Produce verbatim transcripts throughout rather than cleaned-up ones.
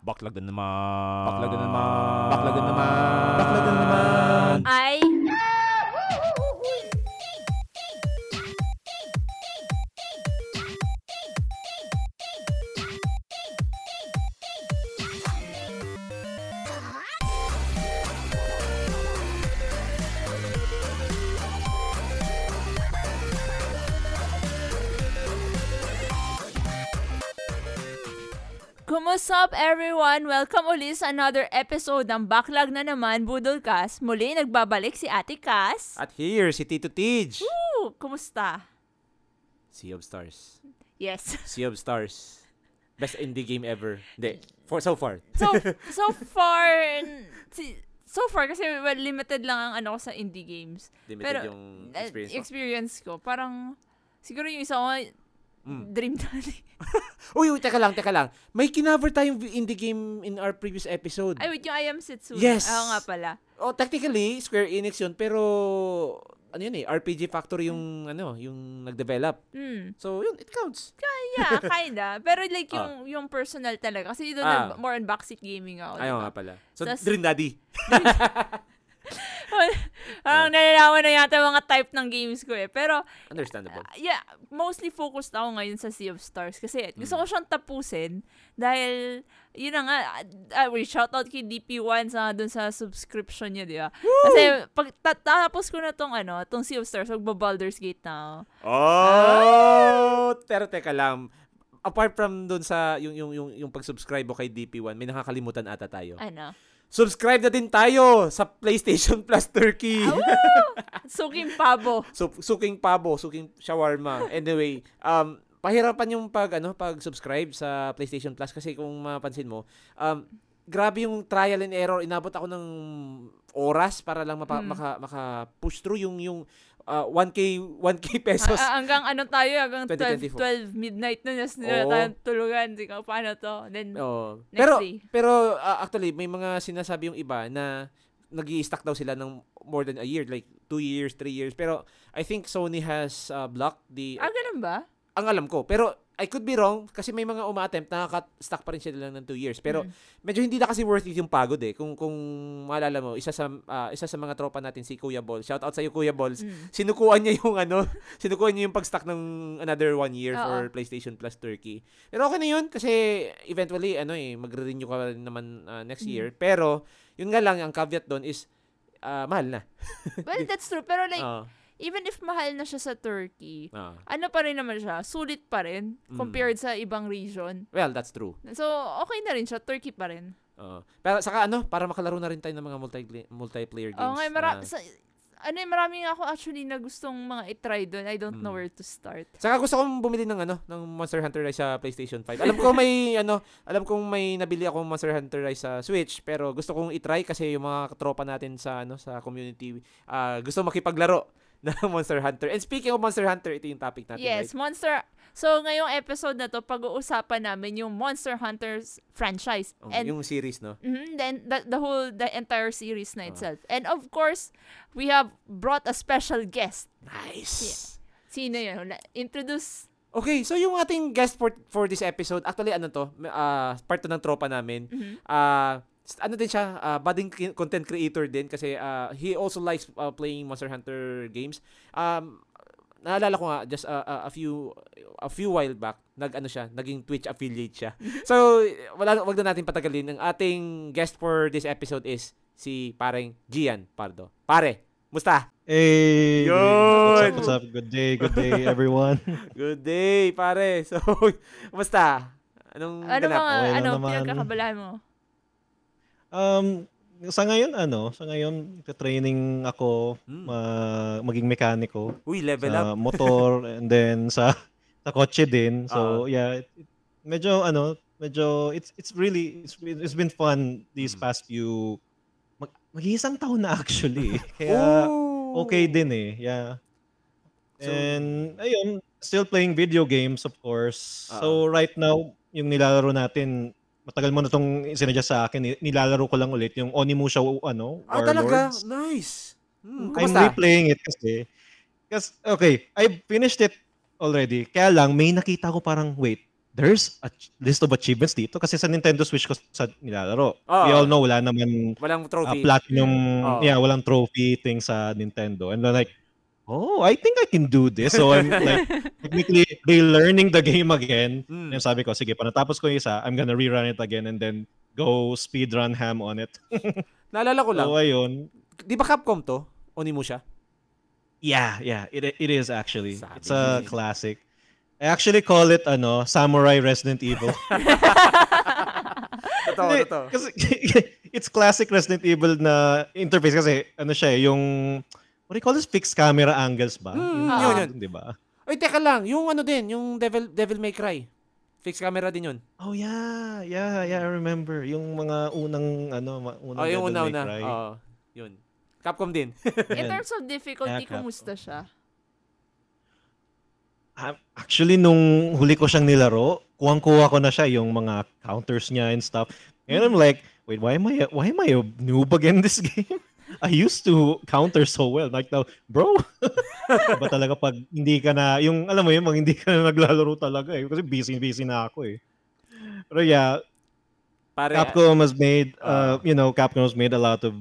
Baklagan naman. Baklagan naman. Baklagan naman. Baklagan naman. Ay. What's up everyone? Welcome ulit sa another episode ng Backlog na naman, Budolcast. Muli nagbabalik si Ate Cass. At here, si Tito Tij. Woo! Kumusta? Sea of Stars. Yes. Sea of Stars. Best indie game ever. Hindi. For, so far. So, so far, so far kasi well, limited lang ang ano ko sa indie games. Limited pero, yung experience, uh, experience ko. Parang, siguro yung isa ko, Mm. Dream Tally. uy, uy, teka lang, teka lang. May kinover tayong indie game in our previous episode. Ay, wait, yung I Am Setsuna. Yes. Oo nga pala. Oh, technically, Square Enix yun, pero, ano yun eh, R P G Factory yung, mm. ano, yung nag-develop. Mm. So, yun, it counts. Yeah, yeah kinda. Pero like, yung oh. yung personal talaga. Kasi doon ah. more on backseat gaming ako. Ayaw nga pala. So, Tas, Dream Daddy. Parang nalalaman na yata mga type ng games ko eh. Pero, understandable. Uh, yeah, mostly focused ako ngayon sa Sea of Stars kasi gusto mm. ko siyang tapusin dahil, yun na nga, uh, uh, shoutout kay D P one sa dun sa subscription niya, di ba? Woo! Kasi pag tatapos ko na tong, ano, tong Sea of Stars, magba-Baldur's Gate na ako. Oh! Uh, pero teka lang, apart from dun sa yung, yung, yung, yung pag-subscribe mo kay D P one, may nakakalimutan ata tayo. Ano? Subscribe na din tayo sa PlayStation Plus Turkey. Oh, suking pabo. So, suking pabo, suking shawarma. Anyway, um pahirapan yung pag ano, pag-subscribe sa PlayStation Plus kasi kung mapansin mo, um grabe yung trial and error. Inabot ako ng oras para lang mapa, mm. maka maka-push through yung yung uh, one K pesos. Ah, hanggang ano tayo, hanggang twelve, twelve midnight noon, yes, nila tayo tulugan, di ko paano to. Then Oo. next pero, day. Pero uh, actually, may mga sinasabi yung iba na nag-i-stack daw sila ng more than a year, like two years, three years. Pero I think Sony has uh, blocked the... Ah, ganun ba? Ang alam ko. Pero I could be wrong kasi may mga uma-attempt na nakaka-stack pa rin sila lang ng two years. Pero mm. medyo hindi na kasi worth it yung pagod eh. Kung kung maalala mo, isa sa uh, isa sa mga tropa natin si Kuya Balls. Shout out sa iyo Kuya Balls. Mm. Sinukuan niya yung ano, sinukuan niya yung pag-stack ng another one year Oo. for PlayStation Plus Turkey. Pero okay na yun kasi eventually ano eh magre-renew ka naman uh, next mm. year. Pero yun nga lang ang caveat doon is uh, mahal na. Well, that's true pero like uh. even if mahal na siya sa Turkey, ah. ano pa rin naman siya, sulit pa rin compared mm. sa ibang region. Well, that's true. So, okay na rin siya, Turkey pa rin. Uh, pero saka ano, para makalaro na rin tayo ng mga multi- multiplayer games. Okay, mara- uh, sa, ano, maraming ako actually na gustong mga itry doon. I don't mm. know where to start. Saka gusto kong bumili ng ano, ng Monster Hunter Rise sa PlayStation five. Alam ko may ano, alam kong may nabili akong Monster Hunter Rise sa Switch, pero gusto kong itry kasi yung mga tropa natin sa ano, sa community, uh, gusto makipaglaro na Monster Hunter. And speaking of Monster Hunter, ito yung topic natin. Yes, right? Monster... So, ngayong episode na to, pag-uusapan namin yung Monster Hunter's franchise. Oh, and yung series, no? Mm-hmm, then the, the whole, the entire series na itself. Oh. And of course, we have brought a special guest. Nice! Yeah. Sino yun? Introduce... Okay, so yung ating guest for for this episode, actually, ano to? Uh, part to ng tropa namin. Mm-hmm. Uh, ano din siya, uh, budding content creator din kasi uh, he also likes uh, playing Monster Hunter games. Um, naalala ko nga just uh, uh, a few a few while back, nag-ano siya, naging Twitch affiliate siya. So, wala wag na natin patagalin. Ang ating guest for this episode is si Pareng Gian Pardo. Pare, musta? Hey! Yo! What's up, what's up? Good day, good day everyone. Good day, pare. So, musta? Anong ano ganap? Mga, okay, ano naman. Pinagkakabalahan mo? Um, sa ngayon, ano, sa ngayon, training ako mm. uh, maging mekaniko. Uy, level sa up. motor, and then sa, sa kotse din. So, uh, yeah, it, it, medyo, ano, medyo, it's it's really, it's, it's been fun these mm. past few, mag, mag-iisang taon na actually. Kaya, oh. okay din eh, yeah. So, and, ayun, still playing video games, of course. Uh, so, right now, yung nilalaro natin, matagal mo na itong sinadya sa akin. Nilalaro ko lang ulit yung Onimusha ano, ah, Warlords. Ah, talaga? Nice! Hmm, I'm replaying it kasi. Kasi, okay, I finished it already. Kaya lang, may nakita ko parang, wait, there's a list of achievements dito kasi sa Nintendo Switch ko sa nilalaro. Oh, we all know wala naman walang trophy. Uh, platinum, oh. yeah, walang trophy thing sa Nintendo. And like, oh, I think I can do this. So I'm like technically relearning the game again. Mm. And sabi ko, sige, panatapos ko yung isa, I'm gonna rerun it again and then go speedrun ham on it. Naalala ko lang. So ayun. Di ba Capcom to? Onimu siya? Yeah, yeah. It it is actually. Sabi. It's a classic. I actually call it ano, Samurai Resident Evil. Totoo, totoo. Kasi it's classic Resident Evil na interface kasi ano siya, yung what do you call this, fixed camera angles ba? Mm, uh, yun, yun. 'Di ba? Oy, teka lang, yung ano din, yung Devil Devil May Cry. Fixed camera din yun. Oh yeah, yeah, yeah, I remember. Yung mga unang ano, unang oh, Devil una, May una. Cry. Oh, yun. Capcom din. In terms of difficulty, yeah, kumusta siya? Actually, nung huli ko siyang nilaro, kuwang-kuwa ko na siya yung mga counters niya and stuff. And I'm like, wait, why am I, why am I a noob again this game? I used to counter so well. Like now, bro, ba talaga pag hindi ka na, yung alam mo yun, mag hindi ka na naglalaro talaga eh. Kasi busy-busy na ako eh. Pero yeah, Pare, Capcom has made, uh, you know, Capcom has made a lot of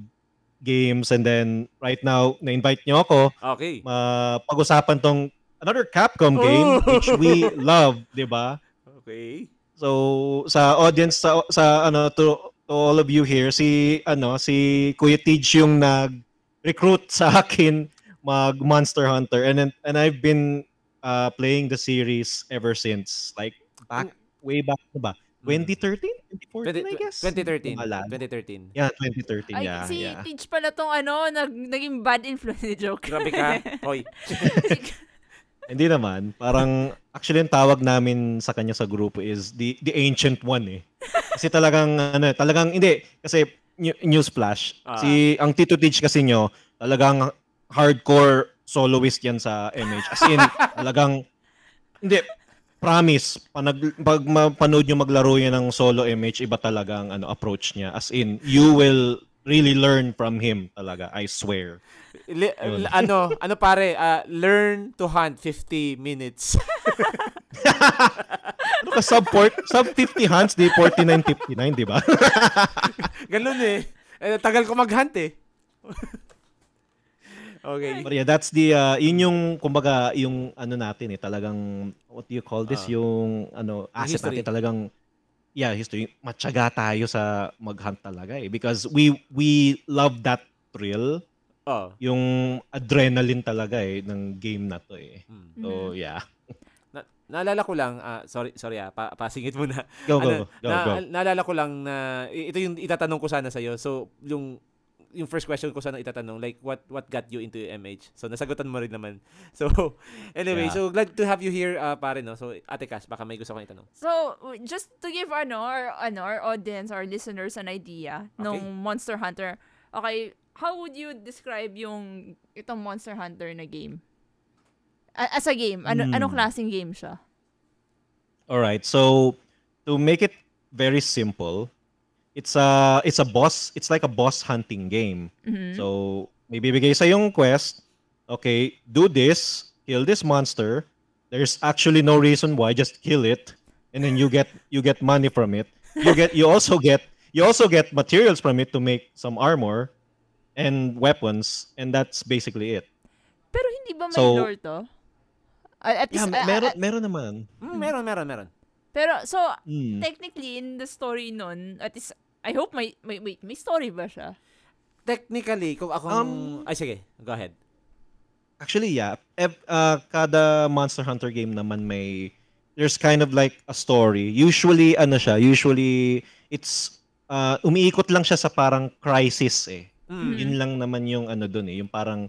games. And then, right now, na-invite niyo ako. Okay. Uh, pag-usapan tong another Capcom game, oh, which we love, di ba? Okay. So sa audience, sa, sa ano, to, to all of you here, si ano, si Kuya Tej yung nag-recruit sa akin mag Monster Hunter, and then, and I've been uh, playing the series ever since, like back way back na ba? twenty thirteen, twenty fourteen, I guess. twenty thirteen. twenty thirteen. Yeah, twenty thirteen. Ay, yeah, si yeah. Tej pala tong ano, nag, naging bad influence ni joke. Grabe ka. Hoy. Hindi naman. Parang, actually, yung tawag namin sa kanya sa grupo is the the ancient one eh. Kasi talagang, ano, talagang, hindi. Kasi, newsflash. Uh, si, ang Tito Teach kasi nyo, talagang hardcore soloist yan sa M H. As in, talagang, hindi, promise, pag, pag mapanood nyo maglaro yan ng solo M H, iba talagang ano, approach niya. As in, you will really learn from him talaga. I swear. Le- ano, ano pare, uh, learn to hunt fifty minutes. Ano ka, sub, port, sub fifty hunts, di forty-nine fifty-nine, di ba? Ganun eh. eh. Tagal ko mag-hunt eh. Okay. But yeah, that's the, uh, yun yung, kumbaga, yung ano natin eh, talagang, what do you call this? Uh, yung, ano, asset history natin talagang, yeah, history. Matyaga tayo sa mag-hunt talaga eh. Because we, we love that thrill. Oh. Yung adrenaline talaga eh ng game na to eh. Hmm. So yeah. Na- naalala ko lang, uh, sorry sorry ah, pa- pasingit muna. Go go. Ano, go, na- go. Naalala ko lang na ito yung itatanong ko sana sa iyo. So yung yung first question ko sana itatanong, like what what got you into M H? So nasagutan mo rin naman. So anyway, yeah, so glad to have you here, uh, pare no. So Ate Cass, baka may gusto kang itanong. So just to give ano our, ano our audience, our listeners an idea, okay, ng Monster Hunter. Okay. How would you describe yung itong Monster Hunter na game? As a game, ano mm. anong klaseng game siya? All right. So to make it very simple, it's a it's a boss, it's like a boss hunting game. Mm-hmm. So may bibigay sa yung quest, okay, do this, kill this monster. There's actually no reason why, just kill it and then you get you get money from it. You get you also get you also get materials from it to make some armor and weapons, and that's basically it. Pero hindi ba may so, lore to? At least, yeah, uh, meron, meron naman. Mm, meron, meron, meron. Pero, so, mm. technically, in the story nun, at least, I hope may, may, wait, may story ba siya? Technically, kung akong, um, ay sige, go ahead. Actually, yeah. Ev- uh, kada Monster Hunter game naman may, there's kind of like a story. Usually, ano siya, usually, it's, uh, umiikot lang siya sa parang crisis eh. Mm. Yun lang naman yung ano dun eh, yung parang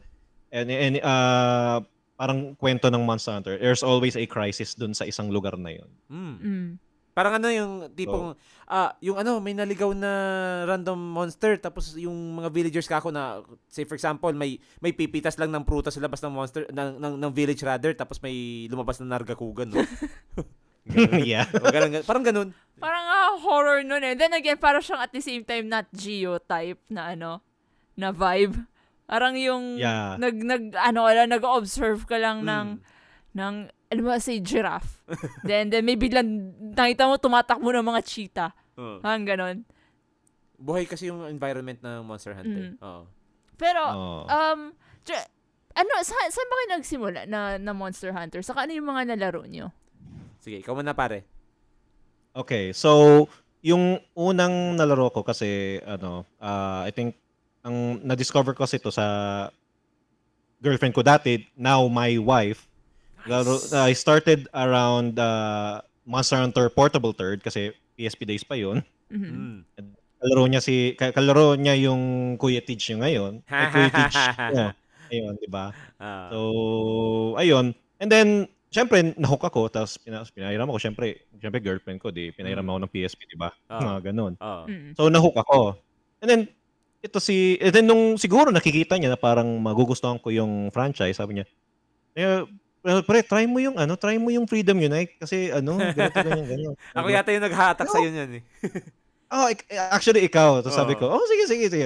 and, and, uh, parang kwento ng Monster Hunter. There's always a crisis dun sa isang lugar na yun. Mm. Mm. Parang ano yung tipong, so, ah, yung ano, may naligaw na random monster tapos yung mga villagers kako na, say for example, may may pipitas lang ng prutas sa labas ng monster ng ng, ng village rather, tapos may lumabas na nargakugan, no? Ganun, yeah. Ganun, parang ganun. Parang uh, horror nun eh. Then again, parang siyang at the same time not geo-type na ano, na vibe. Parang yung yeah. nag nag ano, ala nag-observe ka lang mm. ng ng alam mo, say giraffe. then, then maybe lang, nakita mo, tumatakbo ng mga cheetah. Uh. Ang ganon. Buhay kasi yung environment ng Monster Hunter. Mm. Oh. Pero, oh. um, dr- ano, saan, saan ba kayo nagsimula na, na Monster Hunter? Saka ano yung mga nalaro nyo? Sige, ikaw muna pare. Okay, so, yung unang nalaro ko kasi, ano, uh, I think, ang na-discover ko kasi ito sa girlfriend ko dati, now my wife. Nice. I started around uh, Monster Hunter Portable Third kasi P S P days pa yun. Mm-hmm. And, kalaro niya si kalaro niya yung Kuya Teach niya ngayon. Ay, Kuya Teach. Yeah. Ayun, 'di ba? Uh, so, ayun. And then, syempre nahook ako, tapos pinairam ako syempre, syempre girlfriend ko, di pinairam ako ng P S P, 'di ba? Uh, Mga ganun. Uh, so, nahook ako. And then ito si and then nung siguro nakikita niya na parang magugustuhan ko yung franchise, sabi niya, eh, pero pre, try mo yung ano, try mo yung Freedom Unite kasi ano, ganito ganyan ganyan. Ako yata yung naghahatak no. sa yun yun eh. Oh, actually ikaw. So sabi ko, oh sige sige sige.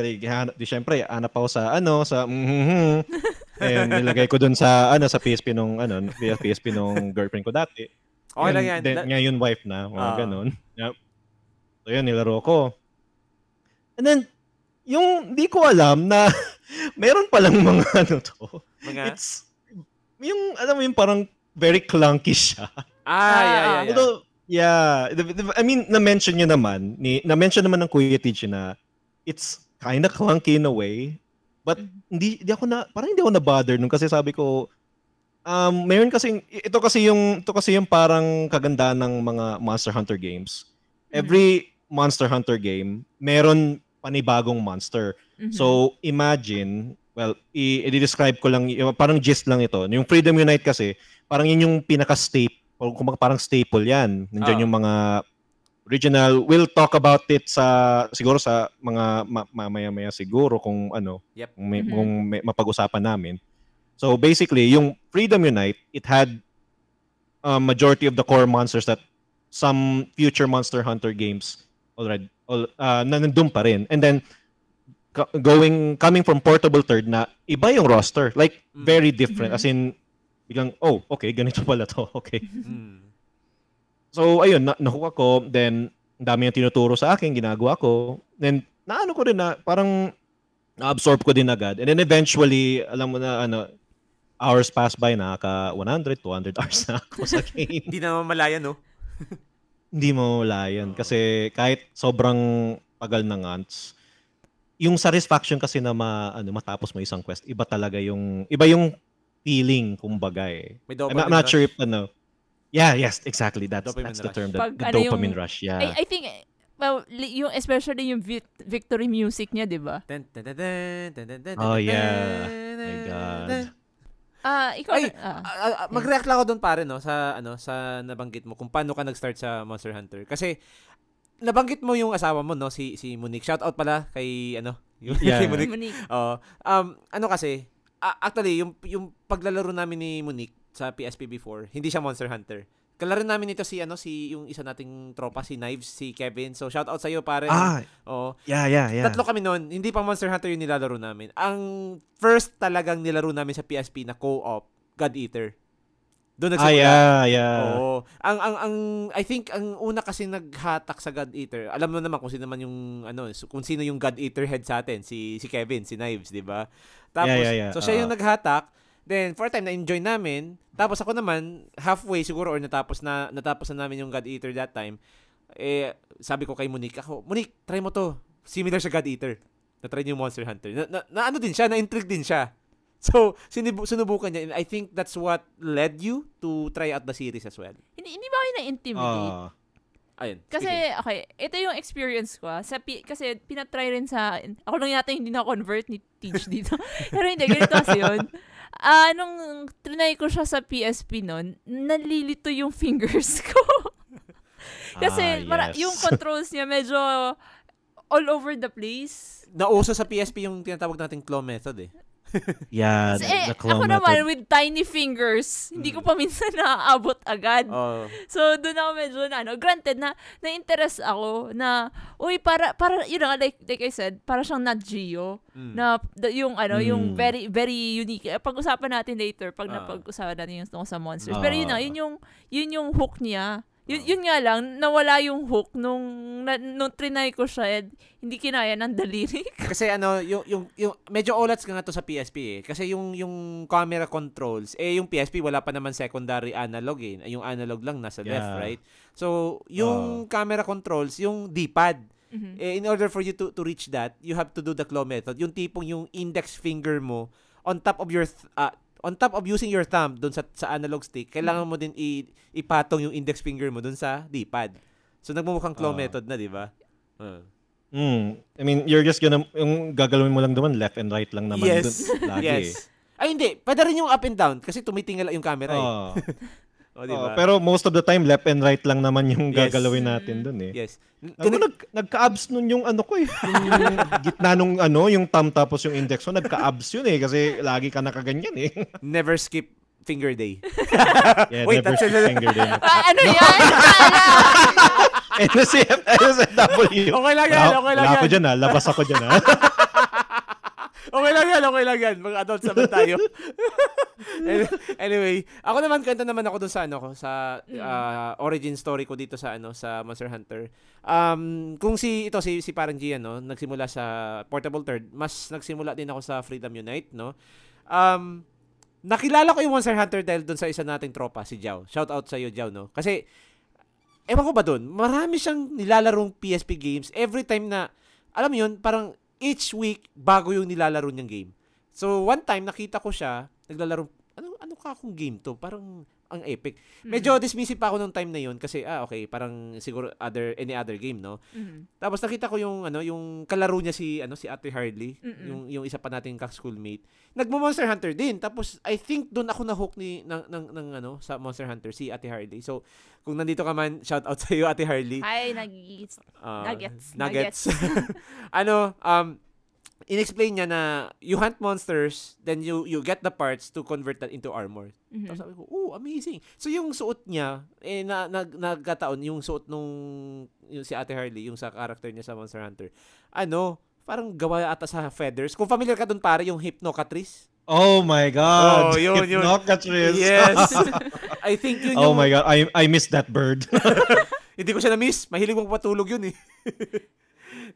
Di syempre, hanap ako sa ano sa mhm. And nilagay ko dun sa ano sa P S P nung ano, P S P nung girlfriend ko dati. Okay lang yan. Then, ngayon wife na, mga uh. ganun. Yep. So yun, nilaro ko. And then yung di ko alam na meron palang mga ano to. Mga? It's yung alam mo yung parang very clunky siya. Ah, yeah, yeah, yeah. Although, yeah, I mean, na-mention niya naman, ni na-mention naman ng Kuya Tiji na it's kind of clunky in a way, but hindi, hindi ako na, parang hindi ako na-bother nung kasi sabi ko, um, mayroon kasi, ito kasi yung, ito kasi yung parang kagandaan ng mga Monster Hunter games. Every mm-hmm. Monster Hunter game, meron panibagong monster. Mm-hmm. So, imagine, well, i- i-describe ko lang, parang gist lang ito. Yung Freedom Unite kasi, parang yun yung pinaka-staple. Kung parang staple yan. Nandiyan oh. yung mga original. We'll talk about it sa, siguro sa mga ma- mamaya-maya siguro kung ano, yep. kung, may, mm-hmm. kung may, mapag-usapan namin. So basically, yung Freedom Unite, it had a majority of the core monsters that some future Monster Hunter games already, all, uh, nandun pa rin. And then, going coming from Portable Third na iba yung roster. Like, mm-hmm. very different. Mm-hmm. As in, biglang, oh, okay, ganito pala to. Okay. Mm. So, ayun, na- nakuha ko. Then, ang dami yung tinuturo sa akin, ginagawa ko. Then, naano ko rin na, parang, na-absorb ko din agad. And then, eventually, alam mo na, ano, hours pass by, nakaka one hundred, two hundred hours na ako sa game. Hindi na mamalayan, no? Hindi mamalayan. Oh. Kasi, kahit sobrang pagal ng ants, yung satisfaction kasi na ma, ano, matapos mo isang quest, iba talaga yung, iba yung, feeling kumbaga eh. I'm not, not sure if ano. Yeah, yes, exactly. That's dopamine that's the rush. Term that Pag, the ano dopamine yung, rush. Yeah. I, I think well, yung especially yung victory music niya, 'di ba? Oh yeah. My god. Ah, uh, ikaw Ay, uh, uh, mag-react lang ako doon pare no sa ano sa nabanggit mo kung paano ka nag-start sa Monster Hunter kasi nabanggit mo yung asawa mo no si si Monique. Shout out pala kay ano, yung yeah. si Monique. Monique. Oh, um ano kasi actually, yung, yung paglalaro namin ni Monique sa P S P before, hindi siya Monster Hunter. Kalaro namin ito si, ano, si yung isa nating tropa, si Knives, si Kevin. So, shout out sa'yo, pare. Ah, oh. yeah, yeah, yeah. Tatlo kami noon. Hindi pa Monster Hunter yung nilalaro namin. Ang first talagang nilaro namin sa P S P na co-op, God Eater. Doon nagsimula. Ah, yeah, yeah. Oo. Ang, ang, ang, I think, ang una kasi naghatak sa God Eater, alam mo naman kung sino man yung, ano, kung sino yung God Eater head sa atin, si, si Kevin, si Knives, di ba? Tapos, yeah, yeah, yeah. So siya yung uh-huh. naghatak, then for a time, na-enjoy namin, tapos ako naman, halfway siguro, or natapos na, natapos na namin yung God Eater that time, eh, sabi ko kay Monique, ako, Monique, try mo to, similar siya God Eater, na-try niyo Monster Hunter. Na, na, na ano din siya, na-intrigue din siya. So, sinibu- sinubukan niya. And I think that's what led you to try out the series as well. Hindi, hindi ba kayo na-intimidate? Uh, Ayun. Kasi, sige. Okay, ito yung experience ko. Sa P- kasi, pinatry rin sa... Ako lang yata hindi na-convert ni Teach dito. Pero hindi, ganito kasi yun. Uh, nung trinay ko siya sa P S P nun, nalilito yung fingers ko. Kasi, ah, yes. mara- yung controls niya medyo... all over the place. Nauso sa P S P yung tinatawag nating claw method eh. Yeah, eh, the claw method. Ako naman, with tiny fingers, mm. hindi ko pa minsan naaabot agad. Oh. So, doon ako medyo na, ano, granted na, na-interest ako na, uy, para, para you know, like, like I said, para siyang Nat Geo, mm. na yung, ano, mm. yung very, very unique. Eh, pag-usapan natin later, pag uh. napag-usapan natin yung tungkol sa monsters. Uh. Pero yun na, yun yung, yun yung hook niya. Yun, yun nga lang, nawala yung hook nung, na, nung trinay ko siya, hindi kinaya ng daliri. Kasi ano, yung, yung, yung, medyo olats ka nga to sa P S P eh. Kasi yung, yung camera controls, eh yung P S P wala pa naman secondary analog eh. Yung analog lang nasa yeah. left, right? So, yung uh. camera controls, yung D-pad, mm-hmm. eh, in order for you to, to reach that, you have to do the claw method. Yung tipong yung index finger mo on top of your, th- uh, on top of using your thumb doon sa, sa analog stick, kailangan mo din i, ipatong yung index finger mo doon sa D-pad. So, nagmumukhang claw uh, method na, di ba? Uh. Mm, I mean, you're just gonna, yung gagalawin mo lang naman, left and right lang naman. Yes. Dun, lagi. Yes. Ay, hindi. Pwede rin yung up and down kasi tumitingala yung camera. Uh, eh. Oh, diba? Uh, pero most of the time, left and right lang naman yung yes. gagalawin natin doon eh. Yes. Ako, nag, nagka-abs nun yung ano ko eh. Yung gitna nung ano, yung thumb tapos yung index ko, nagka-abs yun eh. Kasi lagi ka nakaganyan eh. Never skip finger day. Yeah, wait, never skip a... finger day. Ah, ano yan? N S F W. Okay lang yan, okay lang yan. Wala ko dyan ha, labas ako dyan ha. Okay lang yan, okay lang yan. Mga adults naman tayo. Anyway, ako naman, kanta naman ako dun sa, ano, sa uh, origin story ko dito sa, ano, sa Monster Hunter. Um, kung si, ito, si, si parang G, ano, nagsimula sa Portable Third, mas nagsimula din ako sa Freedom Unite, no? Um, nakilala ko yung Monster Hunter dahil dun sa isa nating tropa, si Jao. Shout out sa'yo, Jao, no? Kasi, ewan ko ba dun, marami siyang nilalarong P S P games every time na, alam mo yun, parang, each week, bago yung nilalaro niyang game. So, one time, nakita ko siya, naglalaro, ano, ano ka akong game to? Parang, ang epic. Medyo mm-hmm. dismissive pa ako nung time na yun kasi, ah, okay, parang siguro other, any other game, no? Mm-hmm. Tapos, nakita ko yung, ano, yung kalaro niya si, ano, si Ate Harley, mm-hmm. yung, yung isa pa nating kak-schoolmate. Nagmo-Monster Hunter din. Tapos, I think, doon ako na-hook ni, ng, ng, ng, ano, sa Monster Hunter, si Ate Harley. So, kung nandito ka man, shout out sa'yo, Ate Harley. Hi, nag-eats. Uh, nuggets. Nuggets. nuggets. Ano, um, inexplain niya na you hunt monsters, then you you get the parts to convert that into armor. Mm-hmm. Tapos sabi ko, oh, amazing. So yung suot niya, eh, na, na, nagkataon yung suot nung yung si Ate Harley, yung sa character niya sa Monster Hunter. Ano, parang gawa ata sa feathers. Kung familiar ka dun pare, yung Hypnocatrice. Oh my God. Oh, yun, yun. Hypnocatrice. Yes. I think yun yung... Oh my God, I I missed that bird. Hindi ko siya na-miss. Mahilig mong patulog yun eh.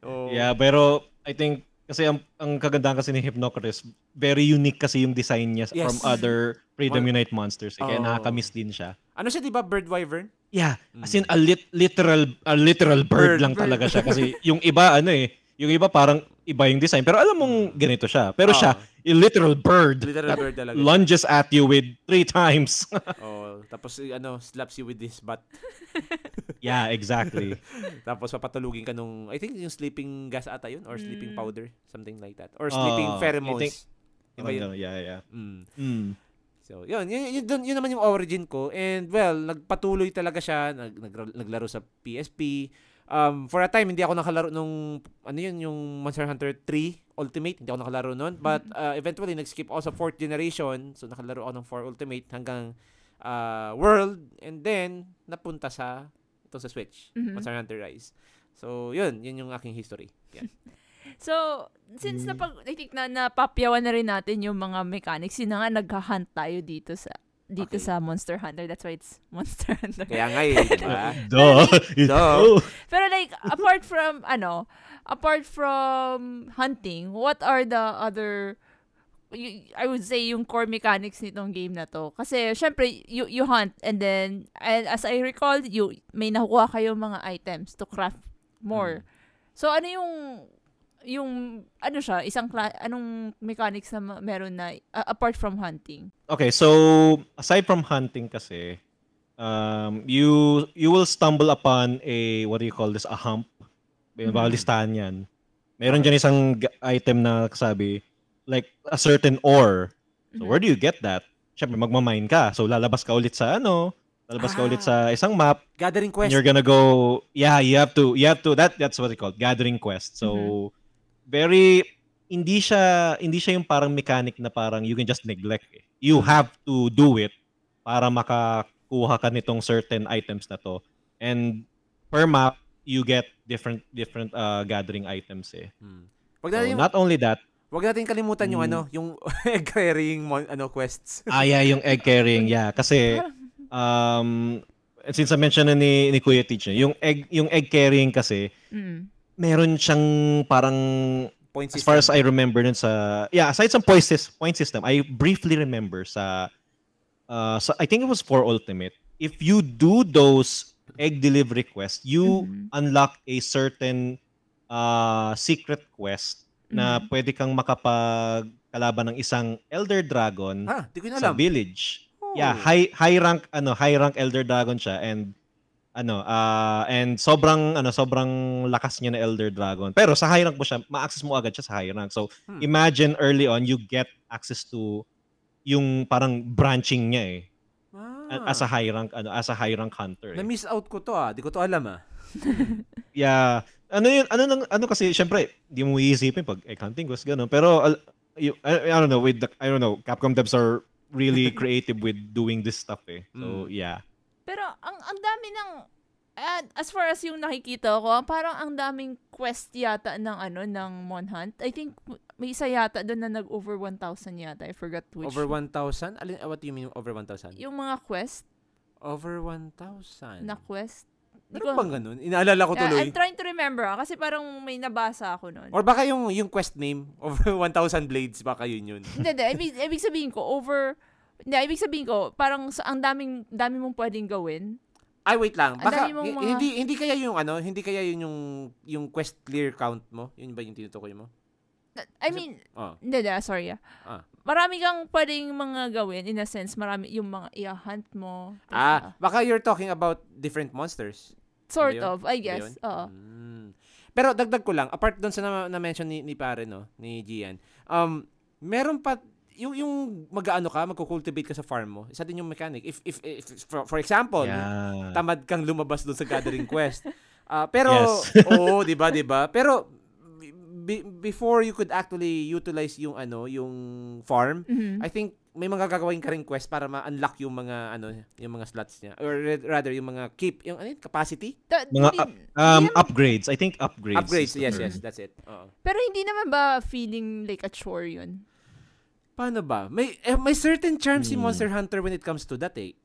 Oh. Yeah, pero I think kasi ang, ang kagandahan kasi ni Hypnocatrice, very unique kasi yung design niya yes. from other Freedom Unite monsters. Eh, kaya oh. nakakamiss din siya. Ano siya, di ba? Bird wyvern? Yeah. Mm. As in, a lit- literal a literal bird, bird lang bird. Talaga siya. Kasi yung iba, ano eh, yung iba parang iba yung design. Pero alam mong ganito siya. Pero oh. siya, a literal bird. Literal bird talaga. Lunges at you with three times. Oh, tapos ano, slaps you with his butt. Yeah, exactly. Tapos papatulugin ka nung, I think yung sleeping gas ata yun, or sleeping mm. powder, something like that. Or sleeping oh, pheromones. I think, oh, yun? No, yeah, yeah. Mm. Mm. So, yun, yun, yun, yun, yun naman yung origin ko. And well, nagpatuloy talaga siya, nag, nag, naglaro sa P S P. Um, for a time, hindi ako nakalaro nung, ano yun, yung Monster Hunter three Ultimate. Hindi ako nakalaro nun. But uh, eventually, nag-skip ako sa fourth generation. So, nakalaro ako ng four Ultimate hanggang uh, World. And then, napunta sa ito sa Switch, mm-hmm. Monster Hunter Rise. So, yun. Yun yung aking history. Yan. So, since mm. napag, I think na napapyawan na rin natin yung mga mechanics, yun na nga nagha-hunt tayo dito sa dito okay. sa Monster Hunter. That's why it's Monster Hunter. Kaya nga yun, diba? Duh! Duh! Pero like, apart from, ano, apart from hunting, what are the other... I would say yung core mechanics nitong game na to. Kasi, syempre, you, you hunt and then, and as I recall, you, may nakuha kayo mga items to craft more. Mm. So, ano yung, yung, ano siya, isang, cla- anong mechanics na meron na, uh, apart from hunting? Okay, so, aside from hunting kasi, um, you, you will stumble upon a, what do you call this, a hump. Mm-hmm. Baka listahan yan. Meron dyan isang item na kasabi, like a certain ore. So mm-hmm. where do you get that? Siyempre, magmamine ka. So lalabas ka ulit sa ano, lalabas ah. ka ulit sa isang map. Gathering quest. And you're gonna go, yeah, you have to, you have to, that, that's what they call it, gathering quest. So, mm-hmm. very, hindi siya hindi siya yung parang mechanic na parang you can just neglect. Eh. You have to do it para makakuha ka nitong certain items na to. And per map, you get different different uh, gathering items eh. Hmm. So, yung, not only that, wag natin kalimutan yung hmm. ano, yung egg carrying ano quests. Ah yeah, yung egg carrying, yeah, kasi um since I mentioned ni ni Kuya Teach, yung egg yung egg carrying kasi hmm. meron siyang parang point system. As far as I remember nun sa yeah, aside sa point system, I briefly remember sa uh sa, I think it was four Ultimate. If you do those egg delivery quest, you mm-hmm. unlock a certain uh secret quest mm-hmm. na pwede kang makapagkalaban ng isang elder dragon ah, di ko sa village. Oh. Yeah, high high rank ano, high rank elder dragon siya and ano uh, and sobrang ano sobrang lakas niya na elder dragon pero sa high rank mo siya ma-access mo agad siya sa high rank so hmm. imagine early on you get access to yung parang branching niya eh ah. as a high rank ano as a high rank hunter eh. Na miss out ko to ah di ko to alam ah yeah ano yun ano nang ano kasi syempre di mo iisipin pag egg hunting quest gano'n pero uh, you, I, I don't know with the, I don't know Capcom devs are really creative with doing this stuff eh so mm. yeah. Pero ang ang dami ng uh, as far as yung nakikita ko, parang ang daming quest yata ng ano ng Mon Hunt. I think may isa yata doon na nag-over one thousand yata. I forgot which. Over one thousand? Alin what do you mean over one thousand? Yung mga quest over one thousand. Na quest. Ano bang ganun? Inaalala ko tuloy. Uh, I'm trying to remember ah, kasi parang may nabasa ako noon. Or baka yung yung quest name over one thousand blades baka yun yun. Hindi, ibig ibig sabihin ko over na ibig sabihin ko, parang sa ang daming dami mong pwedeng gawin. Ay wait lang. Baka mga... hindi hindi kaya yung ano, hindi kaya yun yung yung quest clear count mo? Yun ba yung tinutukoy mo? I mean, oh. hindi, hindi, sorry. Yeah. Ah. Marami kang pwedeng mga gawin in a sense, marami yung mga i-hunt mo. Ah, uh, baka you're talking about different monsters. Sort of, I guess. Oo. Mm. Pero dagdag ko lang, apart doon sa na, na mention ni, ni pare no, ni Gian. Um, meron pa yung yung mag-aano ka, magko-cultivate ka sa farm mo. Isa din yung mechanic. If if, if for, for example, yeah. tamad kang lumabas doon sa gathering quest. Uh, pero yes. oo, 'di ba, 'di ba? Pero b- before you could actually utilize yung ano, yung farm, mm-hmm. I think may mga gagawin ka ring quest para ma-unlock yung mga ano, yung mga slots niya or rather yung mga keep, yung ano, capacity? The, mga uh, um naman, upgrades. I think upgrades. Upgrades, yes, yes, that's it. Uh-oh. Pero hindi naman ba feeling like a chore 'yun? Paano ba? May eh, may certain charms si mm. Monster Hunter when it comes to that eh.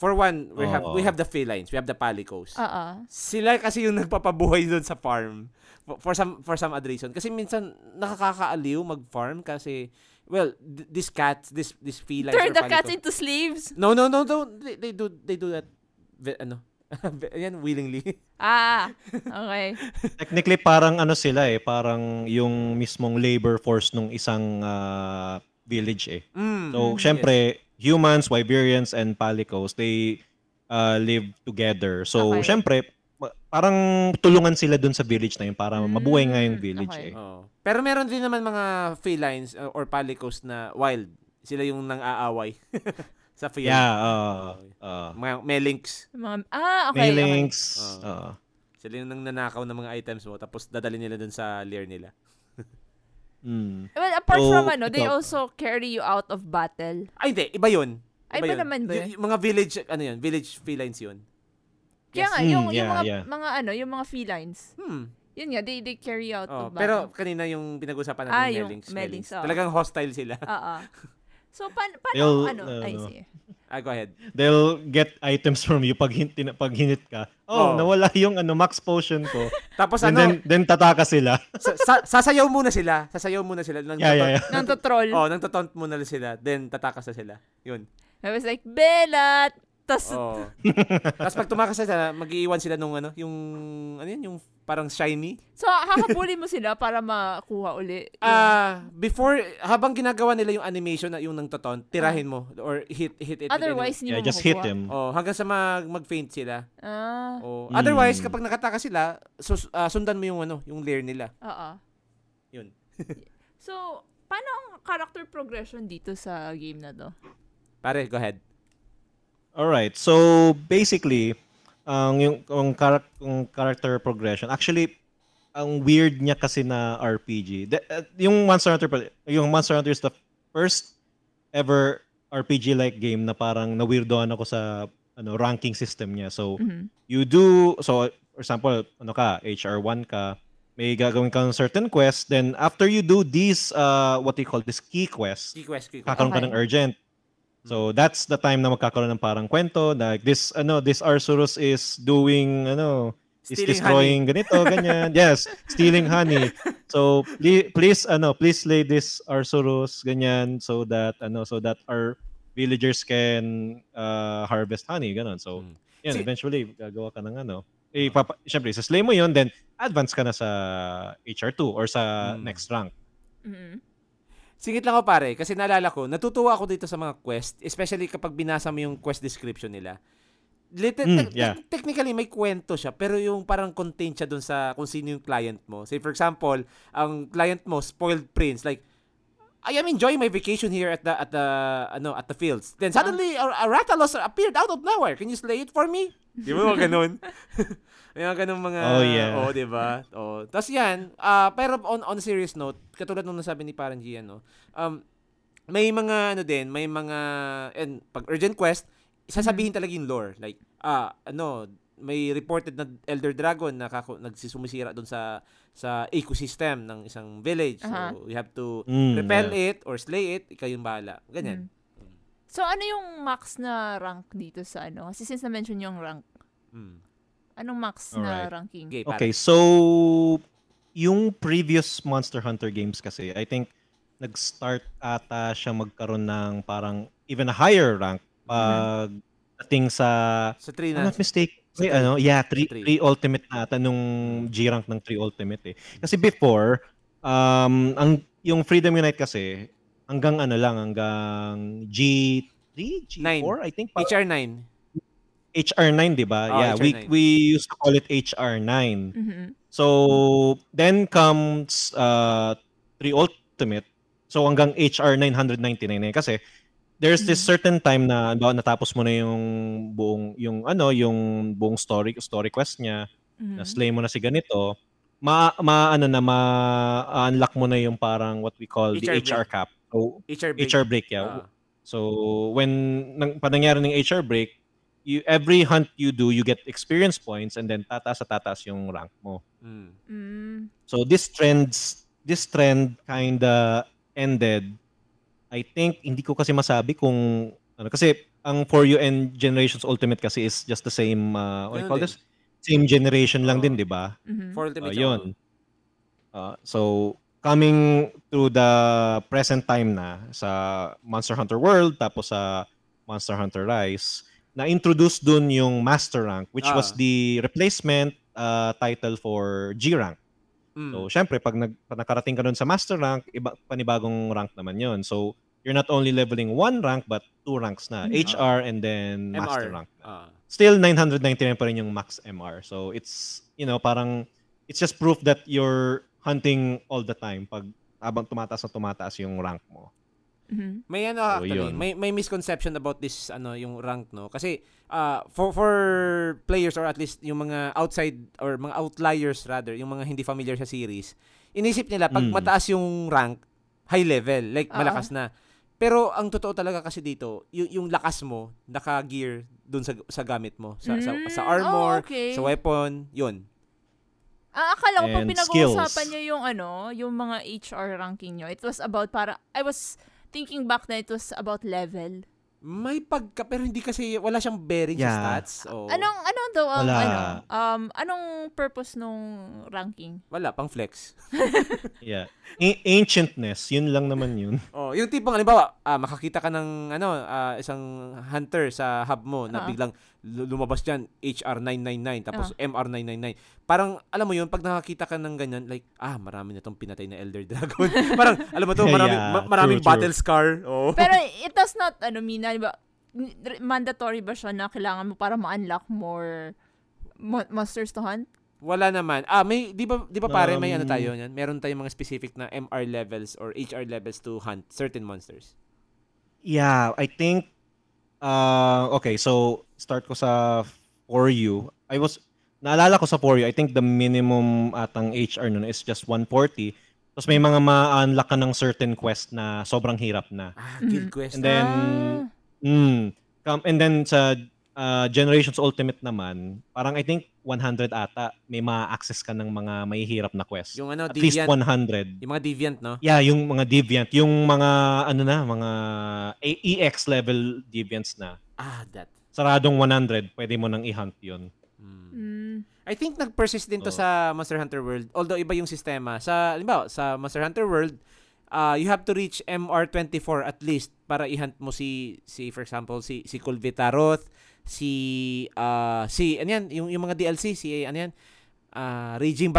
For one, we oh, have oh. we have the felines, we have the palicos. Uh-uh. Sila kasi yung nagpapabuhay doon sa farm for some for some odd reason. Kasi minsan nakakakaaliw mag-farm kasi well, th- these cats, this this felines turn the palicos. Cats into slaves. No, no, no, no. They, they do they do that ano. Yan willingly. Ah, okay. Technically parang ano sila eh, parang yung mismong labor force nung isang uh, village eh. Mm, so, mm, syempre, yes. humans, Wyverians, and Palicos, they uh, live together. So, okay. syempre, parang tulungan sila dun sa village na yun para mm, mabuhay nga yung village okay. eh. Oh. Pero meron din naman mga felines uh, or Palicos na wild. Sila yung nang-aaway sa field. Yeah, uh, uh, mga, may links. Mga, ah, okay. May links. Okay. Uh, uh, sila yung nangnanakaw ng mga items mo tapos dadalhin nila dun sa lair nila. Mm. Well, apart so, from ano, they ito, also carry you out of battle. Ay, hindi. Iba yun. Iba ay, iba yun. Naman ba? Y- mga village, ano yun, village felines yun. Yes. Kaya nga, yung, mm, yeah, yung mga, yeah. mga ano, yung mga felines. Hmm. Yun nga, they, they carry out oh, of battle. Pero kanina yung pinag-usapan natin, ah, yung Melings. Melings. Oh. Talagang hostile sila. Oo. So, paano, pa- ano, uh, I see. Ah, go ahead. They'll get items from you pag, hin- pag hinit ka. Oh, oh, nawala yung ano max potion ko. Tapos and ano? Then, then tataka sila. sa- sasayaw muna sila. Sasayaw muna sila. Nang yeah, yeah, yeah. Nang to-troll. Oh, nang to-taunt muna sila. Then tataka sa sila. Yun. I was like, Bella! Tapos oh. pag tumakas sila, mag-iiwan sila nung ano, yung, ano yun, yung parang shiny. So, hakabuli mo sila para makuha uli. Ah, uh, before, habang ginagawa nila yung animation na yung nang toton, tirahin mo or hit hit it. Otherwise, hindi yeah, mo just makuha. Hit them. Oh, hanggang sa mag- mag-faint sila. Ah. Oh. Otherwise, mm. kapag nakataka sila, sus- uh, sundan mo yung ano, yung lair nila. Oo. Yun. So, paano ang character progression dito sa game na to? Pare, go ahead. All right. So basically, ang um, yung, yung, char- yung character progression. Actually, ang weird niya kasi na R P G. The, uh, yung Monster Hunter, yung Monster Hunter is the first ever R P G-like game na parang na-weirdohan ako sa ano ranking system niya. So, mm-hmm. you do, so for example, ano ka, H R one ka, may gagawin ka ng certain quest, then after you do these, uh, what do you call this, key quest, key quest, key quest. Kakaroon okay. ka ng urgent. So, that's the time na magkakaroon ng parang kwento, like this, ano, this Arzuros is doing, ano, is stealing destroying honey. Ganito, ganyan. Yes, stealing honey. So, li- please, ano, please slay this Arzuros, ganyan, so that, ano, so that our villagers can uh, harvest honey, ganon. So, mm. yan, See, eventually, gagawa ka ng, ano, eh, papa- syempre, saslay mo yun, then, advance ka na sa H R two or sa mm. next rank. Mm-hmm. Singit lang ako pare, kasi naalala ko, natutuwa ako dito sa mga quest, especially kapag binasa mo yung quest description nila. Liter- mm, yeah. te- technically, may kwento siya, pero yung parang content siya dun sa kung sino yung client mo. Say, for example, ang client mo, spoiled prince, like, I am enjoying my vacation here at the, at the, ano, at the fields. Then suddenly, a, a Rattalos appeared out of nowhere. Can you slay it for me? Di ba mga ganun? May mga ganun mga, oh, yeah. oh di ba? Oh. Tapos yan, uh, pero on, on a serious note, katulad nung nasabi ni Parang Gian, no? um, may mga, ano din, may mga, and pag urgent quest, sasabihin talaga yung lore. Like, ah, ano, may reported na Elder Dragon na kaku- nagsisumisira doon sa sa ecosystem ng isang village. Uh-huh. So, you have to mm, repel yeah. it or slay it. Ikaw yung bahala. Ganyan. Mm. So, ano yung max na rank dito sa ano? Kasi since na-mention yung rank, mm. anong max Alright. na ranking? Okay, okay, so, yung previous Monster Hunter games kasi, I think, nag-start ata siya magkaroon ng parang even a higher rank pag mm-hmm. dating sa, sa three I'm not mistaken, Ay, ano, yeah, three Ultimate na ata nung G-rank ng three Ultimate eh. Kasi before, um, ang yung Freedom Unite kasi, hanggang ano lang, hanggang G three? G four, I think? Pa- H R nine. H R nine, di ba? Oh, yeah, H R nine. we we used to call it H R nine. Mm-hmm. So, then comes uh, three Ultimate. So, hanggang H R nine ninety-nine eh. Kasi, there's this certain time na natapos mo na yung buong yung ano yung buong story story quest niya mm-hmm. na slay mo na si ganito ma, ma ano na ma unlock mo na yung parang what we call the H R cap so H R break, H R break yeah ah. So when nang pangyari ng H R break you every hunt you do you get experience points and then tataas at tataas yung rank mo mm. So this trends this trend kinda ended I think, hindi ko kasi masabi kung, ano, kasi ang For You and Generations Ultimate kasi is just the same, uh, what do you call this? Same generation lang oh. din, di ba? Mm-hmm. For Ultimate. Uh, yun. Uh, so, coming to the present time na sa Monster Hunter World, tapos sa Monster Hunter Rise, na-introduce dun yung Master Rank, which ah. was the replacement uh, title for G-Rank. Mm. So, syempre, pag, nag, pag nakarating ka dun sa Master Rank, iba, panibagong rank naman yun. So, you're not only leveling one rank but two ranks na. H R and then master M R. Rank. Uh. Still nine ninety-nine pa rin yung max M R. So it's, you know, parang it's just proof that you're hunting all the time pag habang tumataas na tumataas yung rank mo. Mm-hmm. May ano so, actually, may may misconception about this ano yung rank no kasi uh, for for players or at least yung mga outside or mga outliers rather, yung mga hindi familiar sa series, inisip nila pag mm. mataas yung rank, high level, like uh-huh. malakas na. Pero ang totoo talaga kasi dito, yung, yung lakas mo, naka-gear dun sa, sa gamit mo. Sa, mm, sa, sa armor, oh, okay. sa weapon, yun. Ah, akala ko pag pinag-uusapan niyo yung ano, yung mga H R ranking niyo, it was about para, I was thinking back na it was about level. May pagka, pero hindi kasi, wala siyang bearing yeah. sa stats. Oh. Anong, anong daw, um, ano, um, anong purpose nung ranking? Wala, pang flex. yeah. A- ancientness, yun lang naman yun. Oh, yung tipong halimbawa, ah, makakita ka ng ano, ah, isang hunter sa hub mo na uh-huh. biglang lumabas diyan H R nine ninety-nine tapos uh-huh. M R nine ninety-nine. Parang alam mo yun pag nakakita ka ng ganyan like ah marami na tong pinatay na Elder Dragon. Parang alam mo to, marami yeah, ma- maraming true, battle true. Scar. Oh. Pero it does not ano mean ba mandatory ba siya na kailangan mo para ma-unlock more mo- monsters to hunt? Wala naman. Ah, may di ba di ba pare may um, ano tayo niyan? Meron tayong mga specific na M R levels or H R levels to hunt certain monsters. Yeah, I think uh okay, so start ko sa For You. I was naalala ko sa Qurio, I think the minimum atang H R nun is just one forty. Tapos may mga ma-unlock ka ng certain quest na sobrang hirap na. Ah, guild quest. And then, ah. mm, and then sa uh, Generations Ultimate naman, parang I think one hundred ata, may ma-access ka ng mga mahihirap na quest. Yung ano, at deviant, least one hundred. Yung mga deviant, no? Yeah, yung mga deviant. Yung mga, ano na, mga E X level deviants na. Ah, that. Saradong one hundred, pwede mo nang i-hunt yun. Hmm. I think nag-persist din to oh. sa Monster Hunter World. Although iba yung sistema. Sa halimbawa, sa Monster Hunter World, uh, you have to reach M R twenty-four at least para i-hunt mo si si for example si si Kulve Taroth, si uh, si ano yan, yung yung mga D L C si ano yan, uh, Raging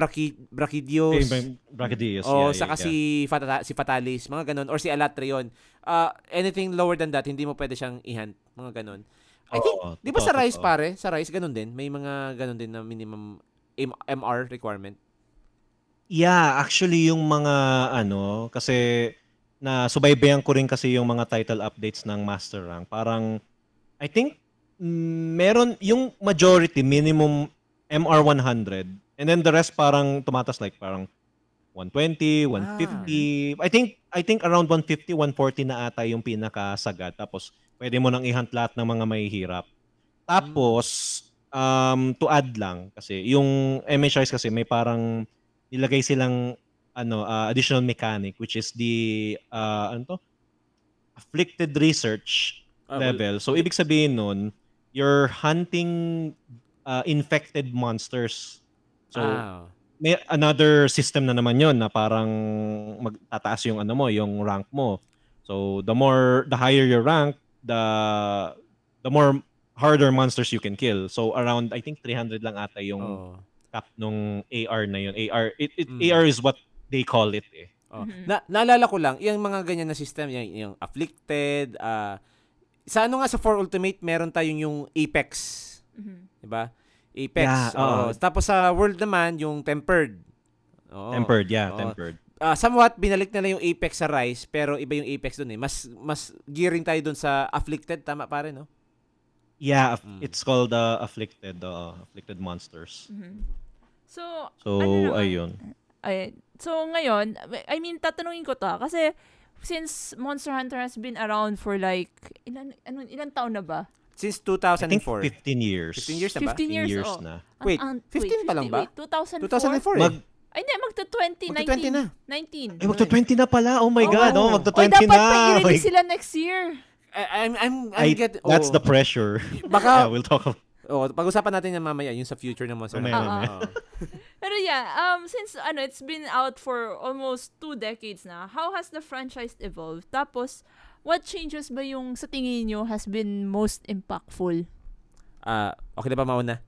Brachydios. Brachydios. O yeah, saka yeah. si Fata, si Fatalis, mga ganun, or si Alatreon. Uh, anything lower than that hindi mo pwede siyang i-hunt, mga ganun. I think, oh, di ba oh, sa Rise oh, oh. pare? Sa Rise, ganun din? May mga ganun din na minimum M R requirement? Yeah, actually yung mga ano, kasi na subaybayan ko rin kasi yung mga title updates ng Master Rank. Parang, I think, meron, yung majority, minimum M R one hundred. And then the rest parang tumatas like parang one twenty, one fifty. Ah. I think, I think around one fifty, one forty na ata yung pinakasagad. Tapos, pwede mo nang i-hunt lahat ng mga mahihirap. Tapos, um, to add lang, kasi yung M H Rs kasi may parang nilagay silang ano uh, additional mechanic, which is the uh, ano to? Afflicted research ah, level. Well, so, ibig sabihin nun, you're hunting uh, infected monsters. So, ah. may another system na naman yon na parang magtataas yung ano mo, yung rank mo. So, the more, the higher your rank, the the more harder monsters you can kill. So around I think three hundred lang ata yung oh. cap nung A R na yun. A R it, it mm. A R is what they call it eh. Oh. Mm-hmm. Na naalala ko lang yung mga ganyan na system, yung, yung afflicted uh, sa ano nga sa four Ultimate meron tayong yung Apex. Mm-hmm. 'Di ba? Apex. Yeah, oh. Oh. Tapos sa World naman yung Tempered. Oh. Tempered, yeah, oh. Tempered. Uh, somewhat binalik na lang yung Apex sa Rise pero iba yung Apex doon eh. Mas mas gearing tayo doon sa Afflicted, tama pare no? Yeah, mm. it's called the uh, Afflicted, uh, Afflicted Monsters. Mm-hmm. So, so ano ayun. Ay, so ngayon, I mean tatanungin ko to kasi since Monster Hunter has been around for like ilan ano ilang taon na ba? Since two thousand four. I think fifteen years. fifteen years na ba? fifteen years, fifteen years oh. na. Wait, an- an- fifteen pa lang ba? two thousand four. two thousand four. Mag- Ay, hindi. magta twenty. Magta twenty na. nineteen. Ay, magta twenty na pala. Oh my oh, God. Oh, magta twenty na. Ay, dapat pa i-release sila next year. I, I'm, I'm, I'm I, get, oh. That's the pressure. Baka, yeah, we'll talk about oh, pag-usapan natin yan mamaya, yung sa future ng Monster Hunter. Uh-huh. Pero yeah, um, since ano, it's been out for almost two decades na, how has the franchise evolved? Tapos, what changes ba yung sa tingin nyo has been most impactful? Uh, okay na ba mauna?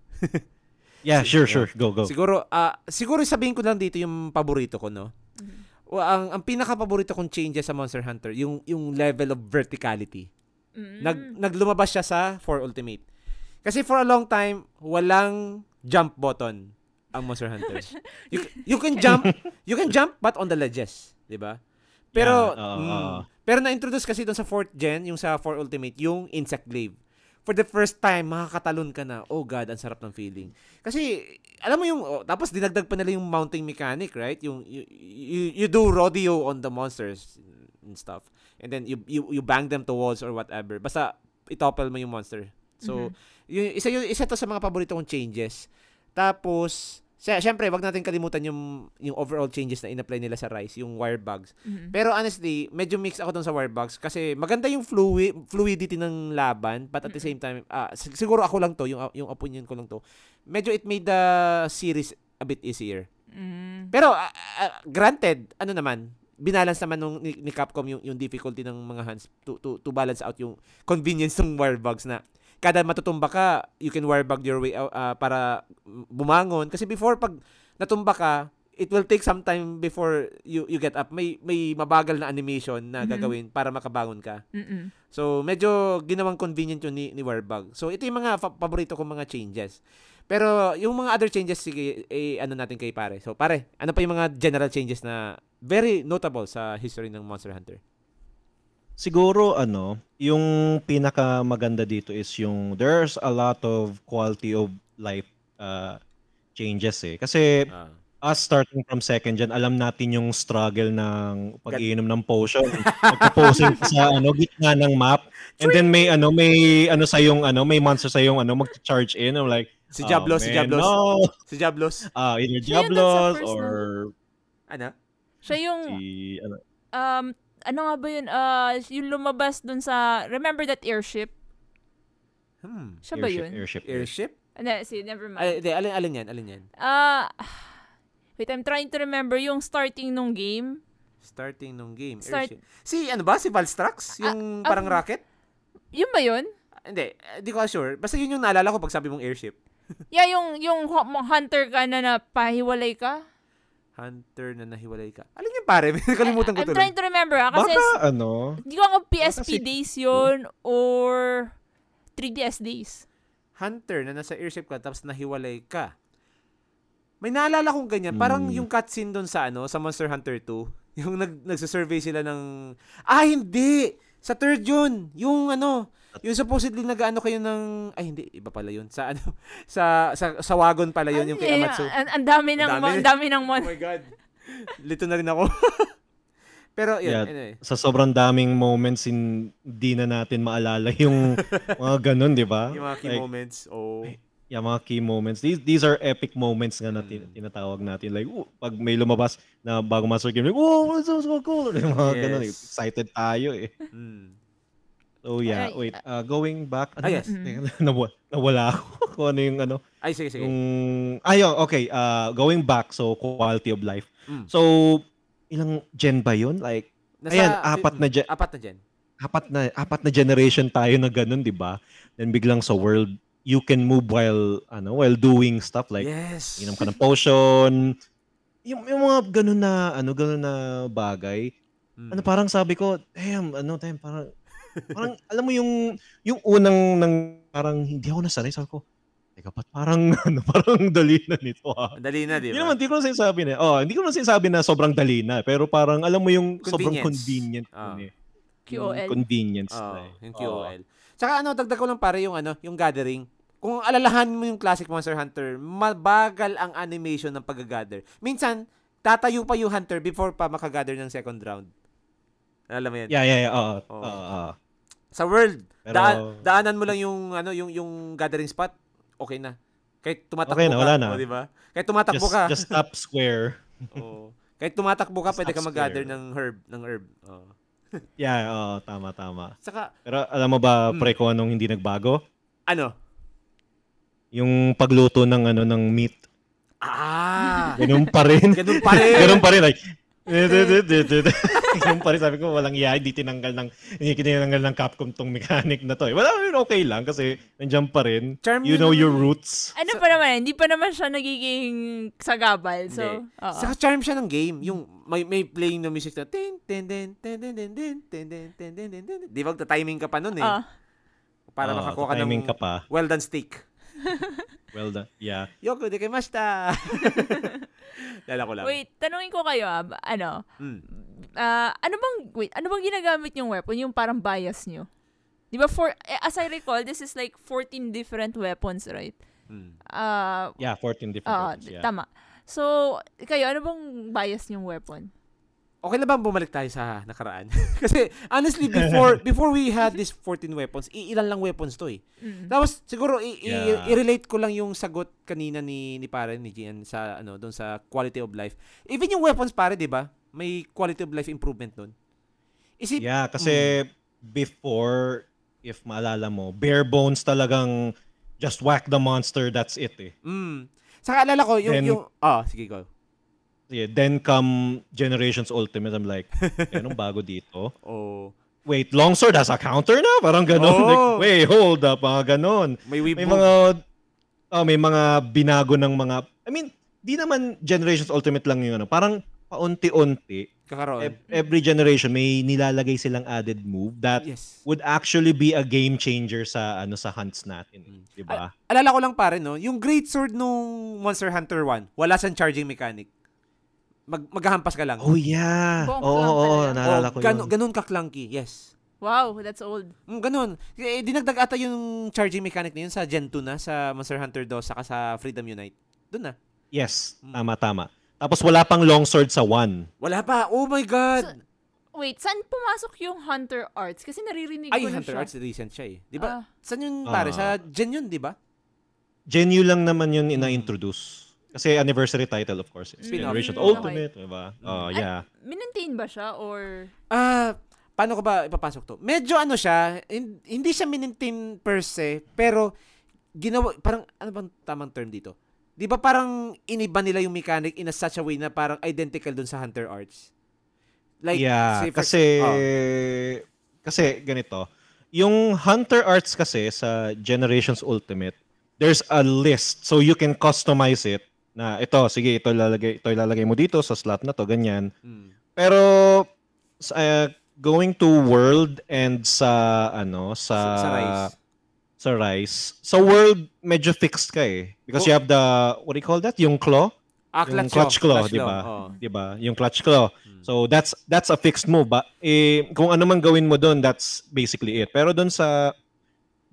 Yeah, sure, sure. Go, go. Siguro, uh, siguro sabihin ko lang dito yung paborito ko, no? Mm-hmm. Well, ang, ang pinaka-paborito kong changes sa Monster Hunter, yung, yung level of verticality. Mm-hmm. Nag, naglumabas siya sa four Ultimate. Kasi for a long time, walang jump button ang Monster Hunter. you, you can jump, you can jump but on the ledges, di ba? Pero, yeah, uh, mm, uh, pero na-introduce kasi doon sa fourth gen, yung sa four Ultimate, yung Insect Glaive. For the first time, makakatalon ka na. Oh God, ang sarap ng feeling. Kasi, alam mo yung, oh, tapos dinagdag pa nila yung mounting mechanic, right? Yung, you, you, you do rodeo on the monsters and stuff. And then, you you, you bang them to walls or whatever. Basta, itopple mo yung monster. So, mm-hmm. yun, isa, yun, isa to sa mga paborito kong changes. Tapos, syempre, wag natin kalimutan yung, yung overall changes na in-apply nila sa Rise, yung wire bugs. Mm-hmm. Pero honestly, medyo mixed ako dun sa wire bugs kasi maganda yung fluid, fluidity ng laban but at mm-hmm. the same time, uh, siguro ako lang to, yung, yung opinion ko lang to, medyo it made the series a bit easier. Mm-hmm. Pero, uh, uh, granted, ano naman, binalance naman nung, ni, ni Capcom yung, yung difficulty ng mga hunts to, to, to balance out yung convenience ng wire bugs na kada matutumba ka, you can wirebug your way out uh, para bumangon. Kasi before, pag natumba ka, it will take some time before you you get up. May may mabagal na animation na gagawin mm-hmm. para makabangon ka. Mm-mm. So, medyo ginawang convenient yun ni, ni wirebug. So, ito yung mga fa- paborito kong mga changes. Pero, yung mga other changes, sige, eh, ano natin kay pare. So, pare, ano pa yung mga general changes na very notable sa history ng Monster Hunter? Siguro, ano, yung pinakamaganda dito is yung there's a lot of quality of life uh, changes eh. Kasi ah. us starting from second gen, alam natin yung struggle ng pag-iinom ng potion. Magpo-potion sa ano, gitna ng map. And then may ano, may ano sa yung ano, may monster sa yung ano, mag-charge in. I'm like, si Diablos, oh, si Diablos. No. Si Diablos. Ah, uh, either Diablos or ano? Siya yung si, ano? Um ano nga ba yun? Uh, yung lumabas dun sa, remember that airship? Hmm. Siya ba yun? Airship. Airship? Ano, see, never mind. Hindi, alin, alin yan? Alin yan? Ah, uh, wait, I'm trying to remember yung starting nung game. Starting nung game. Start... Si, ano ba? Si Valstrax? Yung ah, parang um, rocket? Yun ba yun? Hindi. Hindi ko sure. Basta yun yung naalala ko pag sabi mong airship. Yeah, yung yung hunter ka na napahiwalay ka. Hunter na nahiwalay ka. Alin yung pare? Kalimutan ko tuloy. I'm trying to remember. Ah, kasi baka, ano? Hindi ko ako P S P si... days yun or three D S days. Hunter na nasa airship ka tapos nahiwalay ka. May naalala kong ganyan. Parang mm. yung cutscene doon sa ano, sa Monster Hunter two, yung nag nagse-survey sila ng ah hindi, sa third yun, yung ano, yung supposedly nag-aano kayo ng ay hindi, iba pala yun sa ano, sa sa, sa wagon pala yun, ay, yung kay Amatsu. Ang an- dami ng ang dami. Mo- dami ng mon. Oh my god. Lito na rin ako. Pero yun, yeah, anyway. Sa sobrang daming moments, hindi na natin maalala yung mga ganun, di ba? Yung mga key like, moments, oh. Yeah, mga key moments. These these are epic moments nga natin, tinatawag natin. Like, oh, pag may lumabas na bagong Master Game, like, oh, that's so, so cool. Mga yes. ganun, excited tayo eh. Mm. So yeah, wait. Uh, going back. Ano, ah, yes. Nawala, nawala ako kung ano yung ano. Ay, sige, sige. Yung, ayun, okay. Uh, going back, so quality of life. Mm. So, ilang gen ba yun? Like, nasa, ayan, apat na gen. Apat na gen. Apat na, apat na generation tayo na ganun, di ba? Then biglang sa world, you can move while ano while doing stuff like yes. inom ka ng potion, yung, yung mga ganun na ano ganun na bagay. Mm. Ano parang sabi ko, damn, ano time parang parang alam mo yung yung unang nang parang hindi ako nasanay, sabi ko, teka, ba't parang ano parang dali na nito ah. Dali na, di ba? Hindi naman, hindi ko na sinasabi na. Oh, hindi ko na sinasabi na sobrang dali na, pero parang alam mo yung sobrang convenient oh. yun, eh. Q O L Convenience oh, na, eh. Yung Q O L. Oh. Tsaka ano, dagdag ko lang pare yung ano, yung gathering. Kung alalahan mo yung classic Monster Hunter, mabagal ang animation ng pag-gather. Minsan, tatayo pa yung hunter before pa makagather ng second round. Alam mo yan? Yeah, yeah, yeah. Oo. Oh, oh. oh. Sa world, Pero... daan, daanan mo lang yung ano yung yung gathering spot, okay na. Kahit tumatakbo okay na, wala ka, na. 'Di ba? Kahit tumatakbo just, ka. Just up square. Oo. Kahit tumatakbo ka, just pwede ka mag-gather square. ng herb, ng herb. Oo. Yeah, oo, oh, tama tama. Saka, pero alam mo ba hmm. pre ko anong hindi nagbago? Ano? Yung pagluto ng ano ng meat. Ah, ganun pa rin. Ganun pa rin. Ganun pa rin like. Ganun pa rin, sabi ko walang iya, hindi tinanggal ng hindi tinanggal ng Capcom tong mechanic na to. Wala, okay lang kasi nandiyan pa rin. Charming. You know your roots. Ano so, pa naman, hindi pa naman siya nagiging sagabal. So, sa charm siya ng game, yung may may playing no music na tin tin tin tin tin tin tin tin tin tin tin. Di ba timing ka pa noon eh. Uh, Para uh, makakuha ka ng well done steak. Well done. Yeah. Yoko dekimashita. Lala ko lang. Wait, tanungin ko kayo ah, ano? Mm. Uh, ano bang wait, ano bang ginagamit yung weapon, yung parang bias nyo? 'Di ba for as I recall, this is like fourteen different weapons, right? Mm. Uh, yeah, fourteen different uh, weapons. Yeah. Tama. So, kayo ano bang bias yung weapon? Okay na ba bumalik tayo sa nakaraan? Kasi honestly, before before we had this fourteen weapons, iilan lang weapons to eh. Mm-hmm. Tapos siguro i- yeah. i- i-relate ko lang yung sagot kanina ni ni pare ni Gian sa ano doon sa quality of life. Even yung weapons pare, 'di ba? May quality of life improvement doon. Isip Yeah, kasi mm. before if maalala mo, bare bones talagang just whack the monster, that's it eh. Mm. Saka alala ko yung Then, yung ah, oh, sige go. Yeah, then come Generations Ultimate. I'm like, anong bago dito? Oh. Wait, Longsword has a counter na? Parang ganon. Oh. Like, wait, hold up. Mga ganon. May, may mga, oh, may mga binago ng mga, I mean, di naman Generations Ultimate lang yung ano. Parang paunti-unti. Kakaroon. E- every generation, may nilalagay silang added move that yes. would actually be a game changer sa ano sa hunts natin. Mm. Diba? Al- alala ko lang pare, no? Yung Great Sword nung Monster Hunter one, wala siyang charging mechanic. Mag maghahampas ka lang. Oh yeah. Oo, oh, oh, oh, naalala ko 'yun. Ganun, ganun ka clunky. Yes. Wow, that's old. Mm, ganun. Eh, dinagdag ata yung charging mechanic na 'yun sa Gen two na sa Monster Hunter two saka sa Freedom Unite. Doon na. Yes, tama-tama. Tapos wala pang longsword sa one. Wala pa? Oh my God! So, wait, saan pumasok yung Hunter Arts? Kasi naririnig Ay, ko na Hunter siya. Arts recent siya eh. Diba? Uh, saan yung pare? Uh, sa Gen yun, diba? Gen U lang naman yun ina-introduce. Kasi anniversary title, of course. Mm. Generation mm. Ultimate, okay. Diba? Oh, uh, yeah. Minantain ba siya or... Ah... Uh, Paano ko ba ipapasok to? Medyo ano siya, hindi siya minentain per se, pero ginawa, parang ano bang tamang term dito? Di ba parang iniba nila yung mechanic in a such a way na parang identical dun sa Hunter Arts? Like, yeah, for, kasi, oh. kasi ganito, yung Hunter Arts kasi sa Generations Ultimate, there's a list, so you can customize it na ito, sige, ito ilalagay, ito ilalagay mo dito sa slot na to, ganyan. Hmm. Pero, sa uh, going to World and sa ano sa sa Rise. Sa Rise. Sa World medyo fixed ka eh because oh. you have the what do you call that? Yung claw? Ah, yung clutch claw, claw 'di ba? Oh. 'Di ba? Yung clutch claw. Hmm. So that's that's a fixed move. Ba? Eh kung ano man gawin mo doon, that's basically it. Pero doon sa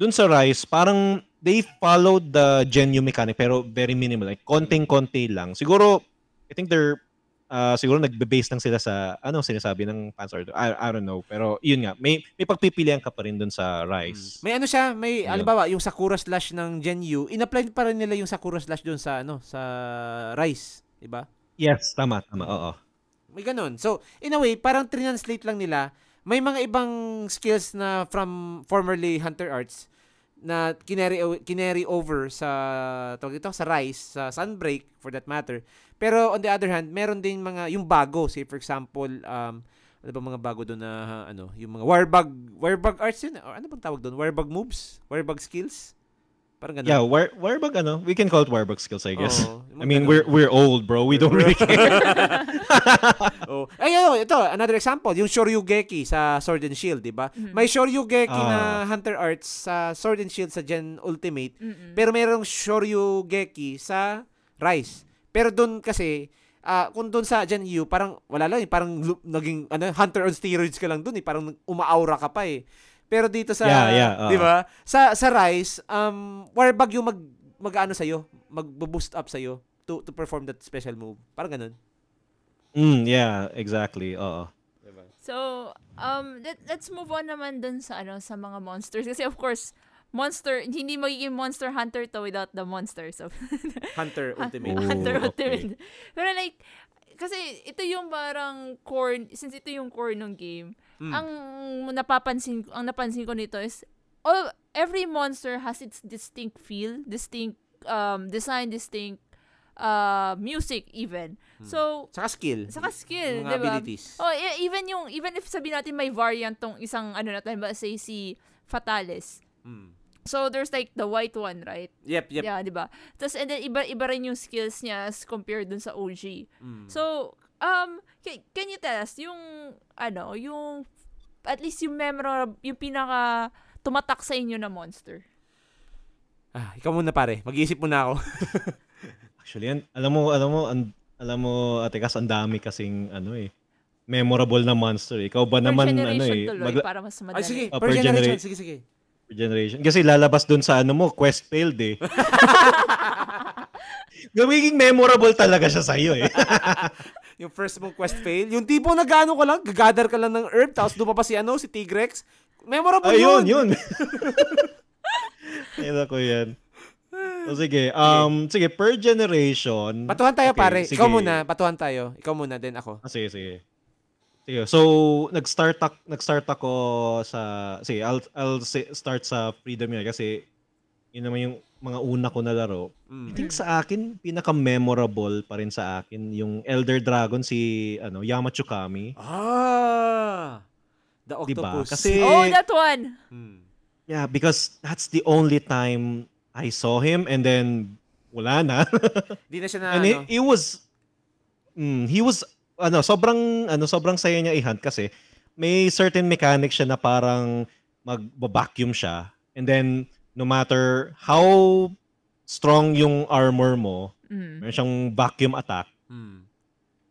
doon sa Rise, parang they followed the Gen U mechanic pero very minimal. Like konting-konti lang. Siguro I think they're Uh, siguro nagbe-base lang sila sa ano sinasabi ng fans or I, I don't know pero yun nga may may pagpipilian ka pa rin doon sa Rise. May ano siya, may halimbawa yung Sakura Slash ng Gen U, in-apply pa rin nila yung Sakura Slash doon sa ano sa Rise, di ba? Yes, tama tama. Oo. May ganun. So, in a way, parang translate lang nila. May mga ibang skills na from formerly Hunter Arts na kinary kinary over sa tawag ito sa Rise, sa Sunbreak for that matter. Pero on the other hand, meron din mga yung bago, say for example, um ano ba mga bago doon na ano, yung mga warbug, warbug arts yun or ano bang tawag doon? Warbug moves, warbug skills. Parang ganun. Yeah, war, warbug ano, we can call it warbug skills, I guess. Oh, I mean, ganun. we're we're old, bro. We don't really care. Oh, ayun, ito, another example, yung Shoryugeki sa Sword and Shield, 'di ba? Mm-hmm. May Shoryugeki uh, na Hunter Arts sa Sword and Shield sa Gen Ultimate, mm-hmm. pero merong Shoryugeki sa Rise. Pero doon kasi, uh, kung doon sa Gen U, parang wala lang eh. Parang naging ano, Hunter on steroids ka lang doon eh. Parang umaaura ka pa eh. Pero dito sa, yeah, yeah, uh, di ba? Sa, sa Rise, um, warbag yung mag, mag-ano sa'yo, mag-boost up sa'yo to, to perform that special move. Parang ganun. Mm, yeah, exactly. Oo. Diba? So, um, let, let's move on naman dun sa, ano, sa mga monsters. Kasi of course, Monster, hindi magiging Monster Hunter to without the monsters. So, Hunter Ultimate. Ooh, Hunter Ultimate. Okay. Pero like, kasi ito yung parang core, since ito yung core ng game, mm. ang napapansin, ang napansin ko nito is, all, every monster has its distinct feel, distinct um, design, distinct uh, music even. Mm. So, saka skill. Saka skill, mga diba? Abilities. Oh, even yung, even if sabihin natin may variant tong isang, ano natin ba, say si Fatalis. Mm. So there's like the white one, right? Yep, yep. Yeah, 'di ba? Tapos and then iba-iba rin yung skills niya as compared dun sa O G. Mm. So, um can, can you tell us yung ano, yung at least yung memorable, yung pinaka tumatak sa inyo na monster? Ah, ikaw muna pare. Mag-iisip muna ako. Actually, an, alam mo, alam mo, an, alam mo, ate kas, ang dami kasing ano eh. Memorable na monster. Ikaw ba per naman ano eh? Mag- para mas madali. Ay sige, oh, per, per generation, generation. sige sige. Generation. Kasi lalabas dun sa ano mo, quest failed eh. Gawiging memorable talaga siya sa'yo eh. Yung first mong quest fail, yung tipo na gano ka lang, gagather ka lang ng herb, tapos dumapa si ano, si Tigrex. Memorable yun. Ayun, yun. Ayun ako yan. So, sige, um, sige, per generation. Patuhan tayo okay, pare. Sige. Ikaw muna, patuhan tayo. Ikaw muna, then ako. Ah, sige, sige. So, nag-start ako, nag-start ako sa, sige, I'll, I'll start sa Freedom Unite kasi yun naman yung mga una ko na laro. Mm. I think sa akin, pinaka-memorable pa rin sa akin yung Elder Dragon, si ano Yama Tsukami. Ah! The Octopus. Diba? Kasi, oh, that one! Yeah, because that's the only time I saw him and then wala na. Hindi na siya na, and ano? It, it was, mm, he was, ano, sobrang ano sobrang saya niya i-hunt kasi may certain mechanics siya na parang mag-vacuum siya and then no matter how strong yung armor mo, mm. meron siyang vacuum attack. Mm.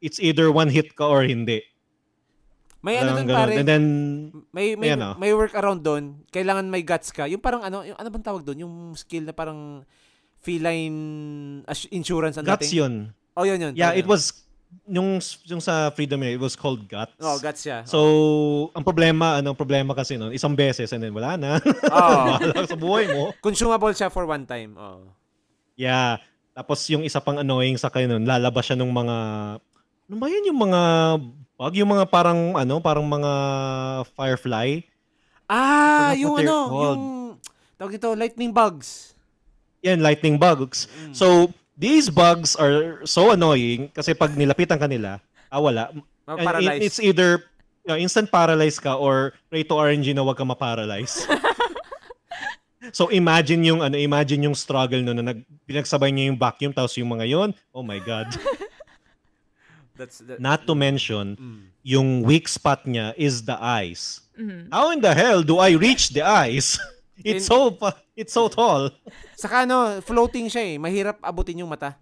It's either one hit ka or hindi. May parang ano doon pare. And then may may, ano. may workaround doon. Kailangan may guts ka. Yung parang ano, yung ano bang tawag doon, yung skill na parang feline insurance ang dating. Guts yun. Oh, yun yun. Yeah, oh, yun. It was, yung, yung sa Freedom Unite, it was called Guts. Oh, Guts siya. So, okay. ang problema, ano, ang problema kasi nun, isang beses and then wala na. Oh. Wala sa buhay mo. Consumable siya for one time. Oh. Yeah. Tapos yung isa pang annoying sa kayo nun, lalabas siya ng mga, ano ba yun, yung mga bug, yung mga parang, ano, parang mga firefly. Ah, yung ano, called. Yung, tawag ito, lightning bugs. Yan, lightning bugs. Mm. So, these bugs are so annoying kasi pag nilapitan ka nila, ah, wala. It, it's either you know, instant paralyze ka or Ray to R N G na wag ka ma-paralyze. So imagine yung ano, imagine yung struggle no na nag, pinagsabay niya yung vacuum tapos yung mga yon. Oh my god. That's the, not to mention mm. yung weak spot niya is the eyes. Mm-hmm. How in the hell do I reach the eyes? It's in, so it's so tall. Saka ano, floating siya eh. Mahirap abutin yung mata.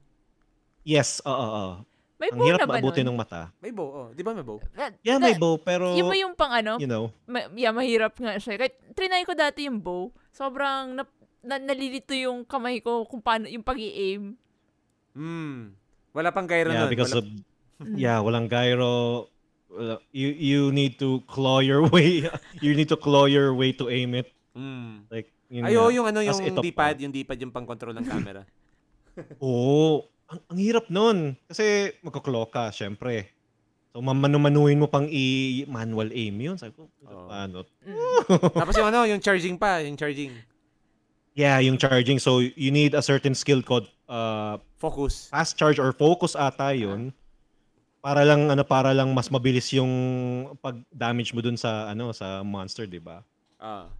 Yes, oo, uh, oo. Uh, uh. May bow na ba abutin ng mata. May bow, oh. Di ba may bow? Uh, yeah, the, may bow, pero... Yung ba yung pang ano? You know? Ma- yeah, mahirap nga siya. Kahit trinay ko dati yung bow, sobrang na, na, nalilito yung kamay ko kung paano yung pag-i-aim. Hmm. Wala pang gyro yeah, nun. Because wala... of, yeah, walang gyro. You you need to claw your way. You need to claw your way to aim it. Mm. Like, yun Ay, oh, yung ano, yung D-pad, pa. yung D-pad, yung pang-control ng camera. Oo. Oh. Ang, ang hirap nun. Kasi magkaklo ka, syempre. So, mamanumanuhin mo pang i-manual aim yun. Sabi ko, oh. paano? Tapos yung ano, yung charging pa, yung charging. Yeah, yung charging. So, you need a certain skill called uh, focus. Fast charge or focus ata yun. Uh-huh. Para lang, ano, para lang mas mabilis yung pag-damage mo dun sa, ano, sa monster, di ba? Ah. Uh-huh.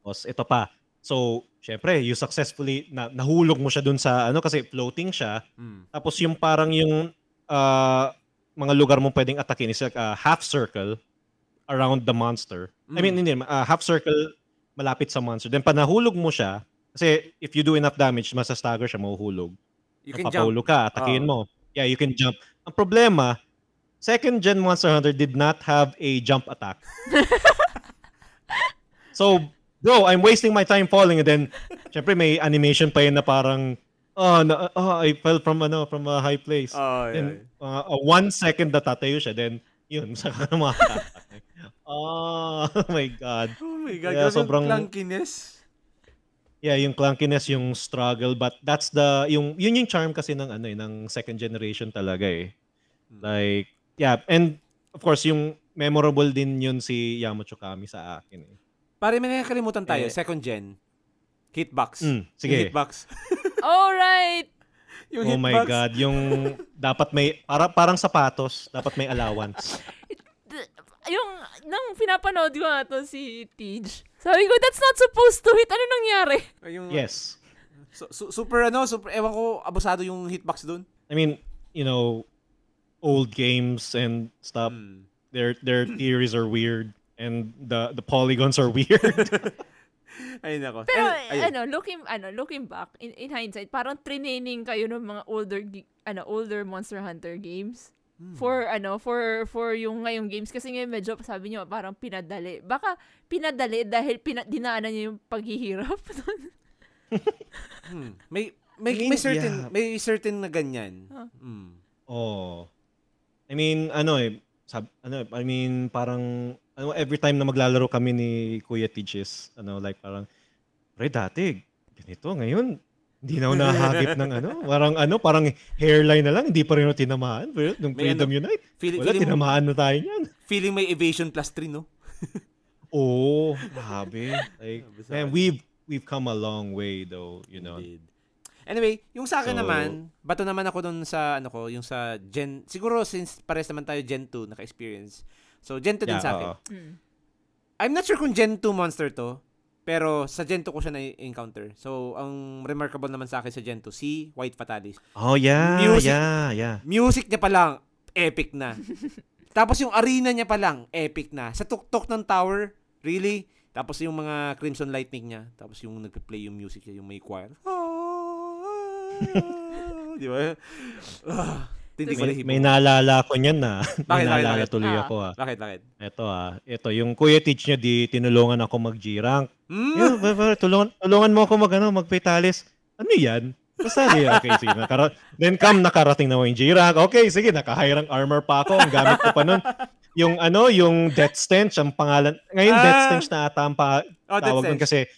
Tapos, ito pa. So, syempre, you successfully na, nahulog mo siya dun sa ano kasi floating siya. Mm. Tapos yung parang yung uh, mga lugar mo pwedeng atakin is like a half circle around the monster. Mm. I mean, hindi, uh, half circle malapit sa monster. Then pa nahulog mo siya kasi if you do enough damage, masastagger siya, mahuhulog. You can Napapaulo jump. ka, atakin oh. mo. Yeah, you can jump. Ang problema, second gen Monster Hunter did not have a jump attack. So, bro, I'm wasting my time falling and then syempre may animation pa yun na parang oh, na, oh I fell from ano from a high place. Oh, yeah, then, yeah. Uh, uh, one second natatayo siya then yun saka na makatatay. Oh, oh my god. Oh my god. Kaya, sobrang clunkiness. Yeah, yung clunkiness, yung struggle but that's the yung yun yung charm kasi ng ano eh, ng second generation talaga eh. Like yeah, and of course yung memorable din yun si Yama Tsukami sa akin eh. Pare, may nakakalimutan tayo. Eh, second gen. Hitbox. Mm, sige. Yung hitbox. Alright! Yung oh hitbox. My God. Yung dapat may, para, parang sapatos, dapat may allowance. It, yung, nang pinapanood ko nga ito si Tej, sabi ko, that's not supposed to hit. Ano nangyari? Yung, yes. So, su- super ano, super, ewan ko, abusado yung hitbox dun. I mean, you know, old games and stuff, mm. their their theories are weird. And the the polygons are weird. Ay nako. Pero ay, ano, looking ano, looking back in, in hindsight, parang training kayo ng mga older ano, older Monster Hunter games hmm. for ano, for for yung ngayong games kasi ngayon medyo sabi niyo parang pinadali. Baka pinadali dahil pina, dinaanan niyo yung paghihirap. hmm. May may may certain yeah. may certain na ganyan. Huh? Hmm. Oh. I mean, ano eh, sab, ano, I mean parang ano, every time na maglalaro kami ni Kuya Teaches, ano, like parang, pre, dati, ganito, ngayon, hindi na ako nakahagip ng ano, parang ano, parang hairline na lang, hindi pa rin ako tinamaan. Pero nung may Freedom ano, Unite, feel, wala, feeling, tinamaan na tayo niyan. Feeling may evasion plus three, no? Oo, oh, grabe. Like, man, we've, we've come a long way though, you know. Indeed. Anyway, yung sa akin so, naman, bato naman ako dun sa, ano ko, yung sa Gen, siguro since pares naman tayo Gen two, naka-experience. So, Gen two yeah, din sa akin. Uh, I'm not sure kung Gen two monster to, pero sa Gen two ko siya na-encounter. So, ang remarkable naman sa akin sa Gen two, si White Fatalis. Oh, yeah, music, yeah, yeah. Music niya pa lang, epic na. Tapos yung arena niya pa lang, epic na. Sa tuktok ng tower, really? Tapos yung mga Crimson Lightning niya, tapos yung nagpe-play yung music niya, yung may choir. Di ba? May, may naalala ko niyan na. May naalala tuloy ah. ako ah. Bakit, bakit? Ito ah. Ito, yung Kuya Teach niya, di tinulungan ako mag-G-rank. Mm. Yeah, tulungan, tulungan mo ako mag, ano, mag-Fatalis. ano yan? Basta niya, okay, sige. Nakara- Then come, nakarating na mo yung J-Rank. Okay, sige, naka-high rank armor pa ako. Ang gamit ko pa nun, yung ano, yung Death Stench, ang pangalan. Ngayon, ah, Death Stench na ata ang pa- oh, tawag nun kasi.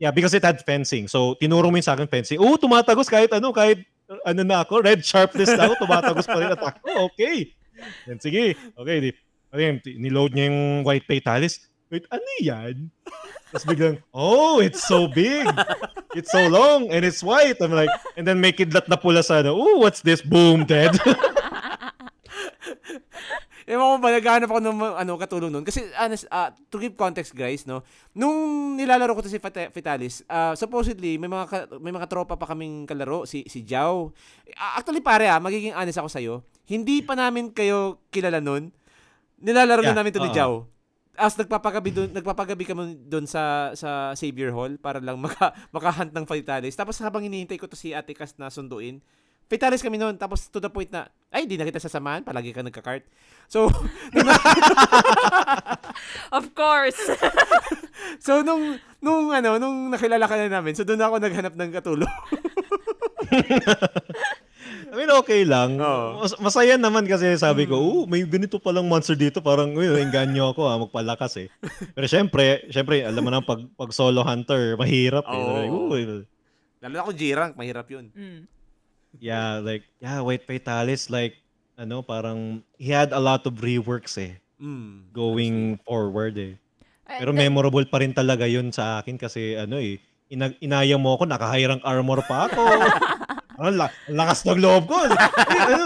Yeah, because it had fencing. So, tinuro mo yun sa akin fencing. Oo, tumatagos kahit ano, kahit ano na ako, red sharpness na ako, tumatagos pa rin attack. Oh, okay. Then, sige, okay. Di, niload niya yung White Fatalis. Wait, ano yan? Tapos biglang, oh, it's so big. It's so long and it's white. I'm like, and then may kidlat na pula sa ano. Ooh, what's this? Boom, dead. Ewan ko ba, naghahanap ako ng ano, katulong nun. Kasi, honest, uh, to give context, guys, no, nung nilalaro ko to si Fat- Fatalis, uh, supposedly, may mga, ka- may mga tropa pa kaming kalaro, si si Jao. Actually, pare, ah, magiging honest ako sa'yo, hindi pa namin kayo kilala nun. Nilalaro yeah, na namin to uh-oh. ni Jao. As nagpapagabi doon, nagpapagabi kami doon sa sa Savior Hall para lang maka makahunt ng Fatalis. Tapos habang hinihintay ko to si Ate Cass na sunduin, Fatalis kami noon. Tapos to the point na, ay, di na kita sasamahan, palagi ka nagka-cart. So, of course. So nung nung ano, nung nakilala ka na namin, so doon ako naghanap ng katulong. I mean, okay lang. Oh. Mas- masaya naman kasi sabi ko, oh, may ganito palang monster dito. Parang, uy, nainganyo ako, ha, magpalakas eh. Pero syempre, syempre, alam mo na, pag, pag solo hunter, mahirap eh. Oh. Like, lalo na kung J-Rank, mahirap yun. Mm. Yeah, like, yeah, White Fatalis, like, ano, parang, he had a lot of reworks eh. Mm. Going forward eh. Pero memorable pa rin talaga yun sa akin kasi, ano eh, ina- inaya mo ako, naka-high rank armor pa ako. Ang ah, lakas ng loob ko. Hey, ano,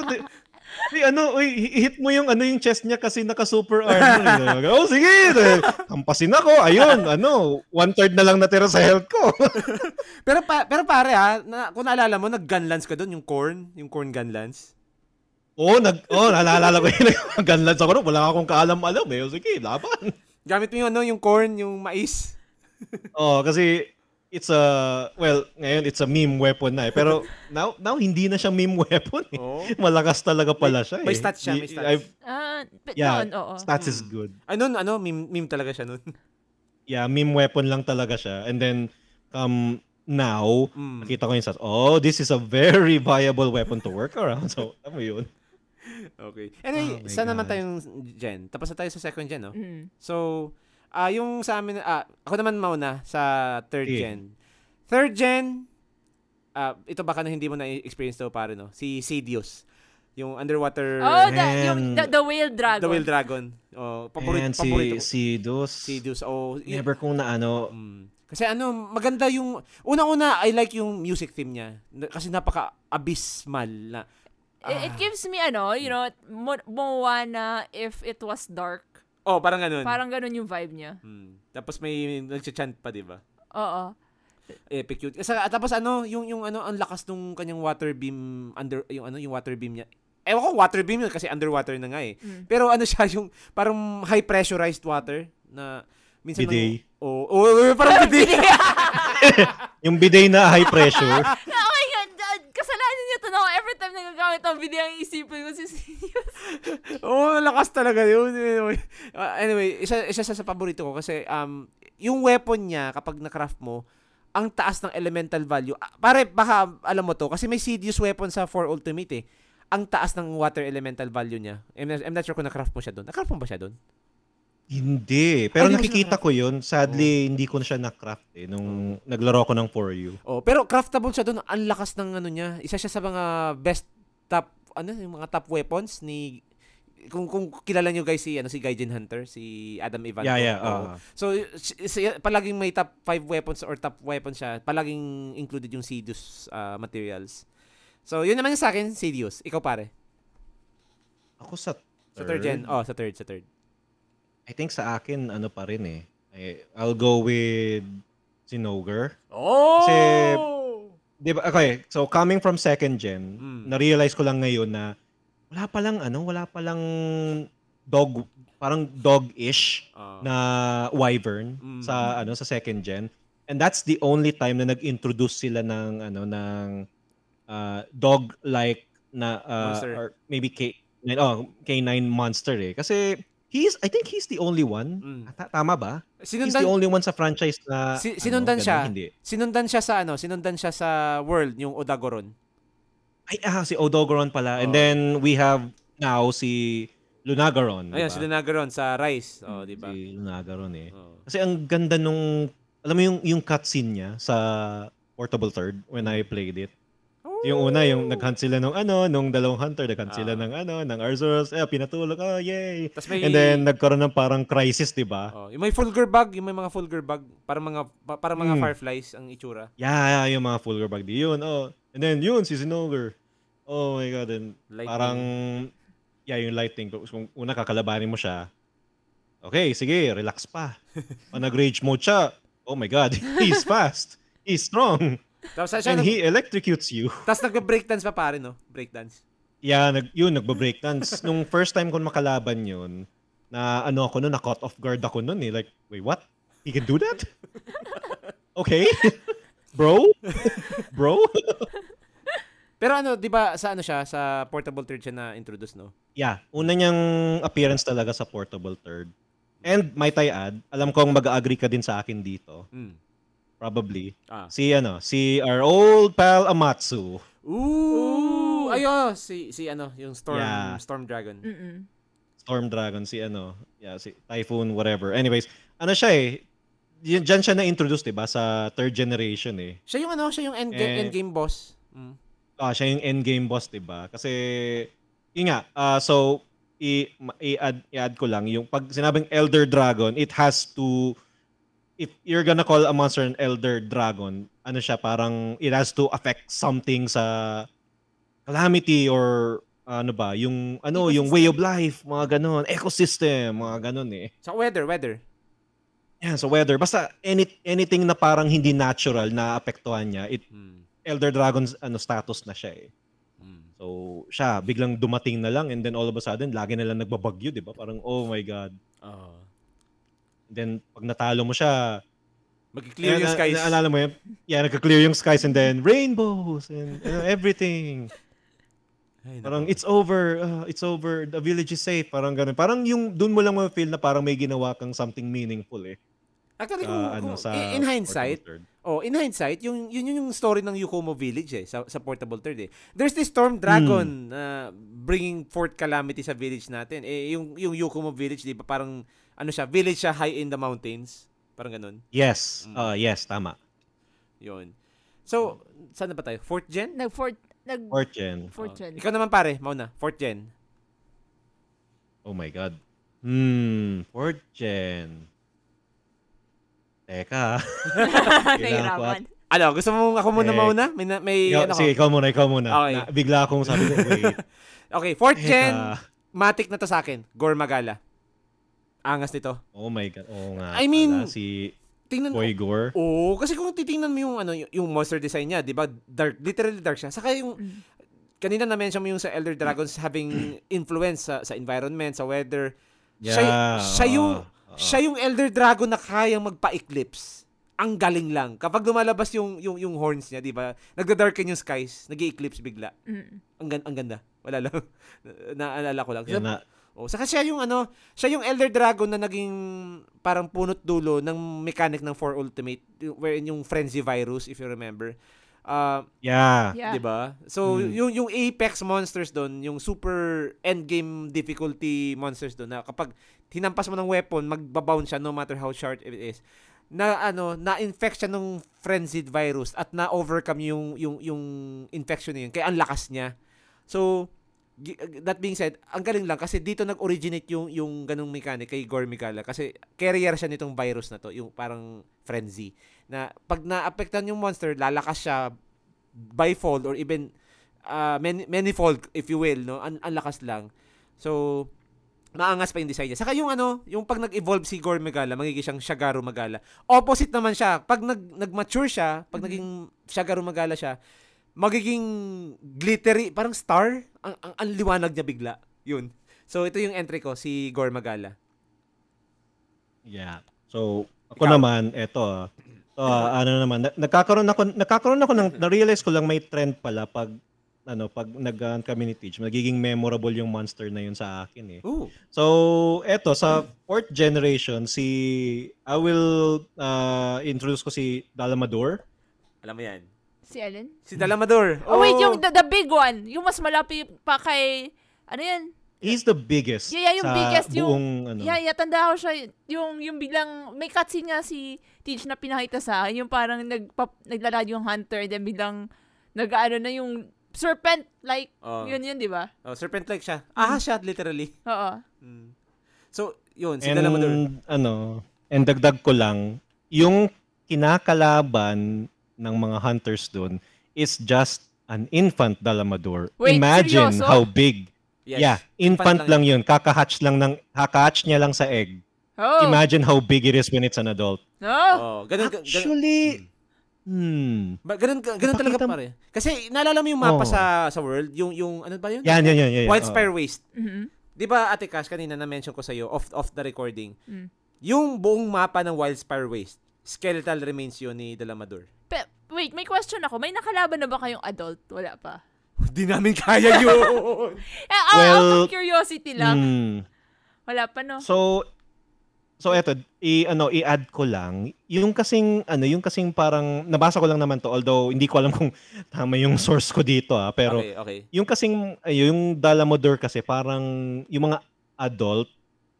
hey, ano hey, hit mo yung ano yung chest niya kasi naka-super armor. Oh, sige. Hampasin ako. Ayun, ano, one-third na lang natira sa health ko. Pero pa, pero pare ha, na, kung naalala mo, nag-gunlance ka doon, yung corn, yung corn gunlance. Oh, nag oh, naalala ko yun. Gunlance ako doon. Wala akong kaalam-alam eh. O, sige, laban. Gamit mo yung ano, yung corn, yung mais. Oh, kasi it's a, well, ngayon it's a meme weapon na eh. Pero now, now hindi na siya meme weapon eh. Oh. Malakas talaga pala siya eh. May stats siya, may stats. Uh, but yeah, noon, oo. Stats hmm. is good. Ano, ano, meme, meme talaga siya nun. Yeah, meme weapon lang talaga siya. And then, um, now, mm. nakita ko yung stats, oh, this is a very viable weapon to work around. So, alam mo yun. Okay. Anyway, oh saan naman tayong gen? Tapos na tayo sa second gen, no? Mm. So, Ah, uh, yung sa amin, ah, ako naman mauna sa third yeah. gen. Third gen, ah, ito baka na hindi mo na-experience to pare, no? Si Sidious. Yung underwater. Oh, the, yung, the, the whale dragon. The whale dragon. Oh, paborito, paborito. Si Sidious. Sidious, oh. Never kong na ano. Mm. Kasi ano, maganda yung, unang-una, I like yung music theme niya. Kasi napaka-abysmal na. Ah. It gives me, ano, you know, Moana if it was dark. Oh, parang ganun. Parang ganun yung vibe niya. Hmm. Tapos may nagcha-chant pa, 'di ba? Oo. Epic cute. Kasi tapos ano, yung yung ano, ang lakas nung kanyang water beam under yung ano, yung water beam niya. Ewan ko, water beam yun kasi underwater na nga eh. Mm. Pero ano siya, yung parang high pressurized water na minsan bidet. Ng, oh, oh, oh, parang bidet. Yung bidet na high pressure. Every time nagagamit ang video, ang isipin ko si Sidious. Oo, oh, lakas talaga yun. Anyway, uh, anyway isa, isa sa paborito ko kasi um, yung weapon niya, kapag na-craft mo, ang taas ng elemental value. Uh, pare, baka alam mo to, kasi may Sidious weapon sa four Ultimate eh. Ang taas ng water elemental value niya. I'm not, I'm not sure kung na-craft mo siya doon. Na-craft mo ba siya doon? Hindi. Pero Ay, nakikita ko yun. Sadly, oh. hindi ko na siya na-craft eh nung oh. naglaro ko ng For You. Oh, pero craftable siya doon. Ang lakas ng ano niya. Isa siya sa mga best top, ano, yung mga top weapons ni, kung kung kilala niyo guys si ano si Gaijin Hunter, si Adam Ivanko. Yeah, yeah. Uh-huh. So, palaging may top five weapons or top weapons siya. Palaging included yung Sidious uh, materials. So, yun naman yung sa akin, Sidious. Ikaw pare. Ako sa third. Sa third gen. Oh, sa third, sa third. I think sa akin, ano pa rin eh. I'll go with Zinogre. Oh! Kasi, diba, okay, so coming from second gen, mm. na-realize ko lang ngayon na wala palang ano, wala palang dog, parang dog-ish uh. na wyvern mm. sa ano sa second gen. And that's the only time na nag-introduce sila ng ano ng uh, dog-like na uh, or maybe K nine, oh, K nine monster eh. Kasi He's, I think he's the only one. Mm. Tama ba? Sinundan, he's the only one sa franchise na... Si, sinundan ano, siya. Ganun, hindi. Sinundan siya sa ano? Sinundan siya sa World, yung Odagoron. Ay, ah, si Odagoron pala. Oh. And then we have now si Lunagaron. Ayun, diba? Si Lunagaron sa Rise. Oh, di ba? Si Lunagaron eh. Oh. Kasi ang ganda nung... Alam mo yung, yung cutscene niya sa Portable Third when I played it. Yung una, yung nag-hunt sila nung ano, nung dalawang hunter, nag-hunt ah. sila ng ano, ng Arzuros, eh, pinatulog, oh, yay! May... And then, nagkaroon ng parang crisis, di ba? Oh, yung may fulgur bug, yung may mga fulgur bug, para mga, para mga mm. fireflies ang itsura. Yeah, yung mga fulgur bug, di yun, oh. And then, yun, si Zinogre. Oh my God, and lightning. Parang, yeah, yung lightning. Kung una, kakalabanin mo siya, okay, sige, relax pa. Pag nag-rage mode siya, oh my God, he's fast, he's strong. Tapos, and nag- he electrocutes you. Tapos nagbe-breakdance pa pare, no? Breakdance. Yeah, nag- yun, nagbe-breakdance. Nung first time ko makalaban yun, na ano ako nun, na-caught off guard ako nun eh. Like, wait, what? He can do that? Okay. Bro? Bro? Pero ano, di ba, sa ano siya, sa Portable Third siya na-introduce, no? Yeah, una niyang appearance talaga sa Portable Third. And might I add, alam kong mag-agree ka din sa akin dito. Mm. Probably. Ah. Si ano, si our old pal Amatsu. Ooh, ayo si si ano, yung Storm yeah. Storm Dragon. Mm-mm. Storm Dragon si ano, yeah, si Typhoon whatever. Anyways, ano siya eh, diyan siya na-introduce 'di ba sa third generation eh. Siya yung ano, siya yung end game, eh, end game boss. Mm. Ah, siya yung end game boss 'di ba? Kasi yun nga, uh, so i i-add, i-add ko lang yung pag sinabing Elder Dragon, it has to if you're gonna call a monster an elder dragon, ano siya, parang it has to affect something sa calamity or uh, ano ba, yung ano, yung way of life, mga ganun, ecosystem, mga ganun eh. So weather, weather. Yeah, so weather. Basta any, anything na parang hindi natural na apektuhan niya, it hmm. elder dragon's ano status na siya eh. Hmm. So siya, biglang dumating na lang and then all of a sudden, lagi na lang nagbabagyo, 'di ba? Parang oh my God. Oh. Then pag natalo mo siya, mag-clear yung skies. Na, naalala mo yun? Yeah, nagka-clear yung skies and then rainbows and you know, everything. Ay, parang it's over, uh, it's over, the village is safe, parang ganun. Parang yung doon mo lang ma-feel na parang may ginawa kang something meaningful eh. Actually, uh, ano, in, in hindsight, oh, in hindsight, yung yun yung story ng Yukomo Village eh, sa, sa Portable Third eh. There's this Storm Dragon hmm. uh, bringing forth calamity sa village natin. Eh yung yung Yukomo Village, 'di ba, parang ano siya, village siya high in the mountains. Parang ganun. Yes. Mm. Uh, yes, tama. Yun. So, saan na ba tayo? Fourth gen? Nag fourth nag fourth gen. Fourth gen. Uh, ikaw naman pare, mauna. Fourth gen. Oh my God. Hmm, fourth gen. Teka. Nahirapan. Ano, gusto mo ako muna eh, mauna? May, may ikaw, ano ko? Sige, ikaw muna, ikaw muna. Okay. Na, bigla akong sabi ko, wait. Okay, fourth Teka. gen. Matik na to sa akin. Gore Magala. Angas nito. Oh my God. Oo nga. I mean, ala, si tingnan, Boy Gore. Oo, oh, kasi kung titingnan mo yung, ano, yung monster design niya, di ba? Dark, literally dark siya. Saka yung, kanina na-mention mo yung sa Elder Dragons having influence sa, sa environment, sa weather. Yeah. Siya, siya, yung, uh-huh. siya yung Elder Dragon na kayang magpa-eclipse. Ang galing lang. Kapag lumalabas yung, yung, yung horns niya, di ba? Nagda-darken yung skies, nag-i-eclipse bigla. Mm. Ang, ang ganda. Wala lang. Naalala ko lang. Yan na. Oh, saka siya yung ano, siya yung Elder Dragon na naging parang punot dulo ng mechanic ng four Ultimate wherein yung frenzy virus, if you remember. Uh, yeah. yeah. 'Di ba? So hmm. yung yung apex monsters doon, yung super end game difficulty monsters doon na kapag hinampas mo ng weapon, magba-bounce siya no matter how short it is. Na ano, na-infect siya ng frenzied virus at na-overcome yung yung yung infection niya. Kaya ang lakas niya. So that being said, ang galing lang kasi dito nag-originate yung yung ganung mechanic kay Gore Magala kasi carrier siya nitong virus na to, yung parang frenzy na pag naapektuhan yung monster, lalakas siya bifold or even uh, many, manifold if you will, no? Ang an lakas lang. So maangas pa yung design niya. Saka yung ano, yung pag nag-evolve si Gore Magala, magiging siyang Shagaru Magala. Opposite naman siya. Pag nag nag-mature siya, pag naging Shagaru Magala siya, magiging glittery, parang star. Ang, ang, ang liwanag niya bigla. Yun. So, ito yung entry ko, si Gore Magala. Yeah. So, ako Ikaw. naman, eto. Uh, ano naman, nagkakaroon ako, nagkakaroon ako ng, na-realize ko lang may trend pala pag ano, pag nag-gun kami ni Teach, magiging memorable yung monster na yun sa akin eh. Ooh. So, eto, sa fourth generation, si, I will uh, introduce ko si Dalamadur. Alam mo yan? Si Allen? Si Dalamadur. Oh, oh wait, yung the, the big one. Yung mas malapit pa kay, ano yan? He's the biggest. Yeah, yeah yung biggest. Buong, yung, ano. Yeah, yeah, tanda ko siya. Yung, yung bilang, may cutscene nga si Teach na pinakita sa akin. Yung parang nagpa, naglalad yung hunter, then bilang, nag-ano na yung, serpent-like. Oh. Yun yun, di ba? Oh, serpent-like siya. Aha siya, literally. Oo. Mm. So, yun. Si Dalamadur. Ano, and dagdag ko lang, yung kinakalaban ng mga hunters dun is just an infant Dalamadur. Wait, imagine seryoso? How big. Yes. Yeah, infant, infant lang yun. yun. Kakahatch lang ng, kakahatch niya lang sa egg. Oh. Imagine how big it is when it's an adult. Oh. Oh ganun, actually, ganun. Hmm. Ba ganun ganun talaga pare. Kasi naalala mo yung mapa oh. sa sa world, yung yung ano ba yun? Yan yan yan. yan White Spire oh. Waste. Mm-hmm. 'Di ba Ate Cash kanina na mention ko sa iyo off off the recording. Mm. Yung buong mapa ng White Spire Waste, skeletal remains yun ni Dalamadur. Pe- wait, may question ako. May nakalaban na ba kayong adult? Wala pa. Hindi namin kaya yun. Well, out of curiosity lang. Mm, wala pa no. So So eto, i ano, i-add ko lang, yung kasing ano, yung kasing parang nabasa ko lang naman to, although hindi ko alam kung tama yung source ko dito ah, pero okay, okay. Yung kasing yung Dalamadur kasi parang yung mga adult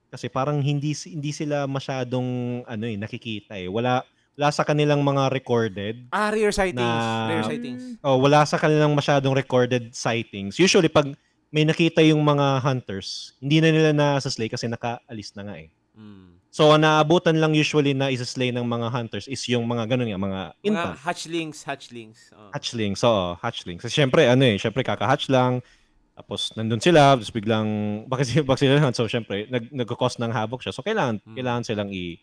kasi parang hindi hindi sila masyadong ano eh nakikita eh. Wala wala sa kanilang mga recorded. Ah, rare sightings, na, rare sightings. Oh, wala sa kanilang masyadong recorded sightings. Usually pag may nakita yung mga hunters, hindi na nila nasaslay kasi nakaalis na nga eh. Mm. So, naabutan lang usually na isa-slay ng mga hunters is yung mga ganun nga, mga infant. Mga hatchlings, hatchlings. Oh. Hatchlings, oo, hatchlings. Kasi syempre, ano eh, syempre kaka-hatch lang, tapos nandun sila, tapos biglang, bakit, bakit sila lang, so syempre, nag, nag-cause ng havoc siya. So, kailangan, mm. kailangan silang i-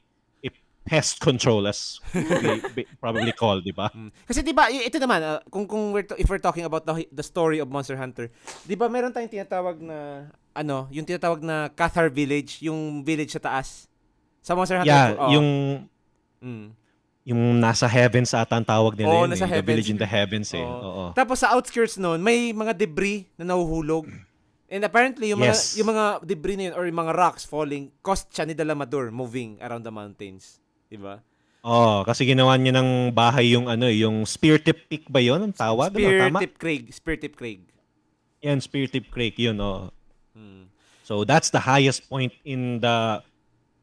pest control as we probably call, di ba? Kasi di ba, ito naman, uh, kung, kung we're to, if we're talking about the, the story of Monster Hunter, di ba meron tayong tinatawag na, ano, yung tinatawag na Cathar Village, yung village sa taas. Sa Monster Hunter. Yeah, oh. yung, mm. yung nasa heavens ata ang tawag nila. Oo, oh, nasa eh, heavens. The village in the heavens eh. Oh. Oh. Tapos sa outskirts noon, may mga debris na nahuhulog. And apparently, yung mga, yes. yung mga debris na yun or yung mga rocks falling, caused siya ni Dalamadur moving around the mountains. Diba? Oh, kasi ginawa niya ng bahay yung ano, yung Speartip Peak ba 'yon? Ang tawag doon, tama? Speartip Craig, Speartip Craig. Yan, Speartip Craig 'yun, oh. Hmm. So that's the highest point in the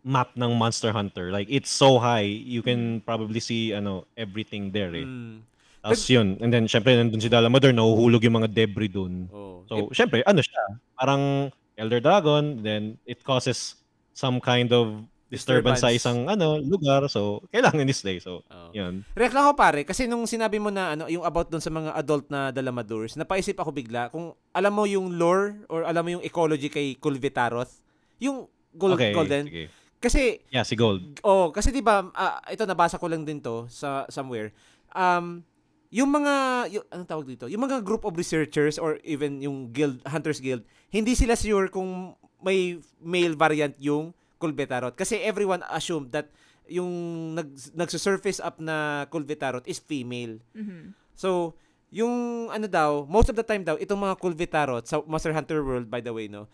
map ng Monster Hunter. Like it's so high, you can probably see ano, everything there. Eh. Hmm. Tapos But, yun. And then syempre nandoon si Dalamadur, nahuhulog yung mga debris doon. Oh. So, syempre ano siya, parang Elder Dragon, then it causes some kind of disturbance sa isang ano lugar, so kailangan i-slay, so oh. yun. Reklamo pare kasi nung sinabi mo na ano yung about dun sa mga adult na Dalamadurs, napaisip ako bigla kung alam mo yung lore or alam mo yung ecology kay Kulve Taroth, yung gold, okay, golden sige. Kasi yeah si gold oh kasi di ba uh, ito nabasa ko lang din to sa somewhere um yung mga yung, anong tawag dito yung mga group of researchers or even yung guild hunters guild, hindi sila sure kung may male variant yung Kulve Taroth. Kasi everyone assumed that yung nag- nagsusurface up na Kulve Taroth is female. Mm-hmm. So, yung ano daw, most of the time daw, itong mga Kulve Taroth sa Monster Hunter World, by the way, no,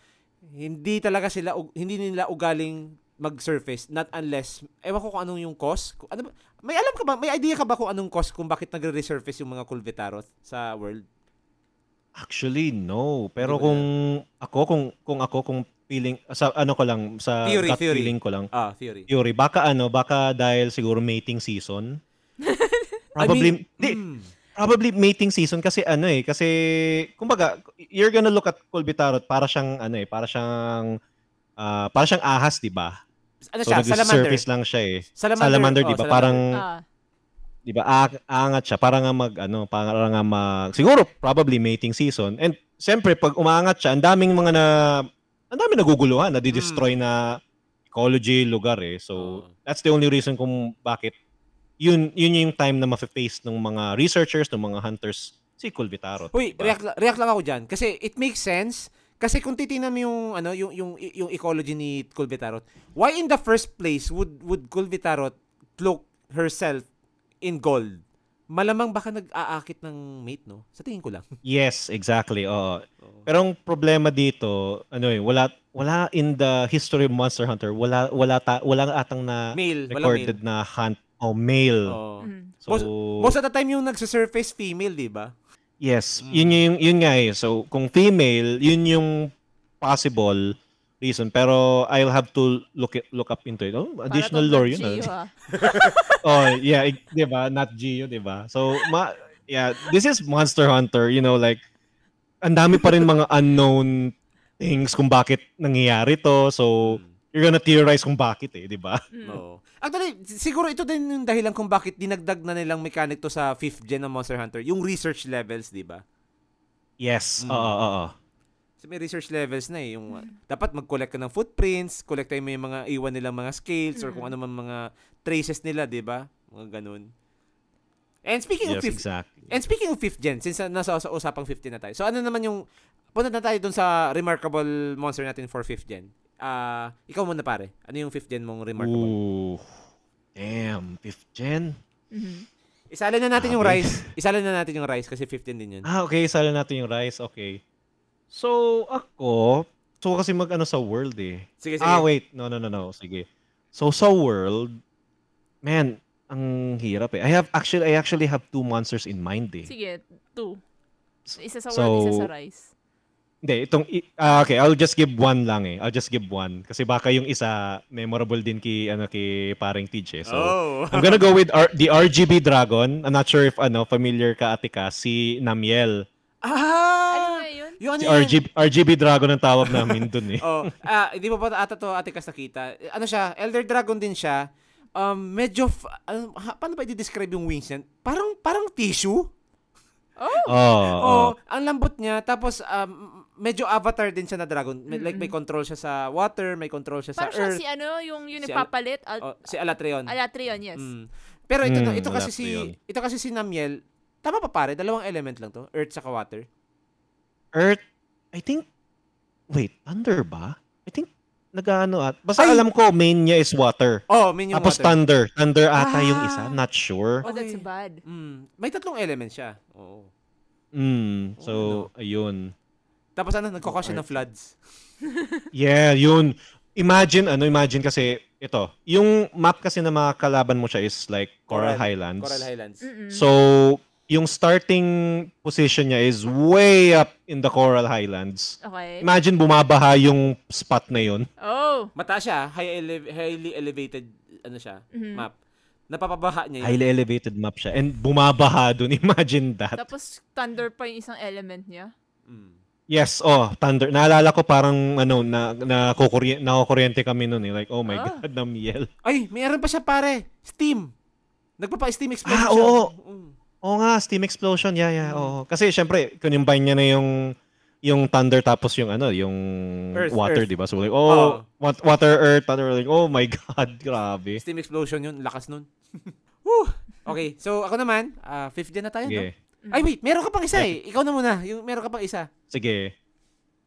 hindi talaga sila, hindi nila ugaling mag-surface, not unless, ewan ko kung anong yung cause. Ano ba? May alam ka ba, may idea ka ba kung anong cause kung bakit nagre-resurface yung mga Kulve Taroth sa world? Actually, no. Pero kung ako, kung kung ako, kung feeling sa ano ko lang sa theory, gut theory. feeling ko lang. Ah, theory. Theory. Baka ano, baka dahil siguro mating season. Probably I mean, di, mm. probably mating season kasi ano eh, kasi kumbaga you're gonna look at Kulve Taroth para siyang ano eh, para siyang uh, para siyang ahas, 'di ba? Ano so, siya? Salamander. Surface lang siya eh. Salamander, salamander 'di ba? Oh, parang ah. 'di ba? A- aangat siya para nga mag ano, para nga mag siguro probably mating season. And siyempre pag umaangat siya, ang daming mga na Ang dami naguguluhan, nadidestroy mm. na ecology, lugar eh. So, oh. that's the only reason kung bakit yun yun yung time na ma-face ng mga researchers, ng mga hunters, si Kulve Taroth. Uy, diba? react, react lang ako dyan. Kasi it makes sense. Kasi kung titingnan mo yung, ano, yung, yung, yung ecology ni Kulve Taroth, why in the first place would would Kulve Taroth cloak herself in gold? malamang baka nag-aakit ng mate, no? Sa tingin ko lang. Yes, exactly. Oo. Pero ang problema dito, ano eh, wala wala in the history of Monster Hunter, wala wala ta, walang atang na male, recorded na hunt o oh, male. Oh. Mm. So most, most of the time yung nagsusurface female, 'di ba? Yes, mm. yun yung yun nga eh. So kung female, yun yung possible reason, pero I'll have to look it, look up into it. Oh, additional lore yun. Geo, ah. Oh, yeah, di ba? Not Geo, di ba? So, ma- yeah, this is Monster Hunter, you know, like, ang dami pa rin mga unknown things kung bakit nangyayari to. So, you're gonna theorize kung bakit eh, di ba? No. Actually, siguro ito din yung dahilan kung bakit dinagdag na nilang mechanic to sa fifth gen ng Monster Hunter, yung research levels, di ba? Yes, oo, oo, oo. May research levels na eh. Yung, mm. Dapat mag-collect ka ng footprints, collect tayo mo yung mga iwan nilang mga scales mm. or kung ano man mga traces nila, di ba? Mga ganun. And speaking yes, of fifth, exactly. And speaking of fifth gen, since nasa sa usapang fifteen na tayo, so ano naman yung, punta na tayo dun sa remarkable monster natin for fifth gen. Uh, ikaw muna pare, ano yung fifth gen mong remarkable? Ooh, damn, fifth gen? Mm-hmm. Isala na natin ah, yung Rise. Isala na natin yung Rise kasi fifteen din yun. Ah, okay. Isala natin yung Rise. Okay. So, ako, so kasi mag-ano sa world eh. Sige, sige. Ah, wait. No, no, no, no. Sige. So, sa world, man, ang hirap eh. I have, actually, I actually have two monsters in mind eh. Sige, two. Isa sa world, so, isa sa Rise. Hindi, itong, uh, okay, I'll just give one lang eh. I'll just give one. Kasi baka yung isa, memorable din ki, ano, ki pareng T J. So, oh. I'm gonna go with R- the R G B Dragon. I'm not sure if, ano, familiar ka, ate ka, si Namiel. Ah! Yun, si yun. R G B, R G B Dragon ang tawag namin dun eh. Oh, ah, hindi mo pa ata to ate kas nakita. Ano siya? Elder Dragon din siya. Um, medyo, f- uh, paano ba i-describe yung wings niya? Parang, parang tissue? Oh. Oh, oh. Ang lambot niya. Tapos, um, medyo avatar din siya na dragon. Mm-hmm. Like, may control siya sa water, may control siya parang sa earth. Parang siya si ano, yung yun ipapalit. Si, Al- Al- oh, si Alatreon. Alatreon, yes. Mm. Pero ito, mm, ito, kasi si, ito kasi si Namiel, tama pa pare, dalawang element lang to. Earth saka water. Earth, I think, wait, thunder ba? I think, nag-ano at, basta Ay! alam ko, main niya is water. Oh, main yung Tapos water. Tapos thunder. Thunder ata ah. yung isa, not sure. Oh, that's bad. Mm. May tatlong elements siya. Oo. Mm. So, oh, no. ayun. Tapos ano, nagkakasya ng floods. Yeah, yun. Imagine, ano, imagine kasi, ito, yung map kasi na mga kalaban mo siya is like Coral, Coral Highlands. Coral Highlands. Mm-mm. So, yung starting position niya is way up in the Coral Highlands. Okay. Imagine bumabaha yung spot na yun. Oh. Mataas siya. High ele- highly elevated ano siya, mm-hmm. map. Napapabaha niya yun. Highly elevated map siya. And bumabaha dun. Imagine that. Tapos thunder pa yung isang element niya. Mm. Yes. Oh, thunder. Naalala ko parang ano, na, na, kukurye- nakukuryente kami nun eh. Like, oh my oh. God, Namiel. Ay, mayroon pa siya pare. Steam. Nagpapa-steam explosion. Ah, oo. Mm. Oo nga, steam explosion. Yeah, yeah. Oo. Kasi syempre, combine niya na yung yung thunder tapos yung ano, yung earth, water, 'di ba? So like, oh, oh, water, earth, thunder, like, oh my God, grabe. Steam explosion 'yun, lakas nun. Woo! Okay, so ako naman, uh, fifteen na tayo, Sige. no? Ay, wait, meron ka pang isa eh. Ikaw na muna, yung meron ka pang isa. Sige.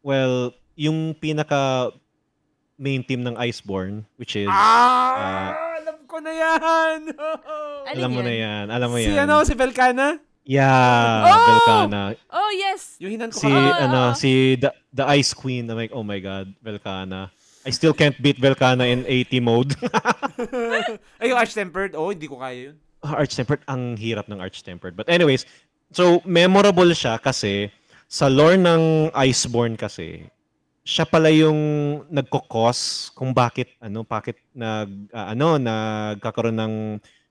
Well, yung pinaka main team ng Iceborne, which is ah! uh, ko na yan. Oh. Alam mo yan? na yan. Alam mo si, yan. Si ano? Si Velkhana? Yeah. Oh! Velkhana. Oh, yes. Yung hinan ko si, ka. Ano, oh, oh. Si the, the Ice Queen. I'm like, oh my God, Velkhana. I still can't beat Velkhana in eighty mode. Ay, yung Arch-Tempered. Oh, hindi ko kaya yun. Arch-Tempered. Ang hirap ng Arch-Tempered. But anyways, so memorable siya kasi sa lore ng Iceborne kasi, siya pala yung nagko-cause kung bakit ano bakit nag uh, ano nagkakaroon ng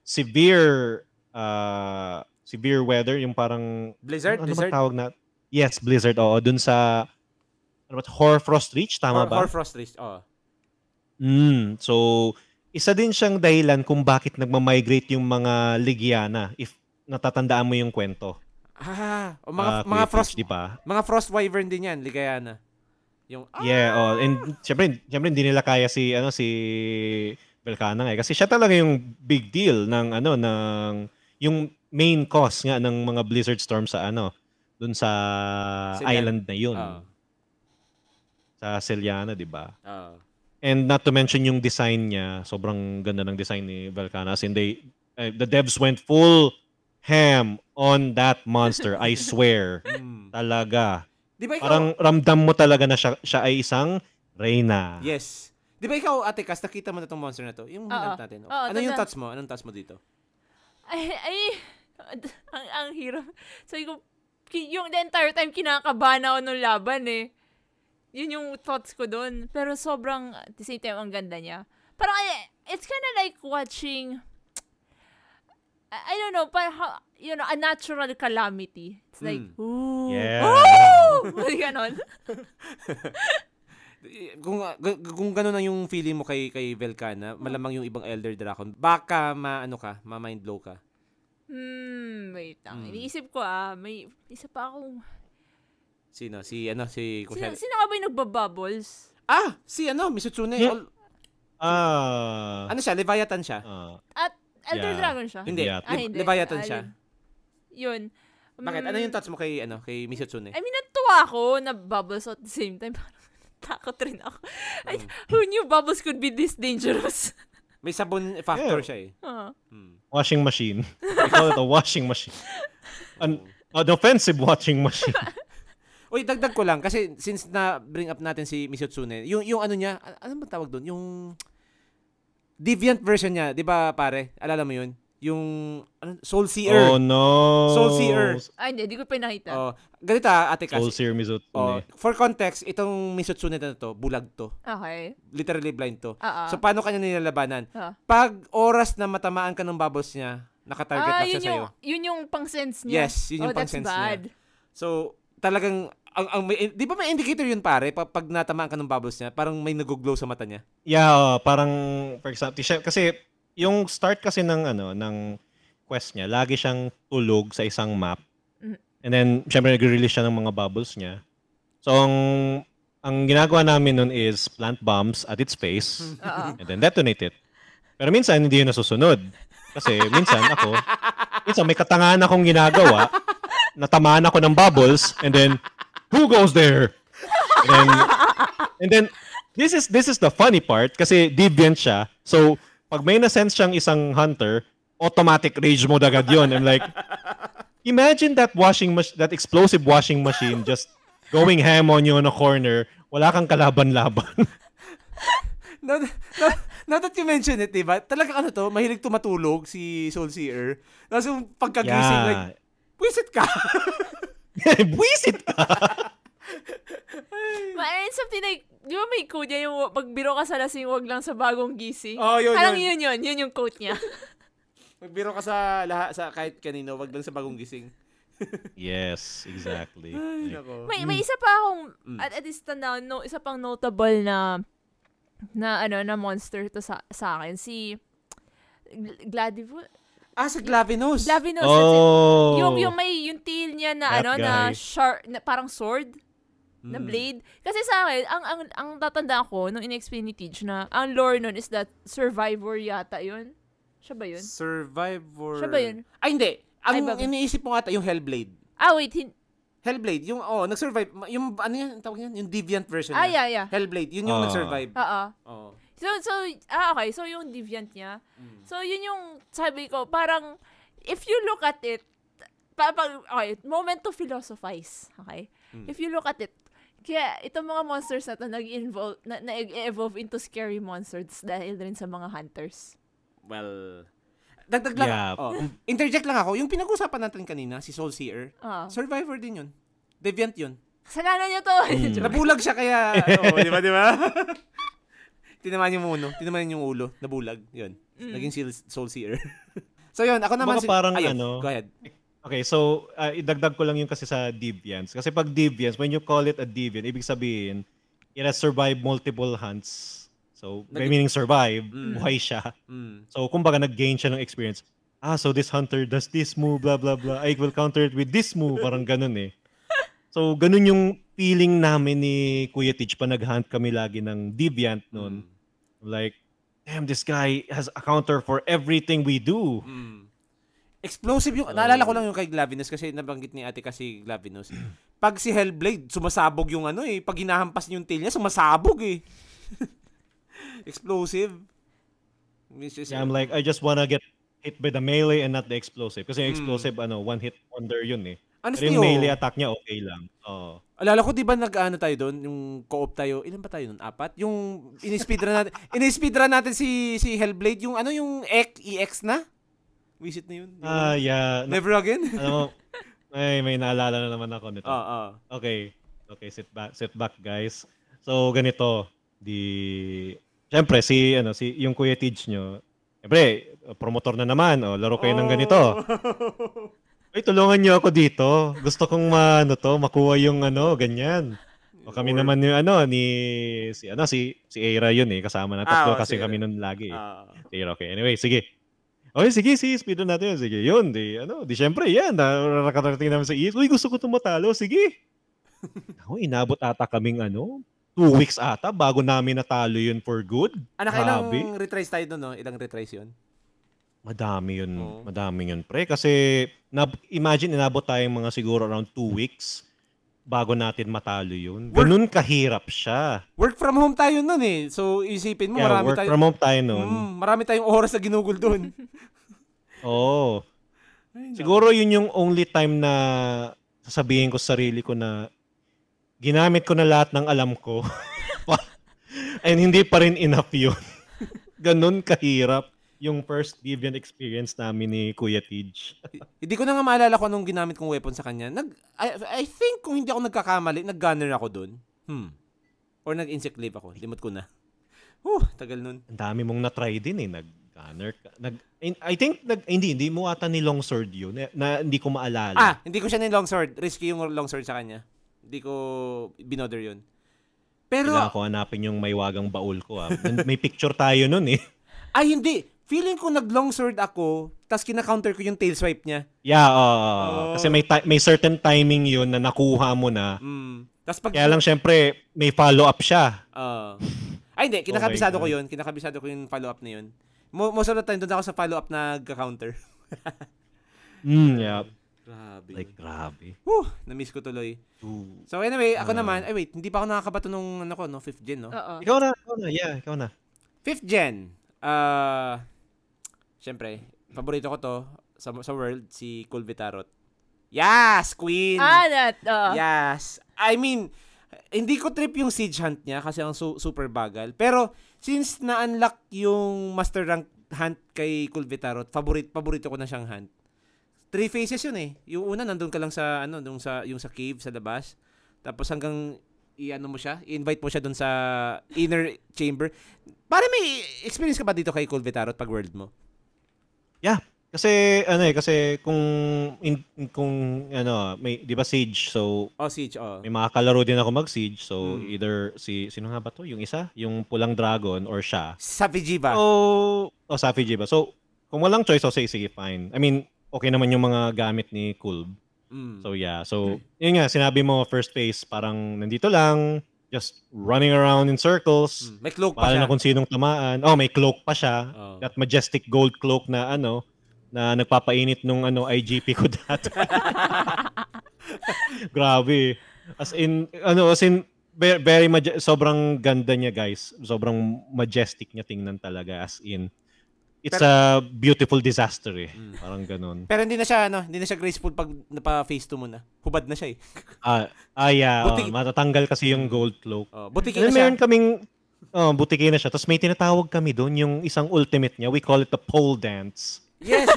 severe uh, severe weather yung parang blizzard ano, ano blizzard tawag na yes blizzard oo dun sa ano ba Hoarfrost Reach tama Hor- ba Hoarfrost Reach oo mm so isa din siyang dahilan kung bakit nagma-migrate yung mga Ligiana if natatandaan mo yung kwento ah o mga uh, mga frost di ba mga frost wyvern din yan Ligiana yung ah! Yeah, oh, and syempre, syempre hindi nila kaya si ano si Velkhana eh kasi siya talaga yung big deal ng ano ng yung main cause nga ng mga blizzard storm sa ano doon sa Siliana. Island na yun. Oh. Sa Siliana, 'di ba? Oh. And not to mention yung design niya, sobrang ganda ng design ni Velkhana. As in they uh, the devs went full ham on that monster. I swear. Talaga. Di ba ikaw, parang ramdam mo talaga na siya, siya ay isang reyna. Yes. Di ba ikaw, Ate Cass, nakita mo na itong monster na to? Yung hinap natin. Oh, ano yung touch mo? Anong touch mo dito? Ay, ay, ang, ang hirap. So, yung, yung the entire time, kinakabahan ako nung laban eh. Yun yung thoughts ko doon. Pero sobrang, at the same time, ang ganda niya. Parang, it's kind of like watching, I don't know, parang, you know, a natural calamity. It's like, mm. ooh. Yeah. Ooh! Ganon. Kung, kung gano'n na yung feeling mo kay kay Velkhana, malamang yung ibang Elder Dragon, baka ma-ano ka, ma-mindblow ka. Hmm, wait lang. Hmm. Iniisip ko ah, may isa pa akong... Sino? Si ano? Si... Sino, sino ka ba yung nagbabubbles? Ah! Si ano? Mizutsune. Ah! Yeah. Uh, ano siya? Leviathan siya? Uh, At Elder yeah. Dragon siya? Hindi. Ah, hindi. Leviathan siya. Uh, yun. Um, Bakit? Ano yung touch mo kay ano kay Mizutsune? I mean, natuwa ako na bubbles at the same time. Takot rin ako. I, who knew bubbles could be this dangerous? May sabon factor yeah. siya eh. Uh-huh. Hmm. Washing machine. They call it a washing machine. An, an offensive washing machine. Uy, dagdag ko lang. Kasi since na-bring up natin si Mizutsune, yung, yung ano niya, ano ba tawag doon? Yung deviant version niya. Di ba pare? Alala mo yun? Yung ano, Soul Seer. Oh no. Soul Seer. Ay, hindi ko pa nakita. Oh, ganito ah, Ate Cass. Soul Seer Mizutsune. Oh, for context, itong Mizutsune na to, bulag to. Okay. Literally blind to. Uh-uh. So paano kanya nilalabanan? Uh-huh. Pag oras na matamaan ka ng bubbles niya, naka-target ah, na siya sa iyo. Yun yung pang-sense niya. Yes, yun oh, yung pang-sense niya. So talagang ang, ang may, di ba may indicator yun pare pag, pag natamaan ka ng bubbles niya, parang may nag-glow sa mata niya. Yeah, parang for example, kasi yung start kasi ng ano ng quest niya, lagi siyang tulog sa isang map. And then syempre nag-release siya ng mga bubbles niya. So ang, ang ginagawa namin nun is plant bombs at its face uh-oh. And then detonate it. Pero minsan hindi yun nasusunod. Kasi minsan ako, minsan may katangahan akong ginagawa, natamaan ako ng bubbles and then who goes there? And then, and then this is this is the funny part kasi deviant siya. So pag may na-sense siyang isang hunter, automatic rage mode agad yun. I'm like, imagine that washing mach- that explosive washing machine just going ham on you in a corner. Wala kang kalaban-laban. Now, now, now that you mention it, diba? Talaga ano to, mahilig tumatulog si Soul Seer. Tapos yung pagkagising, yeah. like, buwisit ka! Buwisit ka! But something like, di ba may quote niya yung magbiro ka sa lasing, wag lang sa bagong gising? Oh, yun, parang yun. yun yun, yun yung quote niya. Magbiro ka sa lahat, sa kahit kanino, wag lang sa bagong gising. Yes, exactly. Ay, like, may, may isa pa akong, mm. at, at least na, no, isa pang notable na, na ano, na monster to sa, sa akin, si Gladivo. Ah, sa Glavenus. Glavenus. Oh. It, yung, yung may, yung tail niya na, that ano, guy. na sharp, na parang sword. Mm. Na blade. Kasi sa akin, ang ang ang tatanda ko nung in-explain ni Tej na ang lore nun is that survivor yata yun. Siya ba yun? Survivor. Siya ba yun? Ay, hindi. Ang Ay, iniisip mo ata yung Hellblade. Ah, wait. Hin- Hellblade. Yung, oh, nag-survive. Yung, ano yan? Tawag yan? Yung deviant version niya. Ah, yeah, yeah. Hellblade. Yun yung uh. nag-survive. Oo. Oh. So, so, ah, okay. So, yung deviant niya. Mm. So, yun yung sabi ko, parang, if you look at it, parang, okay, moment to philosophize. Okay? Mm. If you look at it, kaya itong mga monsters na ito nag-evolve, na, nag-evolve into scary monsters dahil rin sa mga hunters. Well, dagdag lang. Yeah. Oh, interject lang ako. Yung pinag-usapan natin kanina, si Soul Seer, uh-huh. survivor din yun. Deviant yun. Kasalanan niyo to. Mm. Nabulag siya kaya, ano, di ba, di ba? Tinamaan yung muno, tinamaan yung ulo, nabulag. Yun. Mm. Naging si Soul Seer. So yun, ako naman. Baka si- parang ayun, ano. Go ahead. Okay, so uh, idagdag ko lang yung kasi sa deviance. Kasi pag deviance, when you call it a deviant, ibig sabihin, it has survived multiple hunts. So, Nag- meaning survive, mm. buhay siya. Mm. So, kumbaga nag-gain siya ng experience. Ah, so this hunter does this move, blah, blah, blah. I will counter it with this move. Parang ganun eh. So, ganun yung feeling namin ni Kuya Tej pa nag-hunt kami lagi ng deviant nun. Mm. Like, damn, this guy has a counter for everything we do. Mm. Explosive yung, naalala ko lang yung kay Glavenus kasi nabanggit ni Ate kasi Glavenus. Pag si Hellblade, sumasabog yung ano eh. Pag hinahampas niya yung tail niya, sumasabog eh. Explosive. Yeah, I'm like, I just wanna get hit by the melee and not the explosive. Kasi yung explosive, mm. ano, one hit wonder yun eh. Honestly, yung melee attack niya, okay lang. Oh. Alala ko, di ba nag-ano tayo doon? Yung co-op tayo, ilan ba tayo nun? Apat? Yung in-speedrun natin, in-speedrun natin si si Hellblade, yung ano, yung E X na? Visit na yun? Ah, uh, yeah. Never again? Ano, ay, may naalala na naman ako nito. Oo, oh, oh. Okay. Okay, sit back, sit back guys. So, ganito. Di... Siyempre, si, ano, si, yung Kuya Tidge nyo, siyempre, promotor na naman. O, laro kayo oh. ng ganito. Ay, tulungan nyo ako dito. Gusto kong ma, ano to, makuha yung ano, ganyan. O kami Or... naman yung ano, ni, si, ano, si, si Aira yun eh, kasama natin. Ah, oh, kasi si kami nun lagi eh. Ah. Si Aira, okay. Anyway, sige. Okay, sige, sige, speedon natin yun. Sige, yun, di, ano, di syempre, yan, nakarating namin sa E S. Uy, gusto ko tumatalo, sige. Ako, inabot ata kaming, ano, two weeks ata bago namin natalo yun for good. Ano, ilang retries tayo doon, no? Ilang retries yun? Madami yun, oh. madami yun, pre. Kasi, nab- imagine, inabot tayong mga siguro around two weeks bago natin matalo yun. Ganun kahirap siya. Work from home tayo nun eh. So, isipin mo, yeah, marami work tayo... from home tayo nun. Mm, marami tayong oras na ginugol dun. Oo. Oh. Siguro yun yung only time na sasabihin ko sa sarili ko na ginamit ko na lahat ng alam ko. And hindi pa rin enough yun. Ganun kahirap yung first Deviant experience namin ni Kuya Tidge. Hindi ko na nga maalala kung anong ginamit kong weapon sa kanya. Nag, I, I think kung hindi ako nagkakamali, nag-gunner ako dun. Hmm. Or nag-insectlave ako. Limot ko na. Huh, tagal nun. Ang dami mong na-try din eh. Nag-gunner ka. Nag, I think, nag, hindi, hindi mo ata ni Longsword yun. Na, na hindi ko maalala. Ah, hindi ko siya ni Longsword. Risky yung Longsword sa kanya. Hindi ko binother yun. Pero... Kailangan ko hanapin yung may wagang baul ko ah. May picture tayo nun eh. Ay, hindi. Feeling ko nag-longsword ako, tas kina-counter ko yung tail swipe niya. Yeah, oo. Uh, oh. Kasi may ta- may certain timing yun na nakuha mo na. Mm. Tas pag- Kaya lang, syempre, may follow-up siya. Uh. Ay, hindi. Kinakabisado oh ko yun. Kinakabisado ko yung follow-up na yun. Mo- most of the time, doon ako sa follow-up na nag-counter. mm, yeah. Grabe. Like, grabe. Woo! Na-miss ko tuloy. Ooh. So, anyway, ako uh. naman, ay wait, hindi pa ako nakakabato nung, ano ko, no? Fifth gen, no? Oo. Ikaw na, ikaw na, yeah, ikaw na. Fifth gen. Ah... Uh, Siyempre, paborito ko to sa, sa world, si Kulve Taroth. Yes, Queen! Ah, that, oh. Yes. I mean, hindi ko trip yung siege hunt niya kasi ang su- super bagal. Pero, since na-unlock yung master rank hunt kay Kulve Taroth, favorite, paborito ko na siyang hunt. Three phases yun eh. Yung una, nandun ka lang sa, ano, nung sa, yung sa cave, sa labas. Tapos hanggang, i-ano mo siya, i-invite mo siya dun sa inner chamber. Para may experience ka ba dito kay Kulve Taroth pag world mo? Yeah, kasi ano eh kasi kung in, kung ano, may 'di ba siege, so oh siege oh. May makakalaro din ako mag siege, so hmm. either si sino nga ba to, yung isa, yung pulang dragon or siya. Safijiba. Oh, oh Safijiba. So kung walang choice o oh, sige, sige fine. I mean, okay naman yung mga gamit ni Kulve. Hmm. So yeah, so yun nga sinabi mo first phase parang nandito lang just running around in circles. May cloak pa siya. Paano kung sinong tamaan. Oh, may cloak pa siya. Oh. That majestic gold cloak na ano, na nagpapainit nung ano, I G P ko dati. Grabe. As in, ano, as in, very, very maje- sobrang ganda niya, guys. Sobrang majestic niya tingnan talaga. As in, it's pero, a beautiful disaster eh. Mm. Parang ganun. Pero hindi na siya ano, hindi na siya graceful pag napa-face two mo na. Hubad na siya eh. Ah, ah yeah. Buti, oh, matatanggal kasi yung gold cloak. Oh, butiki na siya. Meron kaming oh, butiki na siya. Tapos may tinatawag kami doon yung isang ultimate niya. We call it the pole dance. Yes.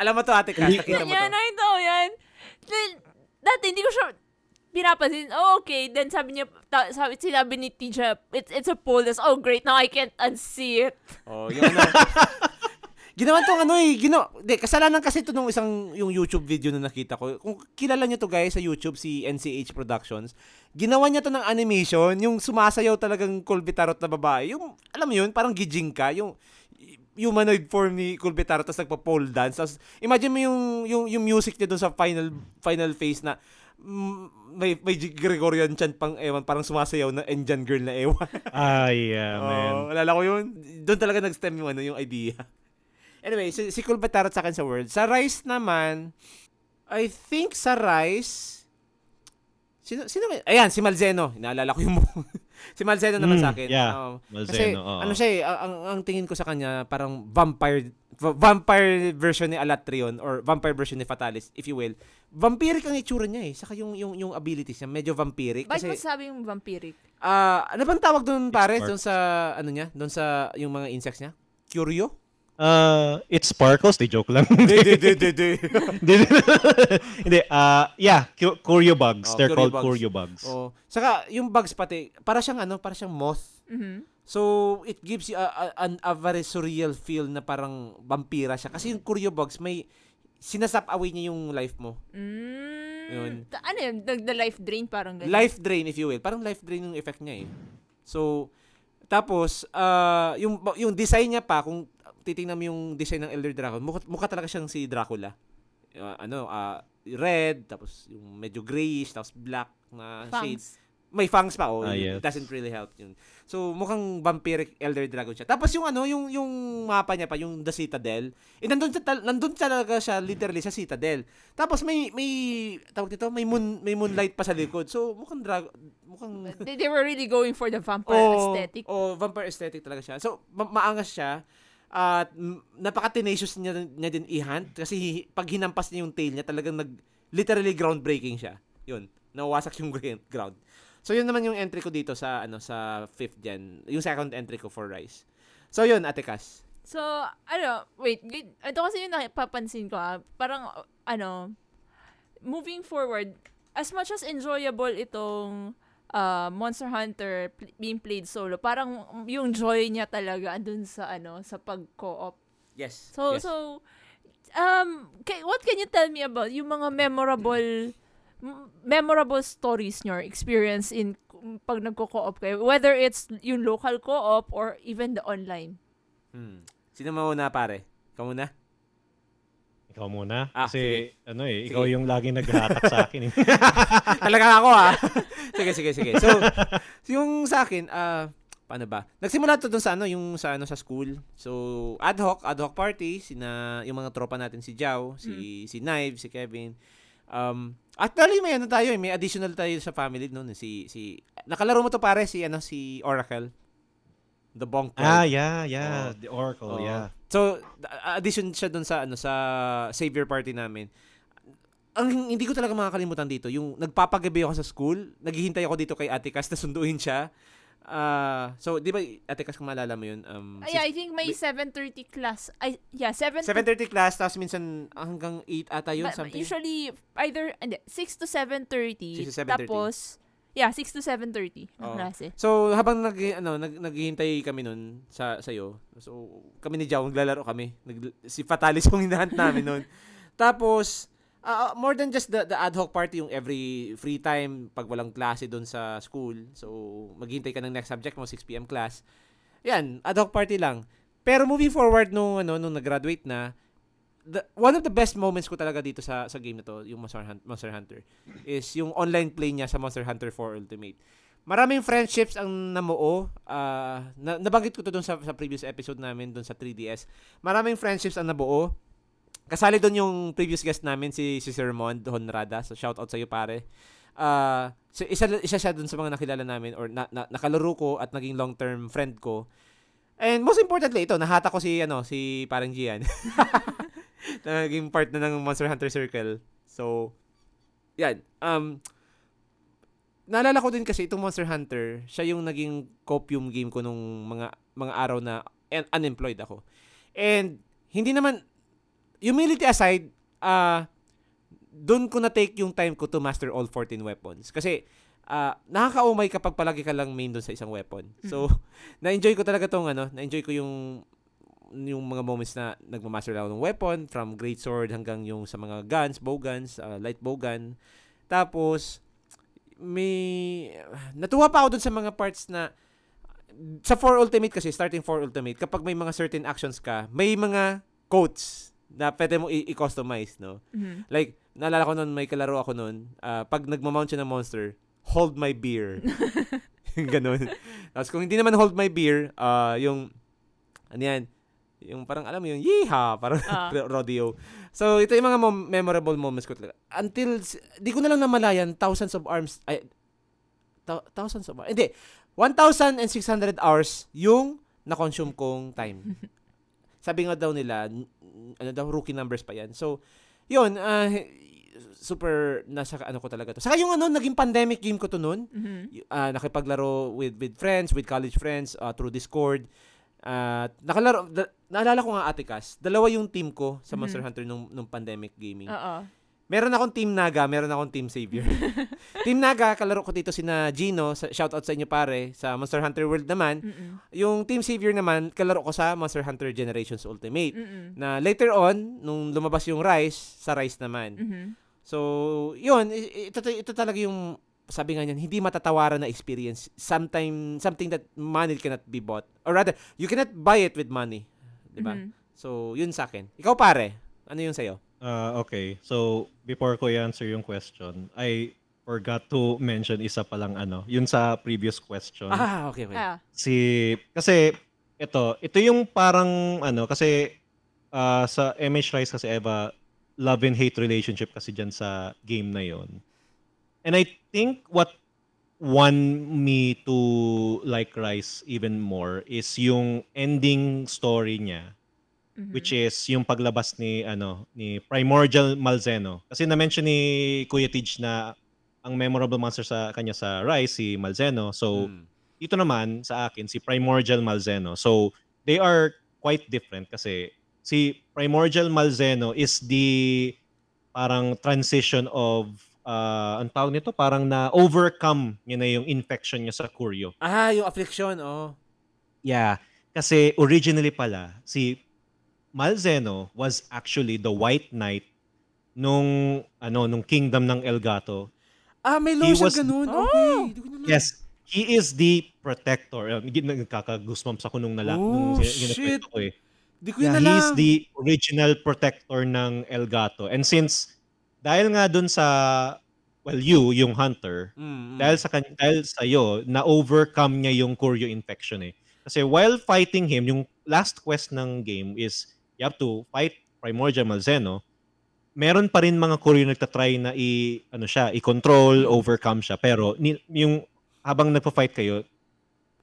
Alam mo to, Ate Kat, nakita mo to. Yan, ay to, yan. Dati hindi ko siya pinapansin. Oh, okay. Then sabi niya, ta- sabi, sinabi ni Tija, it's, it's a pole dance. Oh, great. Now I can't unsee it. Oh, yun ano. Ginawan tong ano eh. Gino, de, kasalanan kasi ito nung isang yung YouTube video na nakita ko. Kung kilala nyo to guys sa YouTube, si N C H Productions, ginawa niya to ng animation, yung sumasayaw talagang Kulve Taroth na babae. Yung, alam mo yun, parang gijing ka. Yung humanoid form ni Kulve Taroth tapos nagpa-pole dance. Tapos, imagine mo yung, yung, yung music niya dun sa final final phase na may may Gregorian chant pang ewan, parang sumasayaw na Indian girl na ewan. Ay, yeah, man. Oh, alala ko yun. Doon talaga nag-stem yung, ano, yung idea. Anyway, si, si Kulve Taroth sa akin sa World. Sa Rise naman, I think sa Rise, sino, sino, ayan, si Malzeno. Inaalala ko yung si Malzeno naman mm, sa akin. Yeah, oh. Malzeno. Kasi, oh. ano siya eh, ang, ang tingin ko sa kanya, parang vampire v- vampire version ni Alatreon or vampire version ni Fatalis, if you will. Vampiric ang itsura niya eh. Saka yung yung yung abilities niya medyo vampiric. Bakit mo sabi yung vampiric? Ah, uh, ano bang tawag doon pare? Doon sa ano niya? Doon sa yung mga insects niya? Qurio? Uh, it sparkles. They joke lang. Hindi, hindi, hindi. Hindi, ah, yeah, Qurio bugs. Oh, They're called Qurio bugs. Oh. Saka, yung bugs pati, para siyang ano, para siyang moth. Mm-hmm. So, it gives you a, a, an a very surreal feel na parang vampira siya. Kasi yung Qurio bugs, may sinasap away niya yung life mo. Mm. Yun. Ano yun? The, the life drain parang ganyan. Life drain, if you will. Parang life drain yung effect niya eh. So, tapos, uh, yung, yung design niya pa, kung titingnan mo yung design ng Elder Dragon, mukha, mukha talaga siyang si Dracula. Uh, ano, uh, red, tapos yung medyo grayish, tapos black na fangs. Shades. May fangs pa, oh. Ah, yes. It doesn't really help yun. So, mukhang vampiric Elder Dragon siya. Tapos yung ano, yung yung mapa niya pa, yung The Citadel, eh, nandun, nandun talaga siya, literally, sa Citadel. Tapos may, may, tawag dito, may moon may moonlight pa sa likod. So, mukhang dragon, mukhang... They, they were really going for the vampire oh, aesthetic. Oh, vampire aesthetic talaga siya. So, ma- maangas siya. At uh, napaka-tenacious niya, niya din i-hunt kasi pag hinampas niya yung tail niya, talagang nag, literally groundbreaking siya. Yun, nawawasak yung ground. So, yun naman yung entry ko dito sa, ano, sa fifth gen. Yung second entry ko for Rise. So, yun, Ate Cass. So, ano, wait. Ito kasi yung napapansin ko, ah. Parang, ano, moving forward, as much as enjoyable itong Uh, Monster Hunter pl- being played solo, parang yung joy niya talaga andun sa ano sa pag-co-op. Yes. So yes. so um can, what can you tell me about yung mga memorable m- memorable stories niyo, experience in pag nagko-co-op kayo, whether it's yung local co-op or even the online? Hmm. Sino mauna pare? Ikaw muna. Ikaw muna. Ah, kasi, sige. ano eh, sige. Ikaw yung laging naghahatak sa akin. Eh. Talaga ako ah. Sige, sige, sige. So, yung sa akin, ah, uh, paano ba? Nagsimula to dun sa ano, yung sa ano, sa school. So, ad hoc, ad hoc party, sina, yung mga tropa natin, si Jao, si, mm. si Knive, si Kevin. Um, actually, may ano tayo eh, may additional tayo sa family noon. Si, si, nakalaro mo to pare, si, ano, si Oracle. The Bonk. Ah, yeah, yeah. Oh. The Oracle, oh. yeah. So, addition siya dun sa, ano, sa Savior Party namin. Ang hindi ko talaga makakalimutan dito, yung nagpapagabi ako sa school, naghihintay ako dito kay Ate Cass na sunduin siya. Uh, so, di ba, Ate Cass, kung maalala mo yun? Um, Ay, yeah, I think may seven thirty class. Ay, yeah, seven thirty class, tapos minsan hanggang eight ata yun, but, something. Usually, either six to seven thirty, six to seven thirty. Tapos... Yeah, six to seven thirty ang klase. So, habang nag, ano, nag, naghihintay kami nun sa sa'yo, so, kami ni Jao, naglalaro kami. Nag, si Fatalis yung hinahunt namin nun. Tapos, uh, more than just the, the ad hoc party, yung every free time, pag walang klase dun sa school, so, maghihintay ka ng next subject mo, six p.m. class. Yan, ad hoc party lang. Pero moving forward nung, ano, nung nag-graduate na, The, one of the best moments ko talaga dito sa sa game na to, yung Monster Hunter, Monster Hunter is yung online play niya sa Monster Hunter four Ultimate. Maraming friendships ang namuo. Uh, na, nabanggit ko to doon sa, sa previous episode namin doon sa three D S. Maraming friendships ang nabuo. Kasali doon yung previous guest namin, si, si Sir Mond Honrada. So, shout out sa iyo, pare. Uh, so isa, isa siya doon sa mga nakilala namin or na, na, nakalaro ko at naging long-term friend ko. And most importantly, ito, nahata ko si, ano, si parang Gian. Naging part na ng Monster Hunter Circle. So, yan. Um, naalala ko din kasi itong Monster Hunter, siya yung naging copium game ko nung mga mga araw na un- unemployed ako. And, hindi naman, humility aside, uh, doon ko na-take yung time ko to master all fourteen weapons. Kasi, uh, nakaka-umay kapag palagi ka lang main doon sa isang weapon. So, na-enjoy ko talaga tong ano, na-enjoy ko yung yung mga moments na nagmamaster lang ng weapon from Great Sword hanggang yung sa mga guns, bow guns, uh, light bow gun. Tapos, may... Natuwa pa ako dun sa mga parts na... Sa four Ultimate kasi, starting four Ultimate, kapag may mga certain actions ka, may mga codes na pwede mo i- i-customize, no? Mm-hmm. Like, naalala ko nun, may kalaro ako nun, uh, pag nagmamount siya ng monster, hold my beer. Ganun. Tapos kung hindi naman hold my beer, uh, yung... Ano yan? Yung parang, alam mo yung, yeeha! Parang uh. rodeo. So, ito yung mga mom- memorable moments ko talaga. Until, di ko na lang namalayan, thousands of arms, ay, th- thousands of arms, hindi, one thousand six hundred hours yung na-consume kong time. Sabi nga daw nila, ano daw, rookie numbers pa yan. So, yun, uh, super, nasa ano ko talaga to. Saka yung ano, naging pandemic game ko to noon. Mm-hmm. Uh, nakipaglaro with, with friends, with college friends, uh, through Discord. Uh, nakalaro, da, naalala ko nga Ate Cass, dalawa yung team ko sa Monster mm-hmm. Hunter nung, nung pandemic gaming. Oo. Meron akong Team Naga, meron akong Team Savior. Team Naga, kalaro ko dito sina Gino, shout out sa inyo pare, sa Monster Hunter World naman. Mm-mm. Yung Team Savior naman, kalaro ko sa Monster Hunter Generations Ultimate. Mm-mm. Na later on, nung lumabas yung Rise, sa Rise naman. Mm-hmm. So, yun, ito, ito talaga yung, sabi nga niyan, hindi matatawaran na experience. Sometime, something that money cannot be bought. Or rather, you cannot buy it with money. Diba? Mm-hmm. So, yun sa akin. Ikaw pare, ano yung sa'yo? Uh, okay, so before ko i-answer yung question, I forgot to mention isa palang ano, yun sa previous question. Ah, okay, okay. Ah. Si, kasi ito, ito yung parang ano, kasi uh, sa M H Rise kasi Eva, love and hate relationship kasi dyan sa game na yun. And I think what won me to like Rise even more is yung ending story niya. Mm-hmm. Which is yung paglabas ni ano ni Primordial Malzeno. Kasi na-mention ni Kuya Tij na ang memorable monster sa kanya sa Rise si Malzeno. So mm. dito naman sa akin si Primordial Malzeno. So they are quite different kasi si Primordial Malzeno is the parang transition of uh, ang tawag nito parang na overcome niya na yung infection niya sa Qurio. Ah, yung affliction, oh. Yeah, kasi originally pala si Malzeno was actually the White Knight nung ano nung kingdom ng Elgado. Ah, may law siya ganun. Okay. Oh. Yes, he is the protector. Nagkakagusmam sa kunong nala. Oh, nung shit. Ko, eh. Di ko yeah, he is the original protector ng Elgado. And since, dahil nga dun sa, well, you, yung hunter, mm-hmm. dahil sa dahil sa'yo, na-overcome niya yung Curio infection eh. Kasi while fighting him, yung last quest ng game is, you have to fight Primordial Malzeno. Meron pa rin mga Kurio nagtatry na i ano siya, i-control, overcome siya. Pero ni, yung habang nagpo-fight kayo,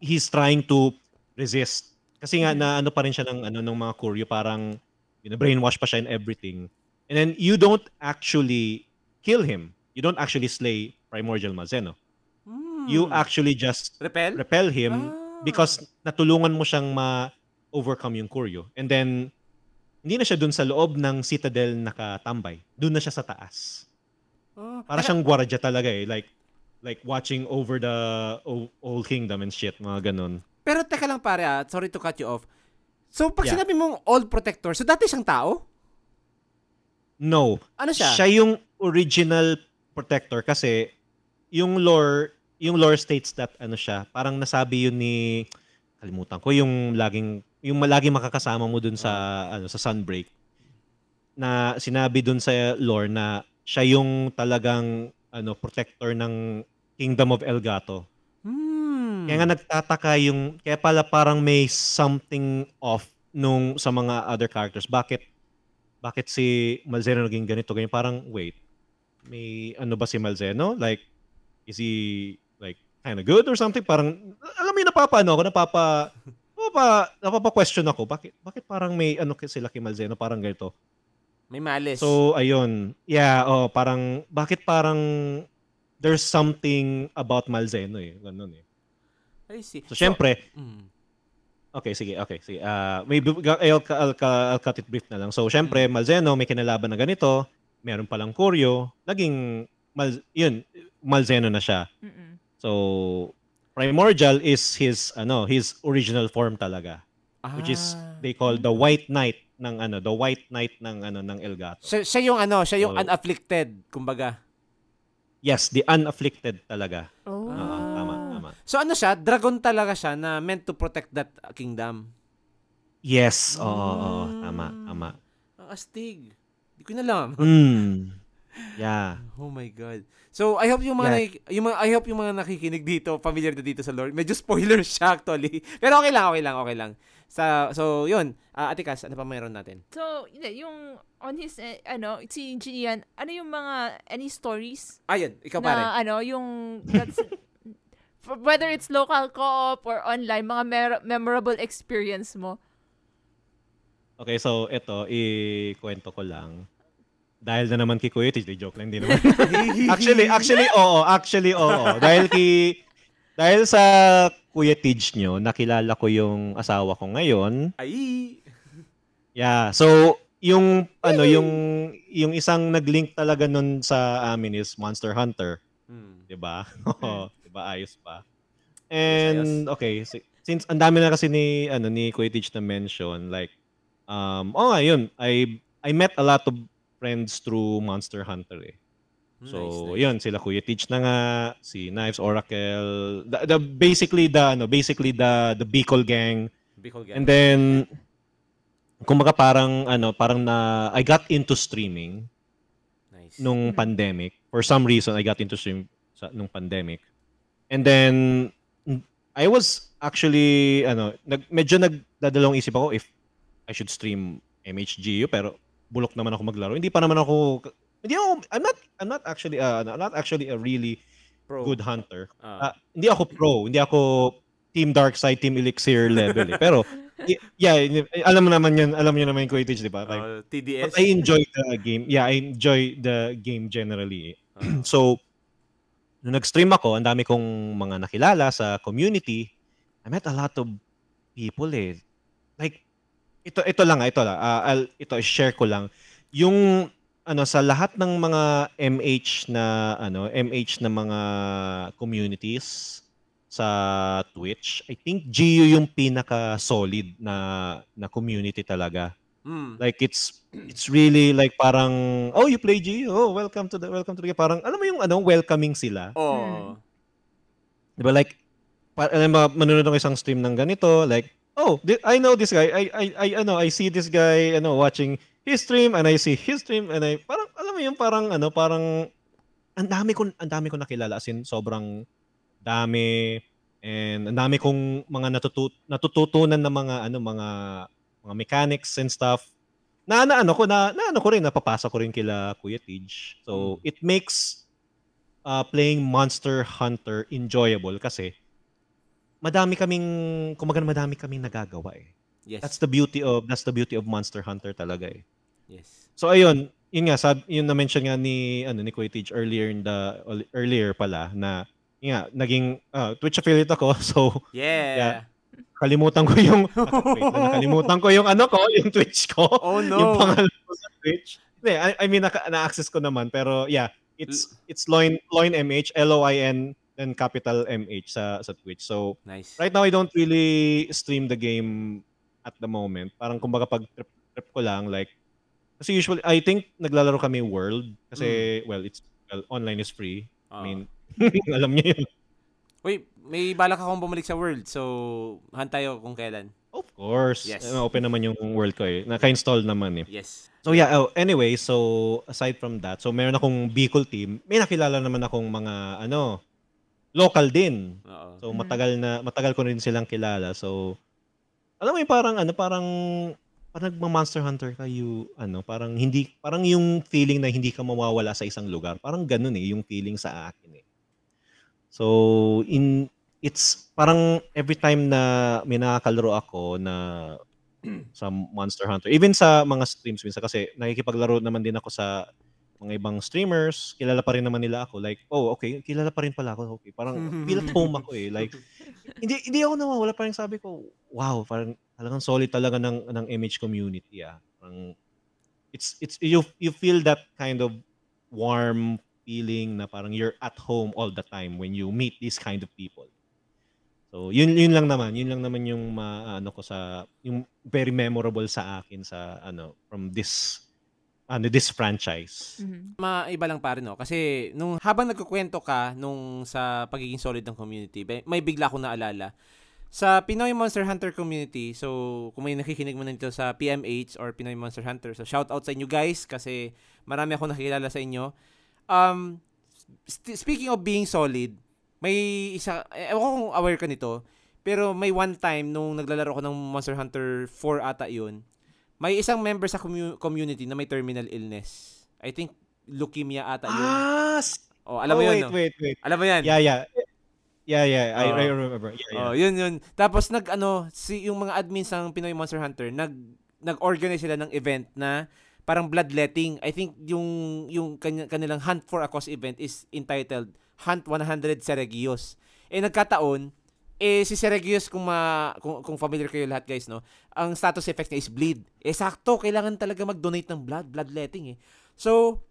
he's trying to resist. Kasi nga na ano pa rin siya ng ano ng mga Kurio, parang you know, brainwash pa siya in everything. And then you don't actually kill him. You don't actually slay Primordial Malzeno. Hmm. You actually just repel, repel him ah. because natulungan mo siyang ma-overcome yung Kurio. And then hindi na siya dun sa loob ng citadel nakatambay. Dun na siya sa taas. Oh, para siyang guardia talaga eh. Like, like watching over the old kingdom and shit. Mga ganun. Pero teka lang pare ah. Sorry to cut you off. So, pag yeah. sinabi mong old protector, so dati siyang tao? No. Ano siya? Siya yung original protector kasi yung lore, yung lore states that ano siya. Parang nasabi yun ni, kalimutan ko, yung laging yung malagi makakasama mo dun sa oh. ano sa Sunbreak na sinabi dun sa lore na siya yung talagang ano protector ng Kingdom of Elgato. Hmm. Kaya nga nagtataka yung kaya pala parang may something off nung sa mga other characters. Bakit bakit si Malzeno naging ganito? Ganyan parang wait. May ano ba si Malzeno? Like is he like kind of good or something? Parang alam mo yung napapaano ako napapa pa napapa-question ako bakit bakit parang may ano sila kay Malzeno parang ganito may malis so ayun yeah oh parang bakit parang there's something about Malzeno eh ganun eh I see so, so syempre mm. okay sige okay sige uh, may I'll, I'll, I'll cut it brief na lang so syempre mm. Malzeno may kinalaban na ganito meron palang Curio naging Mal, yun Malzeno na siya mm-mm. So Primordial is his ano his original form talaga ah. which is they call the White Knight ng ano the White Knight ng ano ng Elgato. So, siya yung ano siya yung so, unafflicted kumbaga. Yes, the unafflicted talaga. Oh. Uh, tama tama. So ano siya dragon talaga siya na meant to protect that kingdom. Yes, oo oh, oh, tama tama. Ang astig. Hindi ko na alam. Mm. Yeah. Oh my God. So I hope yung mga, yeah. na, yung mga I hope yung mga nakikinig dito, familiar na dito sa Lord. Medyo spoiler siya actually. Pero okay lang, okay lang, okay lang. So so yun, uh, Ate Cass, ano pa mayroon natin? So yung on his uh, ano, si Gian, ano yung mga any stories? Ayun, ah, ikaw na, pare. Ano yung that's, whether it's local co-op or online, mga mer- memorable experience mo. Okay, so ito, i-kwento ko lang. Dahil na naman kay Kuya Tich, joke lang din naman. actually, actually, oo. Actually, oo. Dahil ki, dahil sa Kuya Tich nyo, nakilala ko yung asawa ko ngayon. Ay! Yeah, so, yung, ano, yung, yung isang nag-link talaga nun sa amin is Monster Hunter. Hmm. Diba? Diba, ayos pa. And, okay, since ang dami na kasi ni, ano, ni Kuya Tich na mention, like, Um, oh, ayun. I I met a lot of friends through Monster Hunter eh. So, nice, nice. Yun, sila Kuya Tich na nga, si Knives Oracle, the, the basically the ano, basically the the Bicol gang. Bicol gang. And then kumbaga parang ano, parang na I got into streaming. Nice. Nung pandemic. For some reason I got into stream sa nung pandemic. And then I was actually ano, nag medyo nagdadalawang isip ako if I should stream M H G U pero bulok naman ako maglaro. Hindi pa naman ako hindi ako I'm not I'm not actually uh, I'm not actually a really pro. Good hunter. Uh. Uh, hindi ako pro, hindi ako Team Darkside, Team Elixir level eh. Pero yeah, alam mo naman 'yun, alam niyo naman yung Quidditch, 'di ba? Like, uh, T D S. But I enjoy the game. Yeah, I enjoy the game generally. Eh. Uh. So nung nag-stream ako, ang dami kong mga nakilala sa community. I met a lot of people eh. Like Ito ito lang, ito lang. Uh, I'll, ito i-share ko lang yung ano sa lahat ng mga M H na ano, M H na mga communities sa Twitch. I think Gio yung pinaka solid na na community talaga. Mm. Like it's it's really like parang oh you play Gio. Oh, welcome to the welcome to the parang alam mo yung ano, welcoming sila. Oh. Mm. 'Di ba like para manonood ng isang stream ng ganito like oh, I know this guy. I I I ano, I see this guy, ano, watching his stream and I see his stream and I parang alam mo yung parang ano, parang ang dami ko ang dami ko nakilala as in sobrang dami and ang dami kong mga natutut natututunan ng mga ano, mga mga mechanics and stuff. Na, na ano ko na, na ano ko rin napapasa ko rin kila Kuya Tich. So, mm. It makes uh, playing Monster Hunter enjoyable kasi madami kaming kumbaga madami kaming nagagawa eh. Yes. That's the beauty of that's the beauty of Monster Hunter talaga eh. Yes. So ayun, yun nga sab yun na mention nga ni ano ni Kuya Tich earlier in the earlier pala na yun nga naging uh, Twitch affiliate ako. So yeah. yeah kalimutan ko yung wait, nakalimutan ko yung ano ko, yung Twitch ko. Oh no. Yung pangalan ko sa Twitch. Nee, I, I mean naka, na-access ko naman pero yeah, it's it's Loin Loin M H L O I N and capital M H sa sa Twitch. So, nice. Right now I don't really stream the game at the moment. Parang kumbaga pag trip, trip ko lang like kasi usually I think naglalaro kami World kasi mm. well it's well online is free. Uh. I mean, alam niyo yun. Wait, may balak akong bumalik sa World. So, hunt tayo kung kailan. Of course. Yes. Uh, open naman yung World ko eh. Naka-install naman eh. Yes. So yeah, oh, anyway, so aside from that, so meron akong Bicol team. May nakilala naman akong mga ano local din. Uh-oh. So matagal na matagal ko rin silang kilala. So alam mo yung parang ano parang parang nagma-Monster Hunter ka you ano parang hindi parang yung feeling na hindi ka mawawala sa isang lugar. Parang ganoon eh yung feeling sa akin eh. So in it's parang every time na may nakakalaro ako na sa Monster Hunter. Even sa mga streams minsan kasi nakikipaglaro naman din ako sa mga ibang streamers, kilala pa rin naman nila ako. Like, oh, okay, kilala pa rin pala ako. Okay, parang feel at home ako eh. Like, hindi hindi ako nawawala. Parang sabi ko, wow, parang talagang solid talaga ng ng M H community ah. Parang, it's, it's, you, you feel that kind of warm feeling na parang you're at home all the time when you meet these kind of people. So, yun, yun lang naman. Yun lang naman yung ma, ano ko sa, yung very memorable sa akin sa, ano, from this ano, this franchise. Mm-hmm. Maiba lang pa rin, no? Kasi nung, habang nagkukwento ka nung sa pagiging solid ng community, may bigla akong naalala. Sa Pinoy Monster Hunter community, so kung may nakikinig mo na dito sa P M H or Pinoy Monster Hunter, so shout out sa inyo guys kasi marami akong nakikilala sa inyo. Um, st- speaking of being solid, may isa, eh, ewan ko kung aware ka nito, pero may one time nung naglalaro ko ng Monster Hunter four ata yun, may isang member sa commu- community na may terminal illness. I think leukemia ata yun. Ah! Oh, alam oh, mo yun, wait, no? Wait, wait. Alam mo yan? Yeah, yeah. Yeah, yeah. I, oh. I remember. Yeah, yeah. Oh, yun, yun. Tapos nag, ano, si, yung mga admins ng Pinoy Monster Hunter, nag, nag-organize sila ng event na parang bloodletting. I think yung yung kanilang Hunt for a Cause event is entitled Hunt one hundred Seregios. Eh nagkataon eh si Seregios, kung ma kung, kung familiar kayo lahat guys, no, ang status effect niya is bleed. Eh sakto, kailangan talaga mag-donate ng blood, bloodletting eh. So,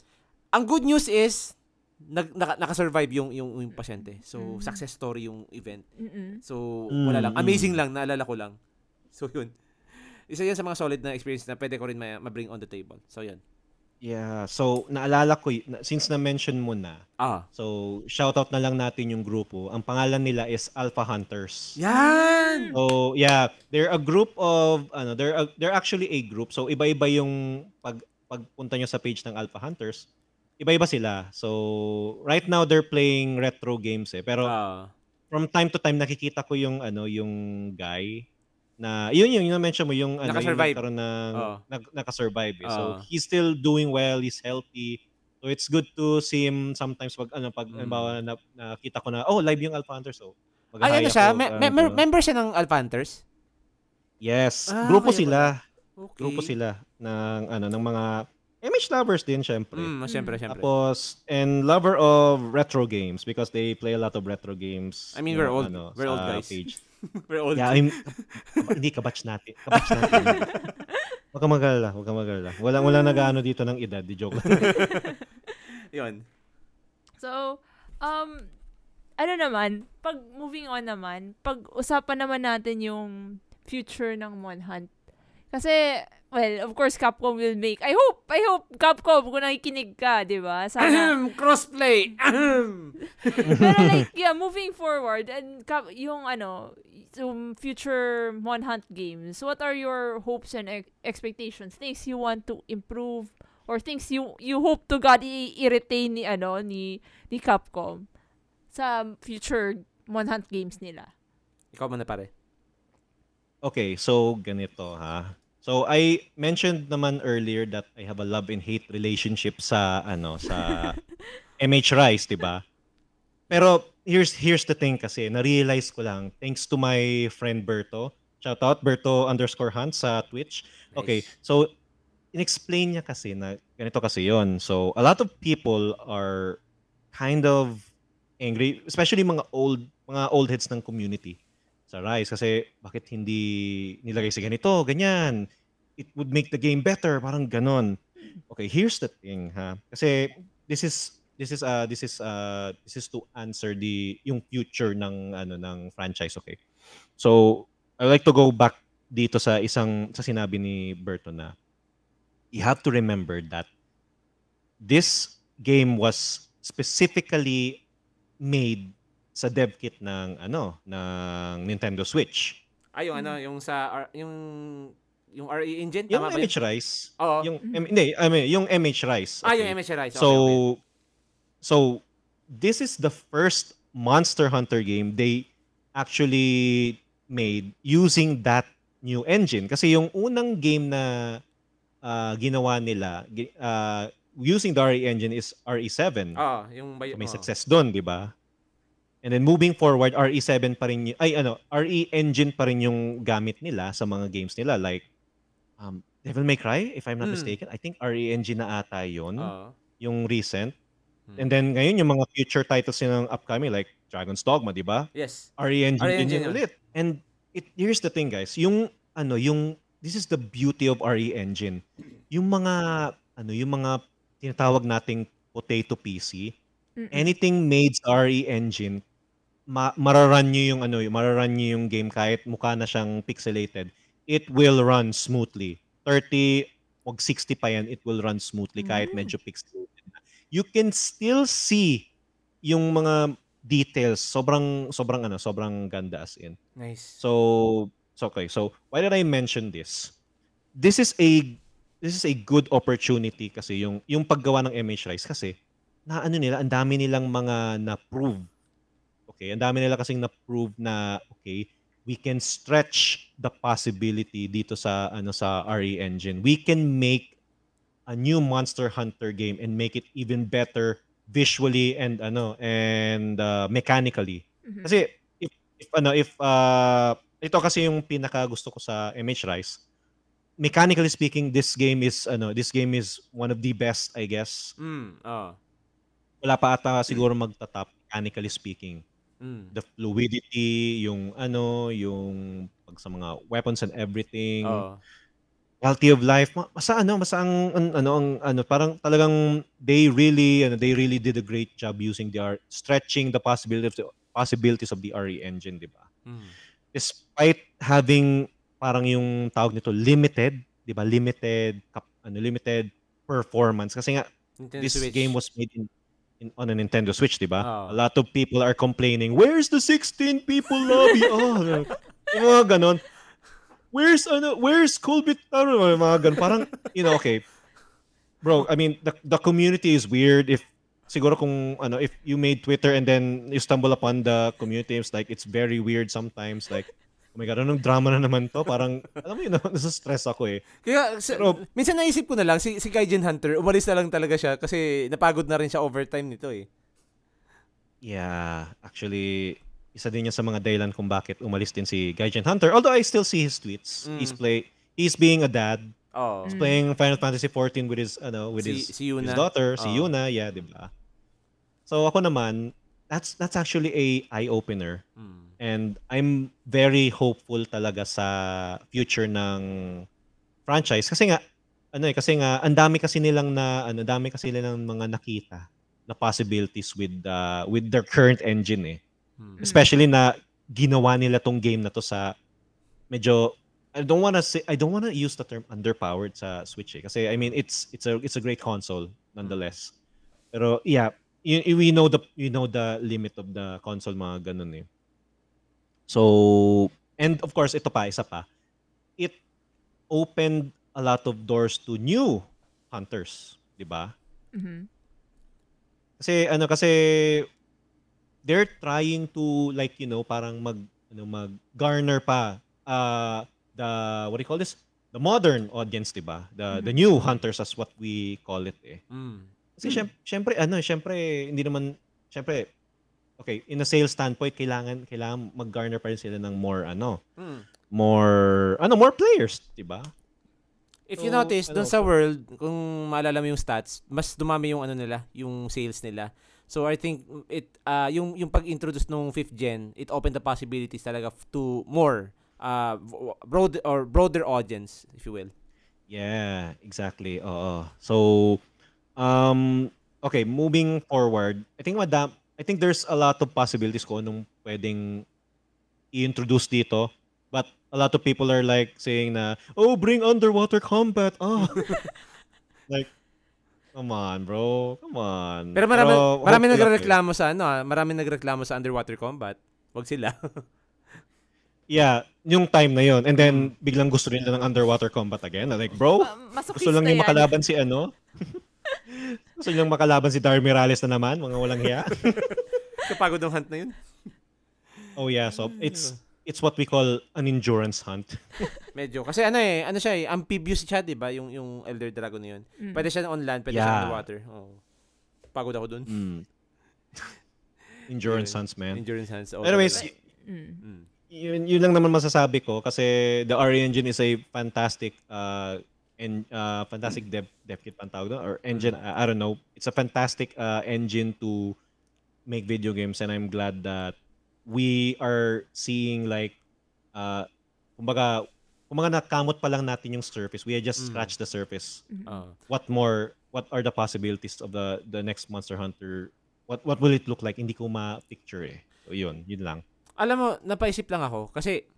ang good news is nag naka, naka-survive yung, yung yung pasyente. So, mm-hmm. success story yung event. Mm-hmm. So, wala lang, amazing lang, naalala ko lang. So, yun. Isa yan sa mga solid na experience na pwede ko rin ma-bring on the table. So, yan. Yeah. So, naalala ko, since na-mention mo na, ah. so, shoutout na lang natin yung grupo. Ang pangalan nila is Alpha Hunters. Yan! So, yeah. They're a group of, ano, they're a, they're actually a group. So, iba-iba yung pag, pagpunta nyo sa page ng Alpha Hunters. Iba-iba sila. So, right now, they're playing retro games eh. Pero, ah. from time to time, nakikita ko yung, ano, yung guy. Na yun yun yung na-mention mo yung naka-survive. Ano, yung ng, oh. nag- naka-survive eh. oh. So he's still doing well, he's healthy. So it's good to see him sometimes pag ano pag mm. bawa na nakita ko na oh live yung Alpha Hunters, so ay ano siya, ako, me- um, me- member siya ng Alpha Hunters. Yes, ah, grupo okay. sila. Okay. Grupo sila ng ano ng mga image lovers din syempre. Mm, syempre, mm. syempre. Tapos and lover of retro games because they play a lot of retro games. I mean, we're old, ano, we're old guys. Page. We're old. Yeah, hindi kabatch natin. Kabatch natin. Huwag kang magalala, huwag kang magalala. Walang walang nag-aano dito ng edad, di joke lang. 'Yon. So, um ano naman, pag moving on naman, pag-usapan naman natin yung future ng Mon Hunt. Kasi, well, of course Capcom will make. I hope, I hope Capcom kung nakikinig ka, 'di ba? Sana crossplay. Pero like, yeah, moving forward and Cap- yung ano, yung future Mon Hunt games. What are your hopes and ex- expectations? Things you want to improve or things you you hope to God i- i-retain ni ano ni ni Capcom sa future Mon Hunt games nila. Ikaw muna pare. Okay, so ganito ha. So I mentioned naman earlier that I have a love and hate relationship sa ano sa M H Rise, 'di ba? Pero here's here's the thing kasi na-realize ko lang thanks to my friend Berto. Shout out Berto underscore Hunt sa Twitch. Okay, nice. So inexplain niya kasi na ganito kasi 'yon. So a lot of people are kind of angry, especially mga old mga old heads ng community. Sa Rise kasi bakit hindi nilagay sa ganito, ganyan. It would make the game better, parang ganon. Okay, here's the thing ha. Kasi this is this is uh this is uh this is to answer the yung future ng ano ng franchise, okay. So, I like to go back dito sa isang sa sinabi ni Berto na you have to remember that this game was specifically made sa dev kit ng ano ng Nintendo Switch. Ay yung ano yung sa yung yung R E engine tama ba? Yung M H Rise. Oo. Yung mm-hmm. M, hindi, I mean, yung M H Rise. Okay. Ah, yung M H Rise. Okay, so okay. So this is the first Monster Hunter game they actually made using that new engine kasi yung unang game na uh, ginawa nila uh, using the R E engine is R E seven. Ah, yung may, so, may oh. success doon, di ba? And then moving forward, R E seven pa rin, ay ano, R E engine pa rin yung gamit nila sa mga games nila. Like, um, Devil May Cry, if I'm not mm. mistaken, I think R E engine na ata yun, uh. yung recent. Mm. And then ngayon, yung mga future titles yun ng upcoming, like Dragon's Dogma, di ba? Yes. R E engine, R E engine yun ulit. And it, here's the thing, guys. Yung, ano, yung, this is the beauty of R E engine. Yung mga, ano, yung mga tinatawag nating potato P C, mm-mm. anything made sa R E engine, Ma- mararan nyo yung ano, mararan nyo yung game kahit mukha na siyang pixelated, it will run smoothly. thirty o sixty pa yan, it will run smoothly kahit medyo pixelated na. You can still see yung mga details. Sobrang sobrang ano, sobrang ganda as in. Nice. So, so okay. So, why did I mention this? This is a this is a good opportunity kasi yung yung paggawa ng M H Rise kasi na ano nila, ang dami nilang mga na-prove. Okay, ang dami nila kasing na-prove na okay, we can stretch the possibility dito sa ano sa R E engine. We can make a new Monster Hunter game and make it even better visually and ano and uh, mechanically. Mm-hmm. Kasi if if ano if uh, ito kasi yung pinaka gusto ko sa M H Rise. mechanically speaking, this game is ano, this game is one of the best, I guess. Mm, oh. Wala pa ata siguro magtatap mechanically speaking. Mm. The fluidity, yung ano, yung pag sa mga weapons and everything. Oh. Quality of life, masa ano, masa ang ano, ang ano, parang talagang they really ano, they really did a great job using the art, stretching the possibilities possibilities of the R E engine, di ba? Mm. Despite having parang yung tawag nito limited, di ba? Limited cap, ano, limited performance kasi nga Nintendo this Switch. Game was made in, in on a Nintendo Switch, di ba? Oh. A lot of people are complaining, "Where's the sixteen people lobby?" Oh, oh, ganon. Where's ano? Where's Kulve Taroth? Mga ganun. Parang you know, okay, bro. I mean, the the community is weird. If siguro kung ano, if you made Twitter and then you stumble upon the community, it's like it's very weird sometimes. Like, oh my God, anong drama na naman to? Parang alam mo yun, nasa-stress ako eh. Kaya sa, pero, minsan naisip ko na lang si si Gaijin Hunter, umalis na lang talaga siya kasi napagod na rin siya overtime nito eh. Yeah, actually. Isa din yan sa mga dahilan kung bakit umalis din si Gaijin Hunter. Although I still see his tweets. Mm. He's play he's being a dad. Oh. He's playing Final Fantasy fourteen with his ano, with si, his, si his daughter, oh. si Yuna, yeah, di ba? So ako naman, that's that's actually a eye opener. Mm. And I'm very hopeful talaga sa future ng franchise kasi nga ano eh, kasi nga ang dami kasi nilang na ano, dami kasi nilang mga nakita na possibilities with uh, with their current engine eh. Especially na ginawa nila tong game na to sa medyo I don't wanna say I don't wanna use the term underpowered sa Switch eh. Kasi I mean it's it's a it's a great console nonetheless. Pero yeah, you, you, we know the you know the limit of the console mga ganun eh. So and of course ito pa isa pa. It opened a lot of doors to new hunters, di ba? Mm-hmm. Kasi ano kasi they're trying to like you know parang mag ano mag garner pa uh the what do you call this the modern audience diba the mm-hmm. the new hunters as what we call it eh mm. Kasi mm. syempre ano syempre hindi naman syempre okay in a sales standpoint kailangan kailangan mag garner pa rin sila ng more ano mm. more ano more players diba if so, you notice ano, dun sa World kung maalala mo yung stats mas dumami yung ano nila yung sales nila. So I think it uh yung yung pag-introduce nung fifth gen, it opened the possibilities talaga to more uh broad or broader audience if you will. Yeah, exactly. Oo. So um okay, moving forward, I think madam, I think there's a lot of possibilities ko nung pwedeng i-introduce dito, but a lot of people are like saying na, "Oh, bring underwater combat." Oh. Like come on, bro. Come on. Pero marami, Pero, marami nagreklamo sa ano, marami nagreklamo sa underwater combat. Wag sila. Yeah, yung time na yon. And then biglang gusto nila ng underwater combat again. Like, bro, gusto lang nilang makalaban si ano. Gusto nilang makalaban si Dar Mirales na naman, mga walang hiya. Kapagod ng hunt na yun. Oh yeah, so it's it's what we call an endurance hunt. Medyo kasi ano eh, ano siya eh, amphibious siya, 'di ba? Yung yung Elder Dragon na yun. Mm. Pwede siya on land, pwede yeah. siya on water. Oh. Pagod ako dun. Mm. Endurance hunts, man. Endurance hunts. Oh, anyways, y- mm. yun, yun lang naman masasabi ko kasi the R E engine is a fantastic uh and uh fantastic dev dev kit pantawag no? Or engine, mm. I, I don't know. It's a fantastic uh engine to make video games and I'm glad that we are seeing like uh kumbaga kumbaga nakamot pa lang natin yung surface, we just scratched mm. the surface. Mm-hmm. Uh, what more what are the possibilities of the the next Monster Hunter, what what will it look like, hindi ko ma-picture eh. So yun yun lang, alam mo napaisip lang ako kasi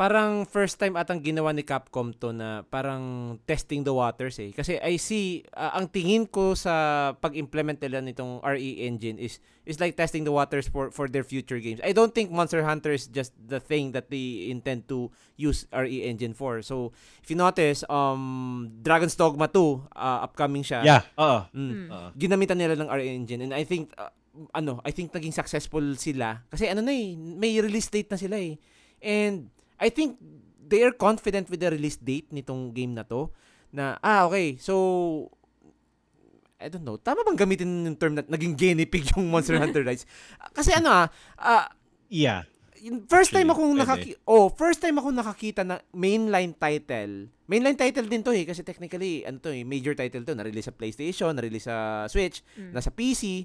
parang first time atang ginawa ni Capcom to na parang testing the waters eh kasi I see uh, ang tingin ko sa pag-implement nila nitong R E engine is is like testing the waters for for their future games. I don't think Monster Hunter is just the thing that they intend to use R E engine for. So if you notice um Dragon's Dogma two uh, upcoming siya. Yeah. Oo. Mm, uh-huh. Ginamitan nila ng R E engine and I think uh, ano I think naging successful sila kasi ano na eh may release date na sila eh and I think they are confident with the release date nitong game na to na ah okay so I don't know tama bang gamitin yung term na naging guinea pig yung Monster Hunter Rise kasi ano ah uh, yeah First time akong nakaki oh, first time akong nakakita ng mainline title. Mainline title din 'to eh kasi technically ano 'to eh, major title 'to, na-release sa PlayStation, na-release sa Switch, mm. nasa P C.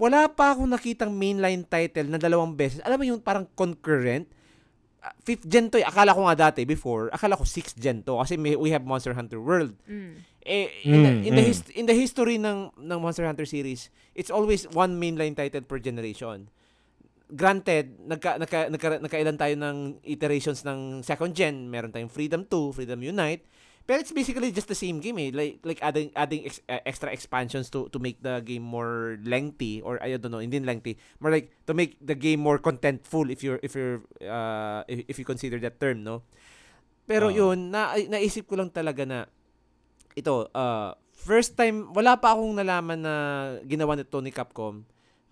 Wala pa akong nakitang mainline title na dalawang beses. Alam mo yung parang concurrent fifth gen 'to eh. Akala ko nga dati before, akala ko sixth gen 'to kasi may, we have Monster Hunter World. Mm. Eh in the, in, the hist- in the history ng ng Monster Hunter series, it's always one mainline title per generation. Granted, nagka, nagka, nagka, nagkailan tayo ng iterations ng second gen. Meron tayong Freedom two, Freedom Unite. Pero it's basically just the same game eh. Like, like adding, adding ex, uh, extra expansions to, to make the game more lengthy. Or I don't know, hindi lengthy. More like to make the game more contentful if you're, if you're, uh, if, if you consider that term, no? Pero uh, yun, na, naisip ko lang talaga na ito, uh, first time, wala pa akong nalaman na ginawa nito ni Capcom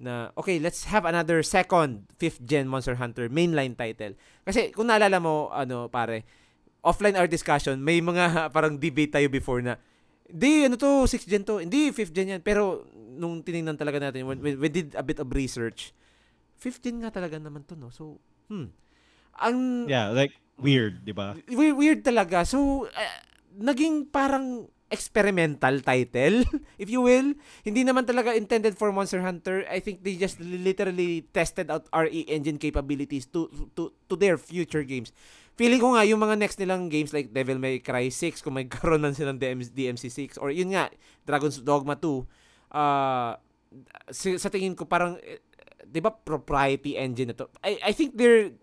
na, okay, let's have another second fifth gen Monster Hunter mainline title. Kasi kung naalala mo, ano pare, offline art discussion, may mga parang debate tayo before na, hindi, ano to, sixth gen to, hindi, fifth gen yan. Pero nung tinignan talaga natin, when, we did a bit of research, fifth gen nga talaga naman to, no? So, hmm. Ang, yeah, like, weird, di ba? Weird, weird talaga. So, uh, naging parang experimental title, if you will. Hindi naman talaga intended for Monster Hunter. I think they just literally tested out R E engine capabilities to to to their future games. Feeling ko nga yung mga next nilang games like Devil May Cry six, kung magkaroon lang silang D M C six, or yun nga, Dragon's Dogma two, uh, sa tingin ko parang, di ba, propriety engine na to? I, I think they're,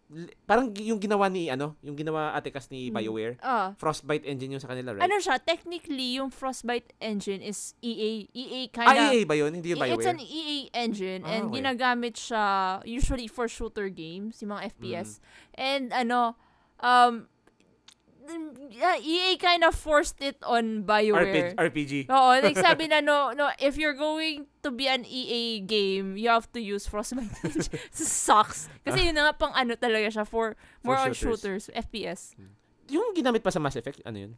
parang yung ginawa ni, ano, yung ginawa Atekas ni BioWare, uh, Frostbite engine yung sa kanila, right? Ano siya, technically, yung Frostbite engine is E A, E A kind of... Ah, E A ba yun? Hindi yung BioWare? It's an E A engine, oh, and okay. Ginagamit siya usually for shooter games, yung mga F P S. Mm. And ano, um, E A kind of forced it on BioWare. R P G. Oo, like sabi na, no, no, if you're going to be an E A game, you have to use Frostbite. Sucks. Kasi yun na nga pang ano talaga siya for more for shooters. On shooters, F P S. Hmm. Yung ginamit pa sa Mass Effect, ano yun?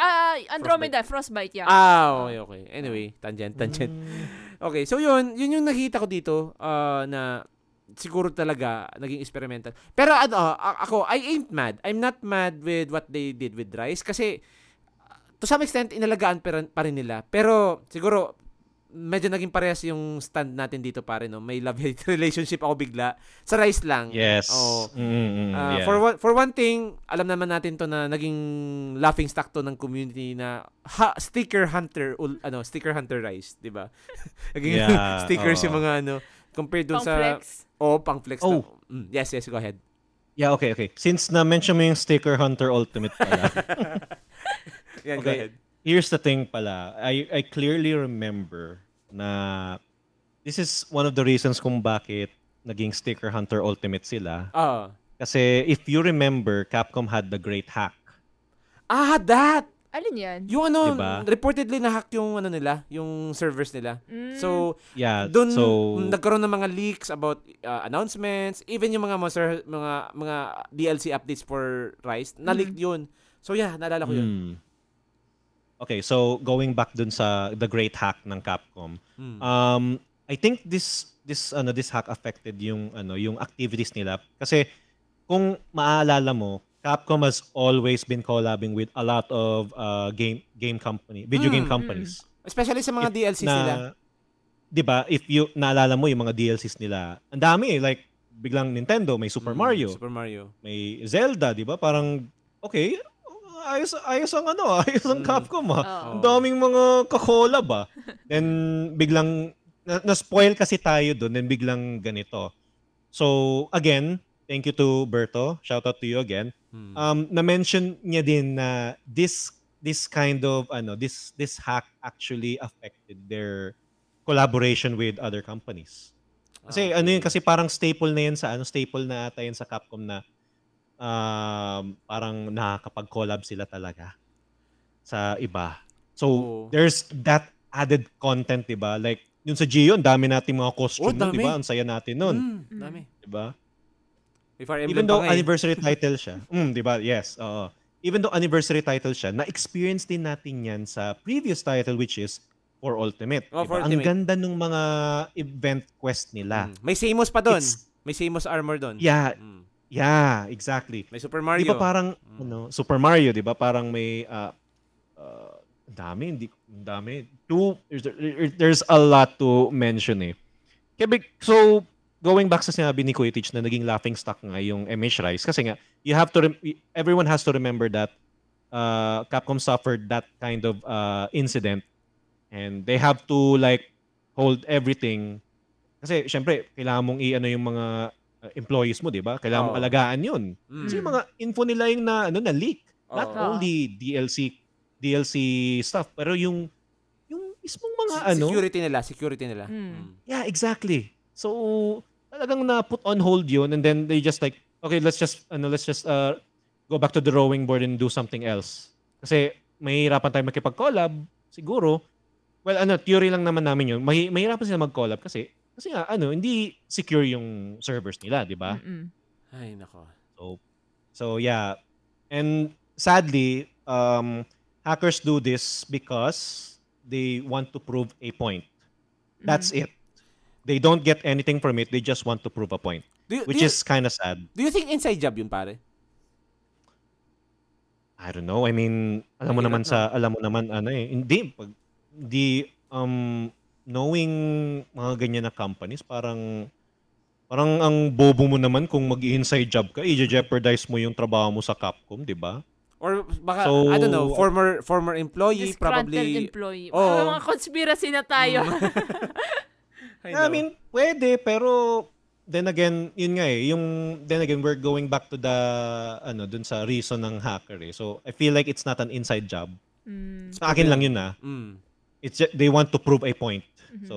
Ah, uh, Andromeda, Frostbite, Frostbite yeah. Ah, okay, okay. Anyway, tangent, tangent. Mm. Okay, so yun, yun yung nakita ko dito uh, na siguro talaga naging experimental. Pero ano, ako, I ain't mad. I'm not mad with what they did with Rise kasi to some extent, inalagaan pa rin nila. Pero siguro, medyo naging parehas yung stand natin dito pa rin. No? May love-hate relationship ako bigla. Sa Rise lang. Yes. Oh, mm-hmm. uh, yeah. for, one, for one thing, alam naman natin to na naging laughing stock to ng community na ha, sticker hunter, ul, ano, sticker hunter Rise. Diba? Naging yeah, stickers oh. Yung mga ano. Compared dun sa... Oh, pang-flex. Oh. Mm, yes, yes, go ahead. Yeah, okay, okay. Since na-mention mo yung Sticker Hunter Ultimate pala. Yeah, okay. Go ahead. Here's the thing pala. I, I clearly remember na this is one of the reasons kung bakit naging Sticker Hunter Ultimate sila. Uh. Kasi if you remember, Capcom had the great hack. Ah, that! Alin yan? Yung ano, diba? Reportedly na-hack yung ano nila, yung servers nila. Mm. So, yeah, doon so, nagkaroon ng mga leaks about uh, announcements, even yung mga monster, mga mga D L C updates for Rise, na-leaked mm. yun. So yeah, naalala ko yun. Mm. Okay, so going back dun sa the great hack ng Capcom. Mm. Um, I think this this ano this hack affected yung ano yung activities nila kasi kung maaalala mo Capcom has always been collabing with a lot of uh, game game company, video mm, game companies. Mm. Especially sa mga if D L Cs na, nila. 'Di ba? If you naalala mo yung mga D L Cs nila, ang dami eh, like biglang Nintendo may Super mm, Mario. Super Mario. May Zelda, 'di ba? Parang okay, ayos ayos ang ano, ayos ang mm. Capcom ah. Oh. Ang daming mga ka-collab ah. Then biglang na- na-spoil kasi tayo doon, then biglang ganito. So, again, thank you to Berto. Shout out to you again. Hmm. Um, na-mention niya din na this this kind of ano this this hack actually affected their collaboration with other companies. Kasi okay. ano yun, kasi parang staple na yan sa ano staple na ata yan sa Capcom na um, parang nakakapag-collab sila talaga sa iba. So oh. there's that added content, diba? Like yung sa Geo, ang dami nating mga costume, oh, diba? Ang saya natin noon. Mm, dami. Diba? Even though eh. anniversary title siya. Mm, di ba? Yes. Oo. Even though anniversary title siya, na-experience din natin yan sa previous title which is four Ultimate. Oh, diba? Ang ganda nung mga event quest nila. Mm. May Samus pa doon. It's, May Samus armor doon. Yeah. Mm. Yeah, exactly. May Super Mario. 'Di ba parang mm. ano, Super Mario, 'di ba? Parang may uh, uh dami, hindi dami. Two there's, there's a lot to mention eh. Kaya so going back sa sinabi ni Koytich na naging laughing stock nga yung M H Rise kasi nga you have to rem- everyone has to remember that uh Capcom suffered that kind of uh incident and they have to like hold everything kasi syempre kailangan mong i-ano yung mga employees mo, 'di ba? Kailangan oh. mong alagaan 'yun. Mm. Kasi yung mga info nila yung na ano na leak. Oh. Not only D L C D L C stuff, pero yung yung mismong mga S- ano security nila, security nila. Mm. Yeah, exactly. So talagang na put on hold 'yun and then they just like okay, let's just ano let's just uh, go back to the drawing board and do something else. Kasi mahirapan tayo makipag-collab siguro. Well, ano, theory lang naman namin 'yun. Mahi- mahirapan sila mag-collab kasi Kasi nga, ano, hindi secure yung servers nila, di ba? Ay, nako. So, so, yeah. And sadly, um, hackers do this because they want to prove a point. That's mm. it. They don't get anything from it. They just want to prove a point. You, which you, is kind of sad. Do you think inside job yun, pare? I don't know. I mean, alam mo naman sa, alam mo naman, ano eh. Hindi. Pag, di, um... knowing mga ganyan na companies, parang parang ang bobo mo naman kung mag-inside job ka, i-jeopardize mo yung trabaho mo sa Capcom, di ba? Or baka, so, I don't know, former former employee, probably. Employee. Oh. Mga conspiracy na tayo. I, I mean, pwede, pero then again, yun nga eh, yung, then again, we're going back to the, ano, dun sa reason ng hacker eh. So, I feel like it's not an inside job. Mm. Sa akin lang yun ah. Mm. It's just, they want to prove a point. Mm-hmm. So,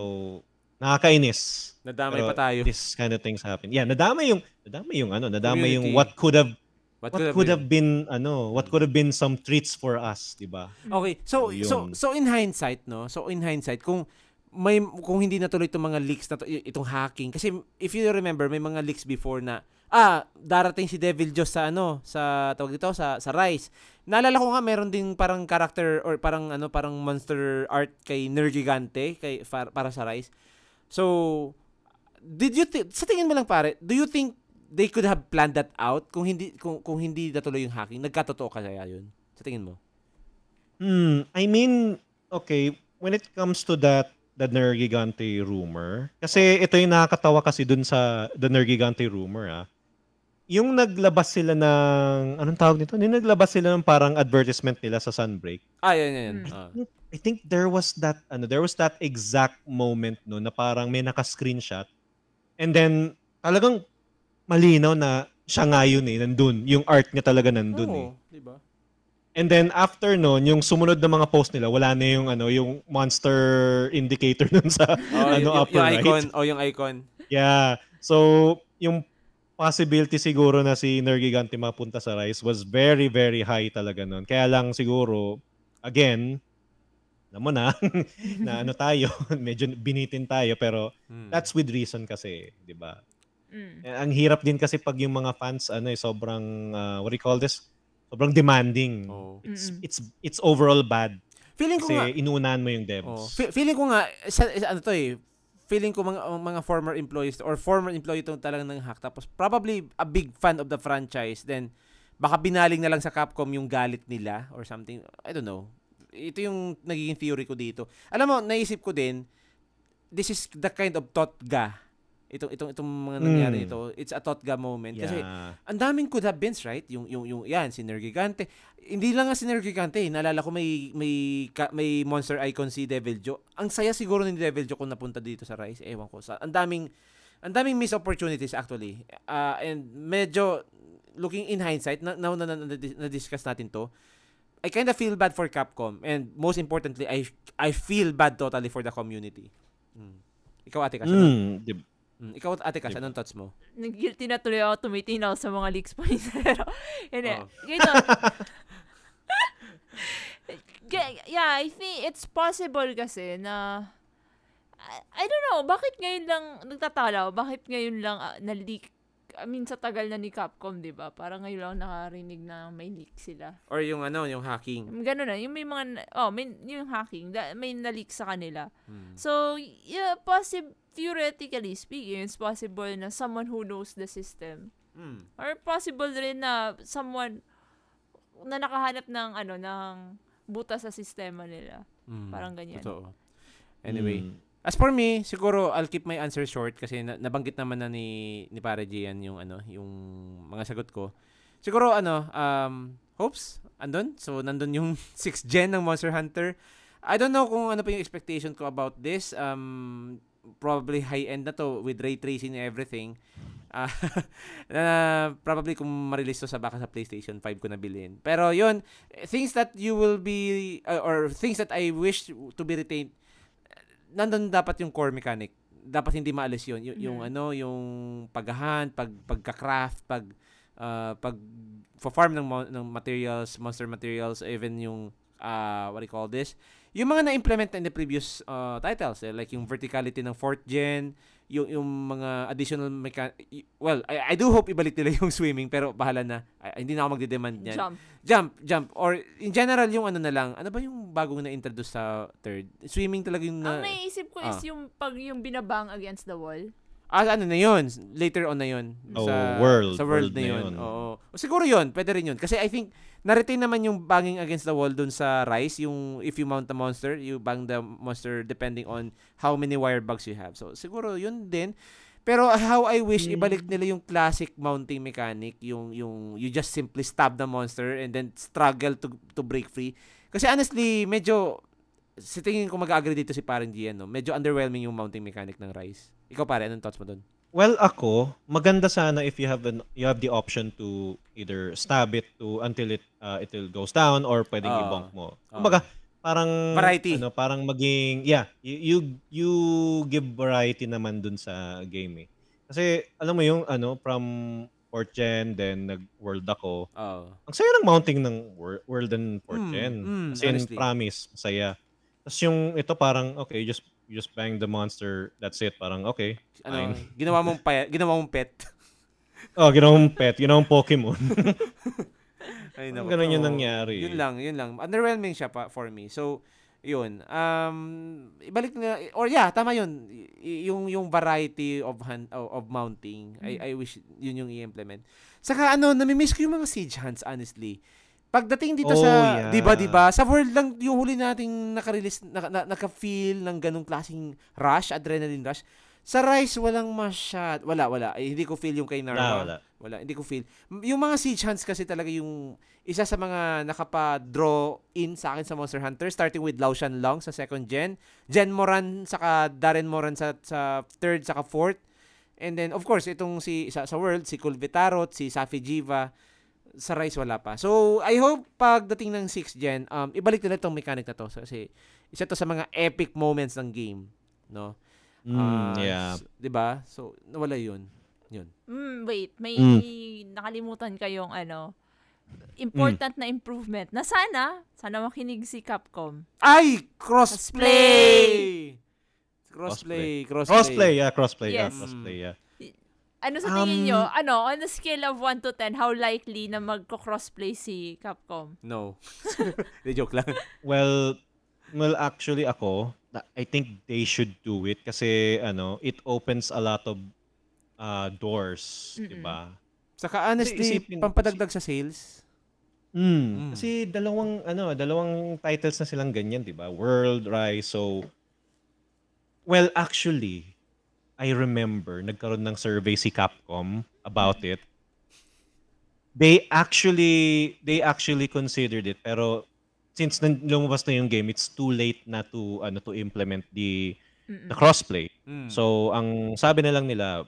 nakakainis. Nadamay pa tayo. This kind of things happen. Yeah, nadamay yung nadamay yung ano, nadamay yung what could have what, what could, could have been, been ano, what could have been some treats for us, 'di ba? Okay. So, so, so so in hindsight, no. So in hindsight, kung may kung hindi natuloy itong mga leaks na to, itong hacking kasi if you remember, may mga leaks before na ah, darating si Devil Joss sa ano, sa tawag dito sa sa Rise. Naalala ko nga meron ding parang character or parang ano, parang monster art kay Nergigante kay far, para sa Rise. So, did you th- sa tingin mo lang pare, do you think they could have planned that out kung hindi kung, kung hindi natuloy yung hacking? Nagkatotoo kaya yun? Sa tingin mo? Hmm, I mean, okay, when it comes to that the Nergigante rumor, kasi ito yung nakakatawa kasi dun sa the Nergigante rumor ah. Yung naglabas sila ng anong tawag nito? Yung naglabas sila ng parang advertisement nila sa Sunbreak. Ah, yan, yan, yan. I think, I think there was that ano, there was that exact moment no na parang may naka-screenshot. And then talagang malinaw na siya nga yun eh, nandun. Yung art niya talaga nandun oh, eh. Di ba? And then after noon, yung sumunod na mga post nila, wala na yung ano, yung monster indicator nun sa oh, ano yung, upper yung right. Icon, oh, yung icon. Yeah. So, yung possibility siguro na si Nergigante mapunta sa Rise was very, very high talaga nun. Kaya lang siguro, again, alam mo na, na ano tayo, medyo binitin tayo, pero hmm. that's with reason kasi, di ba? Hmm. Ang hirap din kasi pag yung mga fans, ano eh, sobrang, uh, what do you call this? Sobrang demanding. Oh. It's, it's, it's overall bad. Feeling ko kasi nga, inuunahan mo yung devs. Oh. Fe- feeling ko nga, sa, sa, ano to eh, feeling ko mga mga former employees or former employee itong talagang nang-hack tapos probably a big fan of the franchise then baka binaling na lang sa Capcom yung galit nila or something. I don't know. Ito yung nagiging theory ko dito. Alam mo, naisip ko din this is the kind of totga. Itong itong itong mga nangyari mm. ito. It's a totga moment yeah. kasi ang daming could have beens, right? Yung yung yung yan si Nergigante. Hindi lang nga si Nergigante, naalala ko may may may monster icon si Devil Joe. Ang saya siguro ni Devil Joe kung napunta dito sa Rise. Ewan ko. Ang daming ang daming missed opportunities actually. Uh, and medyo looking in hindsight, na na, na, na, na discuss natin to. I kind of feel bad for Capcom and most importantly, I I feel bad totally for the community. Mm. Ikaw ate kasi. Mm, diba? Mm, ikaw, Ate Cash, anong thoughts mo? Nag-guilty na tuloy ako, tumitingin ako sa mga leaks pa ni Zero. Yun Gito. Yeah, I think it's possible kasi na, I, I don't know, bakit ngayon lang, nagtatalaw, bakit ngayon lang uh, na-leak, I mean, sa tagal na ni Capcom, di ba? Parang ngayon lang nakarinig na may leak sila. Or yung ano, yung hacking. Ganun na, yung may mga, oh, may, yung hacking, may na-leak sa kanila. Hmm. So, yeah, possible, theoretically speaking, it's possible na someone who knows the system. Mm. Or possible rin na someone na nakahanap ng ano ng butas sa sistema nila. Mm. Parang ganyan. Totoo. Anyway, mm. as for me, siguro I'll keep my answer short kasi na- nabanggit naman na ni ni Pare Gian yung ano, yung mga sagot ko. Siguro ano, um hopes andun. So nandun yung sixth gen ng Monster Hunter. I don't know kung ano pa yung expectation ko about this. Um, probably high-end na to with ray tracing and everything. Uh, uh, probably kung ma-release to sa baka sa PlayStation five ko na bilhin. Pero yun, things that you will be, uh, or things that I wish to be retained, nandun dapat yung core mechanic. Dapat hindi maalis yun. Y- yung yeah. ano, yung paghahan, pag, pagka-craft, pag, uh, pag farm ng, mo- ng materials, monster materials, even yung, uh, what do you call this? Yung mga na-implement in the previous uh, titles, eh, like yung verticality ng fourth gen, yung, yung mga additional mechanic... Well, I, I do hope ibalik nila yung swimming, pero bahala na. I, hindi na ako magde-demand niyan. Jump. Jump, jump. Or in general, yung ano na lang, ano ba yung bagong na-introduce sa third? Swimming talaga yung... Na, ang naiisip ko ah. is yung pag yung binabang against the wall. Ah, ano na yun? Later on na yun. Oh, sa, world. Sa world, world na yun. Na yun. Oo. Siguro yun. Pwede rin yun. Kasi I think, na-retain naman yung banging against the wall dun sa Rise. Yung if you mount the monster, you bang the monster depending on how many wire bugs you have. So, siguro yun din. Pero how I wish mm. ibalik nila yung classic mounting mechanic. Yung, yung you just simply stab the monster and then struggle to to break free. Kasi honestly, medyo... Sa tingin ko mag-agree dito si Parang Gian, no? Medyo underwhelming yung mounting mechanic ng Rise. Ikaw pare, anong thoughts mo doon? Well, ako, maganda sana if you have an you have the option to either stab it to until it uh, it will goes down or pwedeng uh, i-bonk mo. Kumbaga, uh, parang variety. Ano, parang maging yeah, you you, you give variety naman dun sa game eh. Kasi alam mo yung ano from fourth gen then nag-world ako. Uh, ang saya ng mounting ng wor- world and fourth mm, gen. Mm, As in, honestly. Promise, masaya. Tapos yung ito parang okay, just you just bang the monster, that's it. Parang okay. Ano, ginawa mong pay, ginawa mong pet. Oh, ginawa mong pet, ginawa mong Pokemon. Ay nako. Ganun yung nangyari. Yun lang, yun lang. Underwhelming siya pa for me. So, yun. Um, ibalik na or yeah, tama yun. Y- yung yung variety of hand, of mounting. Hmm. I I wish yun yung i-implement. Saka ano, nami-miss ko yung mga siege hunts honestly. Pagdating dito oh, sa, yeah. diba, diba, sa world lang yung huli nating nakarelease, naka-feel ng ganung klaseng rush, adrenaline rush. Sa Rise, walang masyad. Wala, wala. Eh, hindi ko feel yung kay Narva. Nah, wala. wala. Hindi ko feel. Yung mga siege hunts kasi talaga yung isa sa mga nakapa-draw in sa akin sa Monster Hunter, starting with Lao Shan Long sa second gen, Jen Moran, saka Darren Moran sa, sa third, saka fourth. And then, of course, itong si sa, sa world, si Kulve Taroth, si Safi Jiva, sa Rise wala pa. So, I hope pagdating ng sixth gen, um, ibalik nila itong mechanic na to. Kasi, isa to sa mga epic moments ng game. No? Mm, uh, yeah. So, diba? So, nawala yun. Yun. Mm, wait, may mm. nakalimutan kayong ano, important mm. na improvement na sana, sana makinig si Capcom. Ay! Crossplay! Crossplay. Crossplay. Crossplay. Crossplay, yeah. Crossplay, yes. yeah. Crossplay, yeah. Ano sa tingin um, nyo? Ano, on the scale of one to ten, how likely na magko-crossplay si Capcom? No. De joke lang. Well, well actually ako, I think they should do it kasi ano, it opens a lot of uh, doors, 'di ba? Saka honestly, isipin, pampadagdag sa sales. Mm, mm. Kasi dalawang ano, dalawang titles na silang ganyan, 'di ba? World, Rise, so well actually I remember, nagkaroon ng survey si Capcom about it. They actually, they actually considered it, pero since lumabas na yung game, it's too late na to, ano, to implement the, the crossplay. Mm. So, ang sabi na lang nila,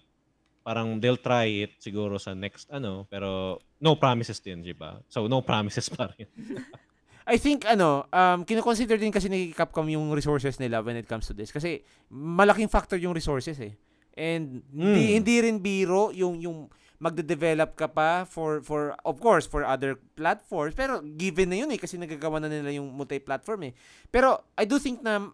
parang they'll try it siguro sa next, ano, pero no promises din, diba? So, no promises pa rin. I think, ano, um, kinoconsider din kasi ni Capcom yung resources nila when it comes to this. Kasi, malaking factor yung resources eh. And, mm. hindi, hindi rin biro yung, yung magde-develop ka pa for, for, of course, for other platforms. Pero, given na yun eh, kasi nagagawa na nila yung multi-platform eh. Pero, I do think na,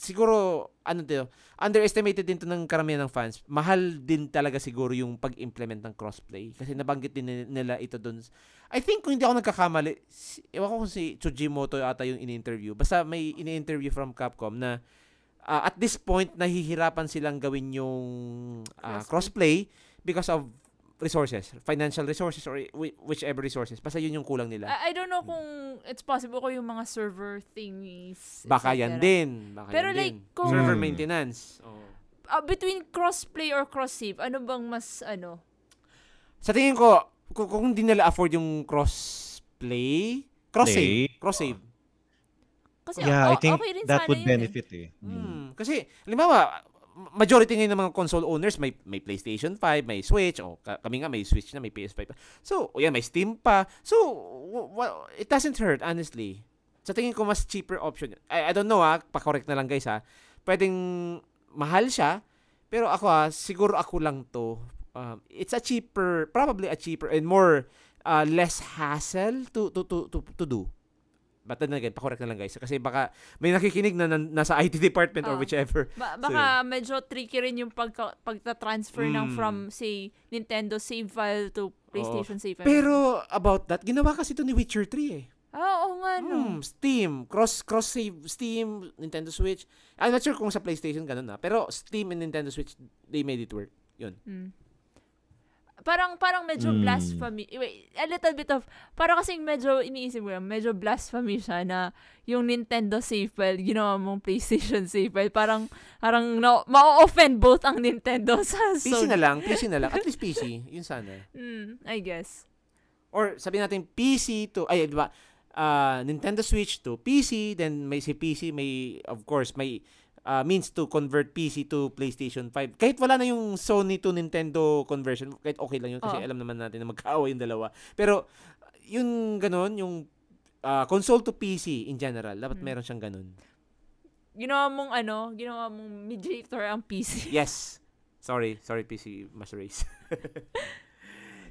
siguro, ano dito, underestimated din to ng karamihan ng fans. Mahal din talaga siguro yung pag-implement ng crossplay. Kasi nabanggit din nila ito dun. I think kung hindi ako nagkakamali, ewan ko kung si Tsujimoto ata yung in-interview. Basta may in-interview from Capcom na uh, at this point, nahihirapan silang gawin yung uh, crossplay because of resources, financial resources or whichever resources. Basta yun yung kulang nila. I, I don't know kung it's possible ko yung mga server thingies. Baka yan din. Baka Pero yan like, din. Kung server hmm. maintenance. Oh. Uh, between crossplay or cross-save, ano bang mas ano? Sa tingin ko, kung, kung hindi nila afford yung cross-play, cross-save. Cross-save. Kasi, yeah, oh, I think okay that would benefit eh. eh. Hmm. Kasi, halimbawa, majority ngayon ng mga console owners may may PlayStation five, may Switch, o kami nga may Switch na, may P S five pa. So, o yan, may Steam pa. So, w- w- it doesn't hurt, honestly. Sa tingin ko, mas cheaper option. I, I don't know ha, pa-correct na lang guys ha. Pwedeng mahal siya, pero ako ha, siguro ako lang to. Um, it's a cheaper, probably a cheaper and more, uh, less hassle to to to to, to do. But then again, pa-correct na lang guys. Kasi baka may nakikinig na, na nasa I T department uh, or whichever. Ba- baka so, medyo tricky rin yung pagka- pagta-transfer mm. ng from, say, Nintendo save file to PlayStation oh. save file. Pero about that, ginawa kasi ito ni Witcher three eh. Ah, oo nga no. Hmm, Steam, cross, cross-save, Steam, Nintendo Switch. I'm not sure kung sa PlayStation ganun na. Pero Steam and Nintendo Switch, they made it work. Yun. Mm. Parang parang medyo mm. blasphemy. Wait, a little bit of, parang kasing medyo iniisip ko lang, medyo blasphemy siya na yung Nintendo save file, ginawa mong PlayStation save file. Parang, parang no, ma-offend both ang Nintendo sa Sony. P C na lang, P C na lang. At least P C, yun sana. Mm, I guess. Or sabi natin P C to, ay diba, uh, Nintendo Switch to P C, then may si P C, may, of course, may, Uh, means to convert P C to PlayStation five. Kahit wala na yung Sony to Nintendo conversion, kahit okay lang yun kasi oh. alam naman natin na magkaawa yung dalawa. Pero yung ganun, yung uh, console to P C in general, dapat hmm. meron siyang ganun. Ginawa mong ano, ginawa mong mediator ang P C. Yes. Sorry, sorry P C Master Race.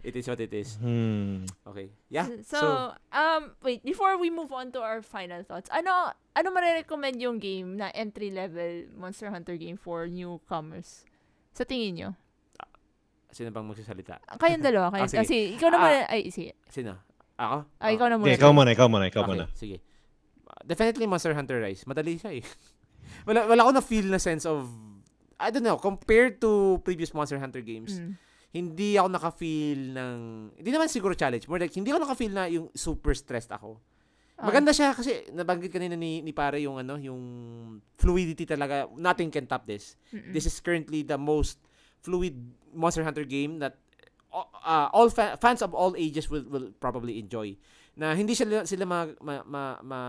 It is what it is. Hmm. Okay. Yeah. So, so, um wait, before we move on to our final thoughts, ano Ano marirecommend yung game na entry-level Monster Hunter game for newcomers? Sa tingin nyo? Sino bang magsasalita? Kayong dalawa. Kayo. oh, kasi ikaw naman. Uh, ay, sige. Sino? Ako? Ah, ikaw naman. Okay, ikaw muna, ikaw muna, ikaw muna. Okay, sige. Uh, definitely Monster Hunter Rise. Madali siya eh. wala, wala ko na-feel na sense of, I don't know, compared to previous Monster Hunter games, mm. hindi ako naka-feel ng, hindi naman siguro challenge, more like, hindi ako naka-feel na yung super stressed ako. Uh-huh. Maganda siya kasi nabanggit kanina ni ni pare yung ano, yung fluidity talaga. Nothing can top this. Mm-mm. This is currently the most fluid Monster Hunter game that uh, all fa- fans of all ages will will probably enjoy. Na hindi sila sila ma, ma, ma, ma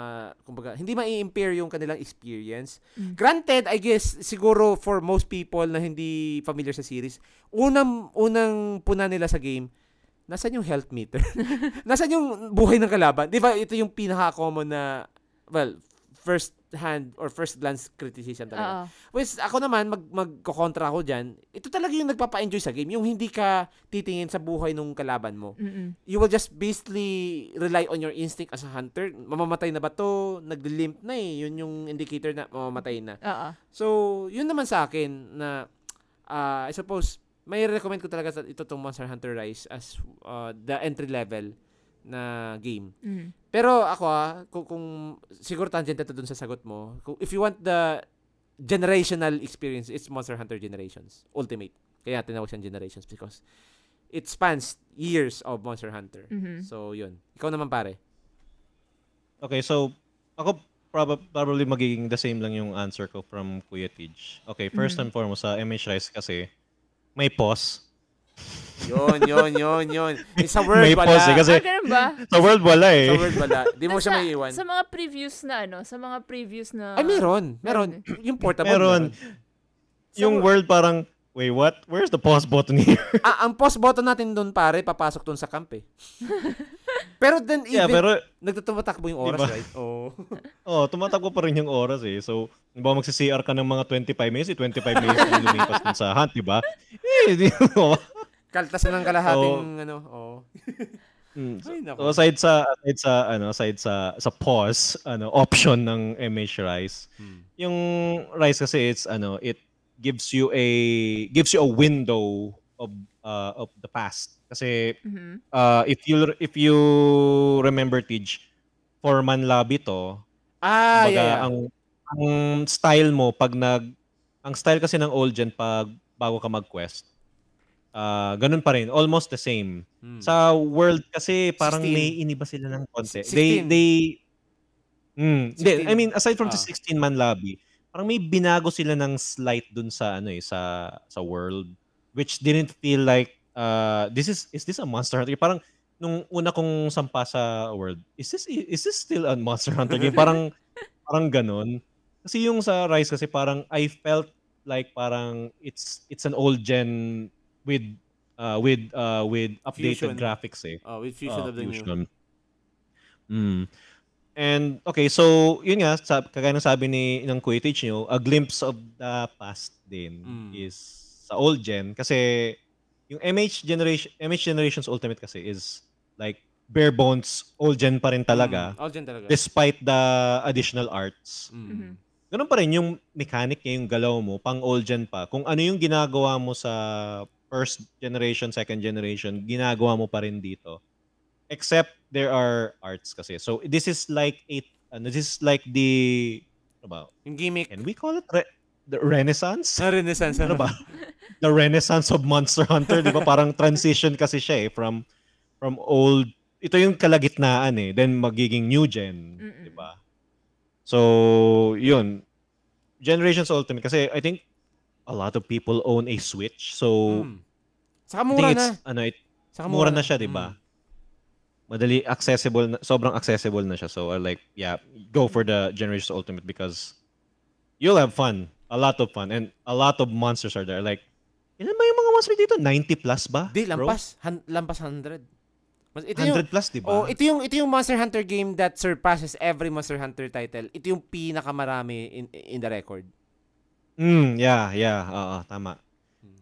kumbaga, hindi mai-impair yung kanilang experience. Mm-hmm. Granted, I guess siguro for most people na hindi familiar sa series, unang unang puna nila sa game, nasaan yung health meter? Nasaan yung buhay ng kalaban? Di ba ito yung pinaka-common na, well, first hand or first glance criticism talaga. Which ako naman, mag magkokontra ako dyan, ito talaga yung nagpapa-enjoy sa game. Yung hindi ka titingin sa buhay ng kalaban mo. Mm-mm. You will just basically rely on your instinct as a hunter. Mamamatay na ba to? Nag-limp na eh. Yun yung indicator na mamamatay na. Uh-oh. So, yun naman sa akin na, uh, I suppose, may recommend ko talaga ito tong Monster Hunter Rise as uh, the entry level na game. Mm-hmm. Pero ako ah, kung, kung siguro tangent ito dun sa sagot mo, kung, if you want the generational experience, it's Monster Hunter Generations Ultimate. Kaya tinawag siyang Generations because it spans years of Monster Hunter. Mm-hmm. So yun. Ikaw naman pare. Okay, so ako prob- probably magiging the same lang yung answer ko from Kuya Tij. Okay, first mm-hmm. and foremost sa M H Rise kasi may pause. Yon, yon, yon, yon. Eh, sa world may wala. May pause eh, kasi ah, sa world wala eh. Sa world wala. Di mo siya maiiwan. Sa mga previews na ano, sa mga previews na... Ay, meron. Meron. Yung portable. Meron. meron. Yung so, world parang, wait, what? Where's the pause button here? Ah, ang pause button natin doon pare, papasok doon sa camp eh. Pero then even, yeah, pero, nagtutumatakbo yung oras, diba? Right? Oo. Oh. oh, tumatakbo pa rin yung oras eh. So, diba magsi-C R ka ng mga twenty-five minutes, twenty-five minutes yung lumipas dun sa hunt, diba? Eh, di ba? Kaltasan ng kalahating, so, ano, oo. Oh. Mm, so, so, aside sa, aside sa, ano, aside sa, sa pause, ano, option ng M H Rise, hmm. yung Rise kasi, it's, ano, it gives you a, gives you a window of, uh, of the past. Kasi mm-hmm. uh, if you if you remember Tij, Foreman Labi to. Ah, baga, yeah, yeah. Ang ang style mo pag nag ang style kasi ng old gen pag bago ka mag-quest. Uh, ganun pa rin, almost the same. Hmm. Sa world kasi parang sixteen may iniba sila ng konti. sixteen They they mm, they, I mean aside from ah. the sixteen man lobby, parang may binago sila ng slight dun sa ano eh sa sa world which didn't feel like uh this is is this a Monster Hunter? Parang nung una kong sampa sa world, is this is this still a Monster Hunter game? Parang parang ganun. Kasi yung sa Rise kasi parang I felt like parang it's it's an old gen with uh with uh with updated fusion. graphics eh. Oh, with fusion uh, of the fusion. new. Mm. And okay, so yun nga sab- kagaya ng sabi ni ng Kuitage nyo, a glimpse of the past din mm. is sa old gen kasi yung M H generation M H Generations Ultimate kasi is like bare bones old gen pa rin talaga. Mm. Old gen talaga. Despite the additional arts. Mm. Mm-hmm. Ganun pa rin yung mechanic niya, yung galaw mo pang old gen pa. Kung ano yung ginagawa mo sa first generation, second generation, ginagawa mo pa rin dito. Except there are arts kasi. So this is like it ano, this is like the ano ba? Yung gimmick. Can we call it re- the Renaissance? The Renaissance ano ba? The Renaissance of Monster Hunter, 'di ba? Parang transition kasi siya eh, from from old. Ito yung kalagitnaan eh, then magiging new gen, 'di ba? So, yun. Generations Ultimate kasi I think a lot of people own a Switch. So, mm. Saka mura na. Ano, it, Saka mura, mura na siya, di ba? Mm. Madali, accessible, na, sobrang accessible na siya. So, I like, yeah, go for the Generations Ultimate because you'll have fun. A lot of fun. And a lot of monsters are there. Like, ilan ba yung mga monsters dito? ninety plus ba? Di, lampas. Han, lampas one hundred. Mas, ito one hundred yung, plus, di ba? Oh, ito yung, ito yung Monster Hunter game that surpasses every Monster Hunter title. Ito yung pinakamarami in, in the record. Mm, yeah, yeah. Oo, tama.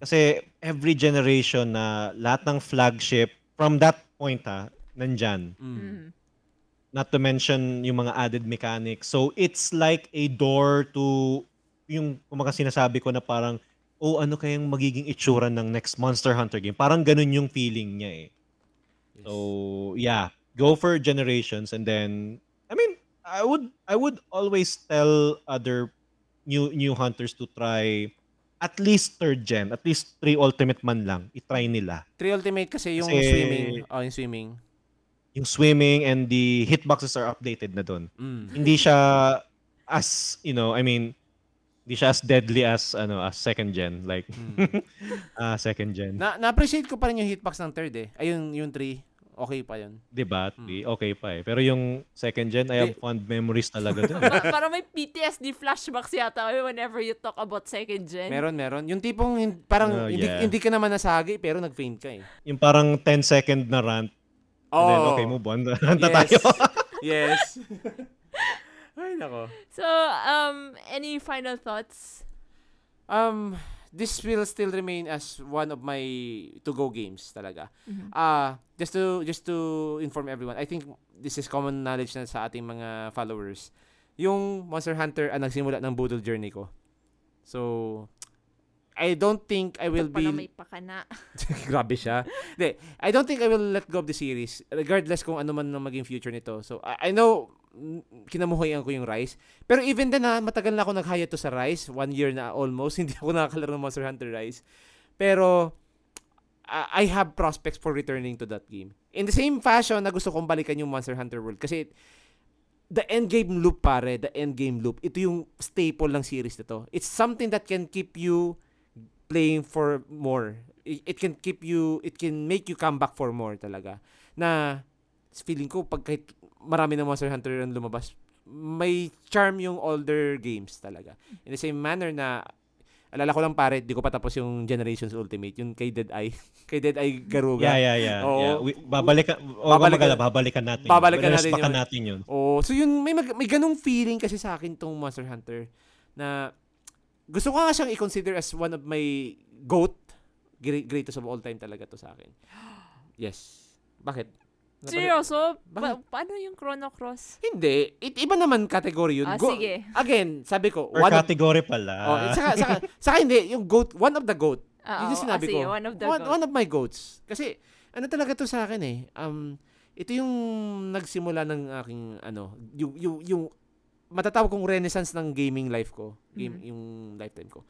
Kasi every generation na uh, lahat ng flagship from that point ha, nandyan. Mm. Not to mention yung mga added mechanics. So it's like a door to yung kumaka sinasabi ko na parang oh ano kayang magiging itsura ng next Monster Hunter game. Parang ganun yung feeling niya eh. Yes. So yeah, go for Generations and then I mean, I would I would always tell other new new hunters to try at least third gen, at least three ultimate man lang, i-try nila. Three ultimate kasi yung kasi, swimming, oh, yung swimming. Yung swimming and the hitboxes are updated na doon. Mm. Hindi siya as, you know, I mean, hindi siya as deadly as ano, as second gen, like mm. uh, second gen. Na na-appreciate ko pa rin yung hitbox ng third eh. Ayun yung three. Okay pa yun. Diba? Mm. Okay pa eh. Pero yung second gen, I have fond memories talaga dun. Parang may P T S D flashbacks yata whenever you talk about second gen. Meron, meron. Yung tipong parang oh, yeah. hindi, hindi ka naman nasagi pero nag-faint ka eh. Yung parang ten second na rant. Oh. Then, okay, move on. Ranta yes. tayo. Yes. Ay, nako. So, um, any final thoughts? Um, this will still remain as one of my to-go games talaga. Mm-hmm. Uh, just to just to inform everyone, I think this is common knowledge na sa ating mga followers. Yung Monster Hunter ang nagsimula ng budol journey ko. So, I don't think I will Ito be... Ito may pakana. Grabe siya. De, I don't think I will let go of the series regardless kung ano man ang maging future nito. So, I, I know kinamuhayan ko yung Rise. Pero even then, ha, matagal na ako nag-hiato sa Rise. One year na almost. Hindi ako nakakalaro ng Monster Hunter Rise. Pero, uh, I have prospects for returning to that game. In the same fashion na gusto kong balikan yung Monster Hunter World. Kasi, the endgame loop pare, the endgame loop, ito yung staple ng series na to. It's something that can keep you playing for more. It, it can keep you, it can make you come back for more talaga. Na, feeling ko, pag kahit marami ng Monster Hunter ang lumabas, may charm yung older games talaga. In the same manner na, alala ko lang pare, di ko pa tapos yung Generations Ultimate, yung kay Dead Eye. Kay Dead Eye Garuga. Yeah, yeah, yeah. Oo, yeah. We, babalikan, o, babalikan, babalikan, babalikan natin. Babalikan natin yun. natin yun. Oo, so yun, may, mag, may ganung feeling kasi sa akin tong Monster Hunter na gusto ko nga siyang i-consider as one of my GOAT, greatest of all time talaga to sa akin. Yes. Bakit? Seryoso? Pa- paano yung Chrono Cross? Hindi. It, iba naman category yun. Ah, Go- sige. Again, sabi ko. Or category of, pala. Oh, saka, saka, saka hindi. Yung goat, one of the goat. Ah, yun yung sinabi ah, sige, ko. One of the one, one of my goats. Kasi, ano talaga to sa akin eh. Um, ito yung nagsimula ng aking, ano, yung, yung, yung matatawag kong renaissance ng gaming life ko, game mm-hmm. yung lifetime ko.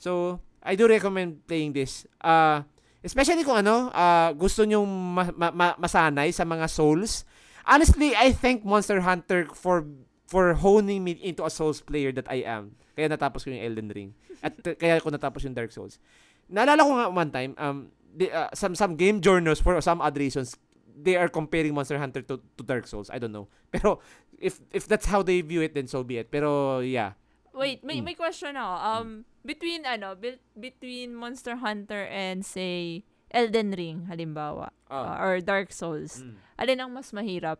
So, I do recommend playing this. Uh, especially kung ano, uh, gusto nyo ma- ma- masanay sa mga Souls. Honestly, I thank Monster Hunter for for honing me into a Souls player that I am. Kaya natapos ko yung Elden Ring. At kaya ko natapos yung Dark Souls. Naalala ko nga one time, um, the, uh, some some game journals for some odd reasons, they are comparing Monster Hunter to, to Dark Souls. I don't know. Pero if if that's how they view it, then so be it. Pero yeah. Wait, may mm. may question ako. Um between ano, be- between Monster Hunter and say Elden Ring halimbawa oh. uh, or Dark Souls. Mm. Alin ang mas mahirap?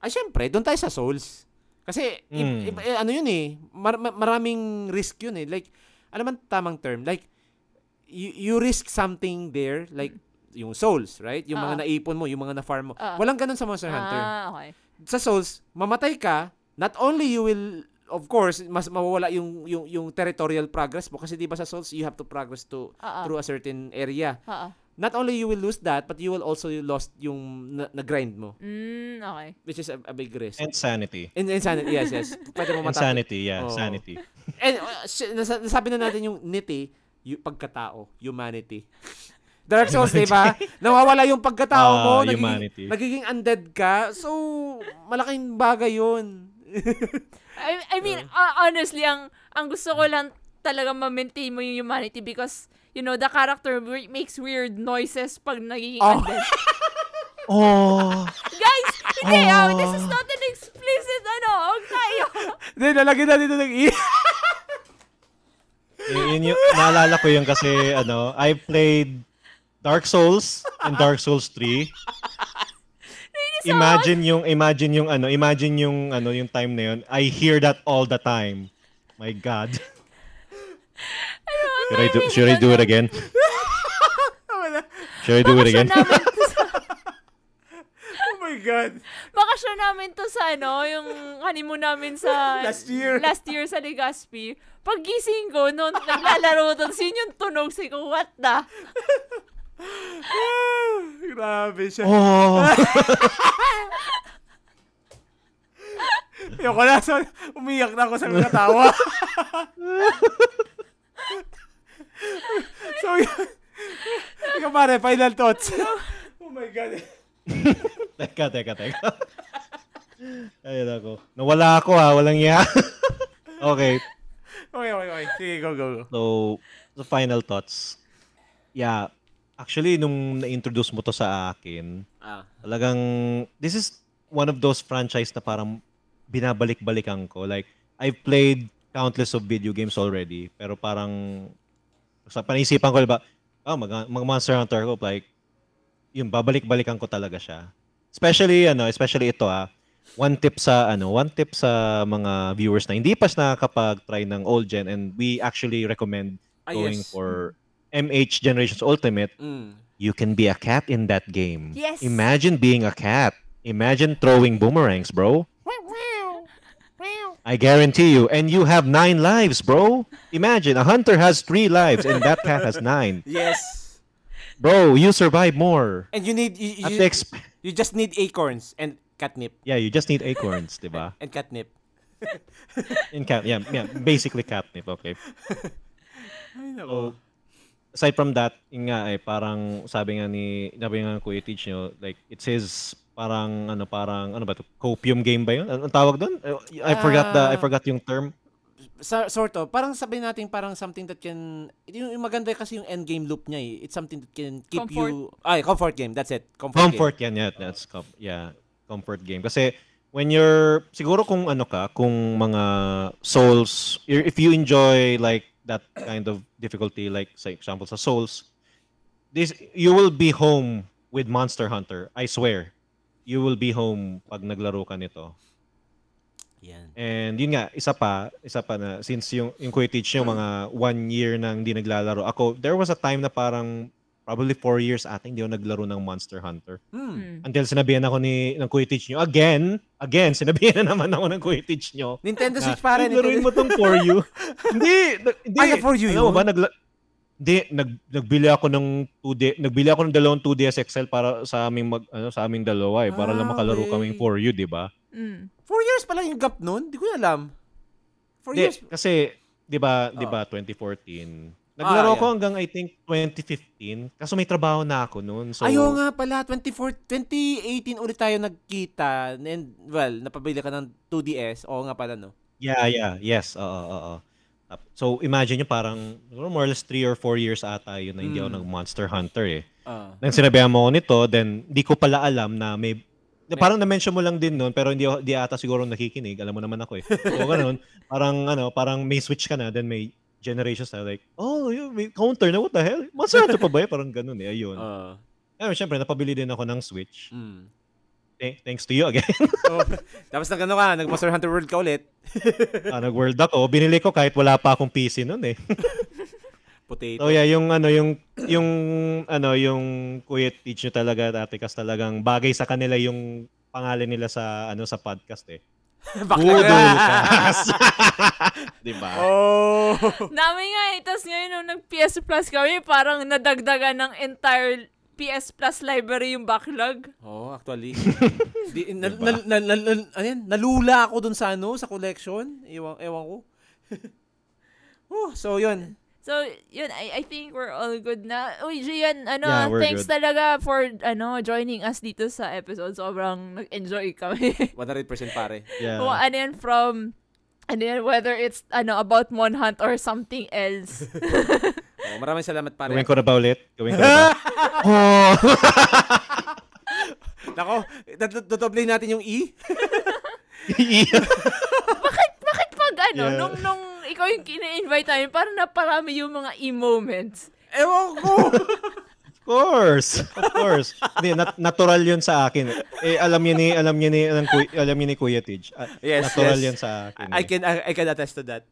Ah, syempre, doon tayo sa Souls. Kasi mm. i- i- i- ano yun eh, mar- maraming risk yun eh. Like ano man tamang term? Like you you risk something there like mm. yung Souls, right? Yung uh-huh. mga naipon mo, yung mga na-farm mo. Uh-huh. Walang ganun sa Monster Hunter. Ah, okay. Sa Souls, mamatay ka, not only you will, of course, mas mawawala yung yung yung territorial progress mo kasi 'di ba sa Souls, you have to progress to uh-huh. through a certain area. Uh-huh. Not only you will lose that, but you will also lost yung na- na-grind mo. Mm, okay. Which is a, a big risk. And sanity. And, and sanity, yes, yes. Pwede mo matapos. Sanity, yeah, oh. sanity. And uh, nasabi na natin yung nitty, yung pagkatao, humanity. Dark Souls, di ba? Nawawala yung pagkatao uh, mo. Nagiging, nagiging undead ka. So, malaking bagay yun. I, I mean, uh, honestly, ang ang gusto ko lang talaga ma-maintain mo yung humanity because, you know, the character re- makes weird noises pag nagiging oh. undead. oh. Guys, hindi. Oh. Uh, this is not an explicit ano. Huwag tayo. Hindi, nalagyan natin ito ng i... Yun yung, naalala ko yung kasi, ano, I played Dark Souls and Dark Souls three. Imagine yung imagine yung ano, imagine yung ano yung time na yun. I hear that all the time. My God. Should I do, should I do it again? Should I do it again? Oh my God. Bakasyon namin to sa ano, yung honeymoon namin sa last year. Last year sa Legazpi. Paggising ko noon, naglalaro doon, sin yung tunog si ko, what the? Ah, grabe siya. Oh. Ayoko na. So, umiyak na ako sa mga tawa. So, ikaw pare, final thoughts. Oh my God. teka, teka, teka. Ayun ako. Nawala ako ha. Walang iya. Okay. Okay, okay, okay. Sige, go, go, go. So, the final thoughts. Yeah. Actually, nung na-introduce mo to sa akin, ah. talagang, this is one of those franchise na parang binabalik-balikan ko. Like, I've played countless of video games already, pero parang, sa panisipan ko, diba, oh, mag- mag-Monster Hunter ko, like, yung babalik-balikan ko talaga siya. Especially, ano, especially ito ah, one tip sa, ano, one tip sa mga viewers na hindi pas nakakapag-try ng old gen, and we actually recommend ah, going yes. for M H Generations Ultimate, mm. you can be a cat in that game. Yes. Imagine being a cat. Imagine throwing boomerangs, bro. I guarantee you. And you have nine lives, bro. Imagine, a hunter has three lives and that cat has nine. Yes. Bro, you survive more. And you need... You, you, exp- you just need acorns and catnip. Yeah, you just need acorns, diba? And catnip. And cat, yeah, yeah, basically catnip, okay. I know. So, aside from that, yun nga eh, parang sabi nga ni, sabi nga Kuya Teach nyo, like, it's his, parang, ano, parang, ano ba ito, copium game ba yun? Anong tawag doon? I uh, forgot the, I forgot yung term. Sort of. Parang sabi natin, parang something that can, yung maganda kasi yung endgame loop niya eh. It's something that can keep comfort. you, ay, comfort game, that's it. Comfort, comfort game. Yan, yeah, that's, com- yeah, comfort game. Kasi, when you're, siguro kung ano ka, kung mga Souls, if you enjoy, like, that kind of difficulty, like, say, example, sa Souls, this you will be home with Monster Hunter. I swear, you will be home pag naglaro ka nito. Yan. And yun nga, isa pa, isa pa na, since yung, yung Kuya Teach yung mga one year nang di naglalaro, ako, there was a time na parang, probably four years ating di ako naglaro ng Monster Hunter. Hmm. Until sinabihan ako ni, ng Kuya Teach nyo, again, again, sinabihan na naman ako ng Kuya Teach nyo. Nintendo Switch pa rin. Naglaruin mo tong For You. Hindi. hindi Ay, For You yun? Ba, nagla- hindi. Nag, nagbili ako ng two D, nagbili ako ng dalawang two D S X L para sa aming, mag, ano, sa aming dalawa eh. Para ah, lang makalaro okay. kaming For You, di ba? Mm. Four years pala yung gap nun? Di ko alam. Four years? Kasi, di ba, oh. di ba, twenty fourteen Naglaro ah, yeah. ko hanggang I think twenty fifteen Kaso may trabaho na ako noon. So... Ayaw nga pala, twenty eighteen ulit tayo nagkita. And well, napabili ka ng two D S Oo nga pala, no? Yeah, yeah. Yes. Oo, oo, oo. So imagine nyo parang more or less three or four years ata yun na hindi mm. ako nag-Monster Hunter eh. Uh. Nang sinabihan mo ko nito, then di ko pala alam na may... May... Parang na-mention mo lang din noon pero hindi di ata siguro nakikinig. Alam mo naman ako eh. So ganun, parang ano, parang may switch ka na then may generations na like, oh, yun, may counter na, what the hell? Monster Hunter pa ba yun? Parang ganun eh, ayun. Uh, Ayun, syempre, napabili din ako ng Switch. Mm. Eh, thanks to you again. Oh, tapos nag ano ka, nag Monster Hunter World ka ulit. ah, nag World ako. Binili ko kahit wala pa akong P C nun eh. Potato. So yeah, yung ano, yung, yung, ano, yung Kuya Teach nyo talaga at Ate Kas talagang bagay sa kanila yung pangalan nila sa, ano, sa podcast eh. Budolkas. Diba? Oh. Dami nga eh. Tapos ngayon nung nag-P S Plus kami, parang nadagdagan ng entire P S Plus library yung backlog. Oo, oh, actually. Di, na, diba? na, na, na, na, ayan, nalula ako dun sa ano, sa collection. Ewan, ewan ko. Oh, so yun. So yun, I, I think we're all good na. Uy, Gian, ano, yeah, thanks good. Talaga for ano joining us dito sa episode. Sobrang nag-enjoy kami. one hundred percent pare. Yeah. Well, and then from and then whether it's ano about Mon Hunt or something else. Oh, maraming salamat pare. Gawin ko na ba ulit? Gawin ko na ba? Oh. Nako, dodoble natin yung E. E. Bakit bakit pag ano yeah. nung nung ikaw yung kina-invite namin, parang naparami yung mga e-moments. Ewan ko! Of course! Of course. Hindi, nat- natural yun sa akin. Eh, alam yun ni, alam yun ni, alam, alam yun ni Kuya Tij. Uh, yes, natural yes. yun sa akin. I, eh. can, I, I can attest to that.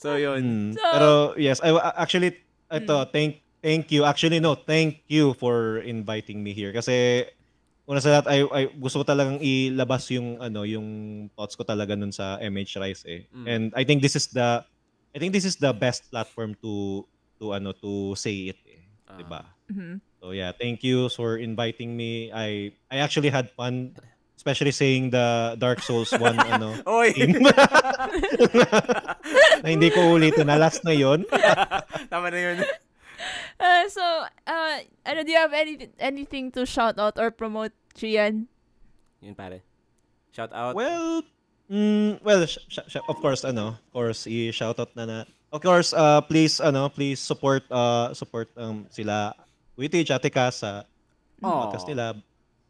So, yun. Mm. So, pero, yes, I, actually, ito, mm. thank thank you. Actually, no, thank you for inviting me here. Kasi, una sa lahat, ay, ay, gusto ko talagang ilabas yung, ano, yung thoughts ko talaga nun sa M H Rise eh. Mm. And I think this is the, I think this is the best platform to, to, ano, to say it eh. Uh. Diba? Mm-hmm. So yeah, thank you for inviting me. I, I actually had fun, especially saying the Dark Souls one, ano. Oy! Na hindi ko ulitin na last na yun. Tama na yun. Uh, so, uh, ano, do you have any, anything to shout out or promote, Gian? Yun pare. Shout out. Well, mm, well, sh- sh- of course, ano, of course, i-shout out na na. Of course, uh, please, ano, please support, uh, support um, sila, Witty, Ate Kas, sa podcast nila.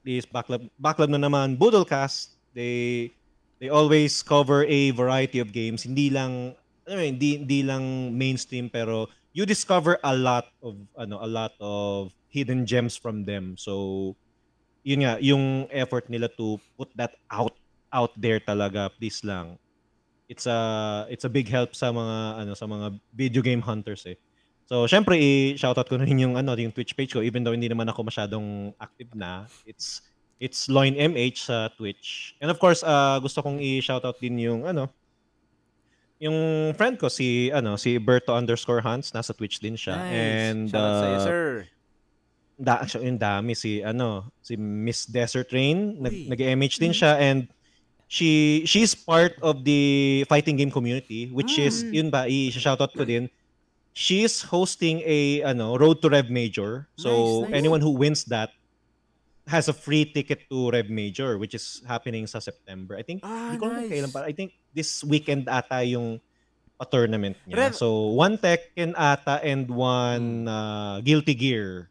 Please, backlog, backlog na naman, Budolcast. They, they always cover a variety of games. Hindi lang, ano, hindi, hindi lang mainstream, pero you discover a lot of ano a lot of hidden gems from them. So yun nga yung effort nila to put that out out there talaga, please lang. It's a it's a big help sa mga ano sa mga video game hunters eh. So syempre i-shoutout ko na rin yung ano yung Twitch page ko even though hindi naman ako masyadong active na. It's it's Loin M H sa Twitch. And of course, uh, gusto kong i-shoutout din yung ano yung friend ko si ano si Berto underscore Hans nasa Twitch din siya. Nice. And shout out uh, sa'yo, sir. Da, actually, yung dami si ano si Miss Desert Rain nag-M H din siya and she she's part of the fighting game community which mm. is yun ba i-shoutout ko din. She's hosting a ano Road to Rev Major. So nice, nice. Anyone who wins that has a free ticket to Rev Major which is happening sa September. I think ah, ko nice. Kailan pa I think this weekend ata yung tournament niya. Rev- so, one Tekken ata and one uh, Guilty Gear.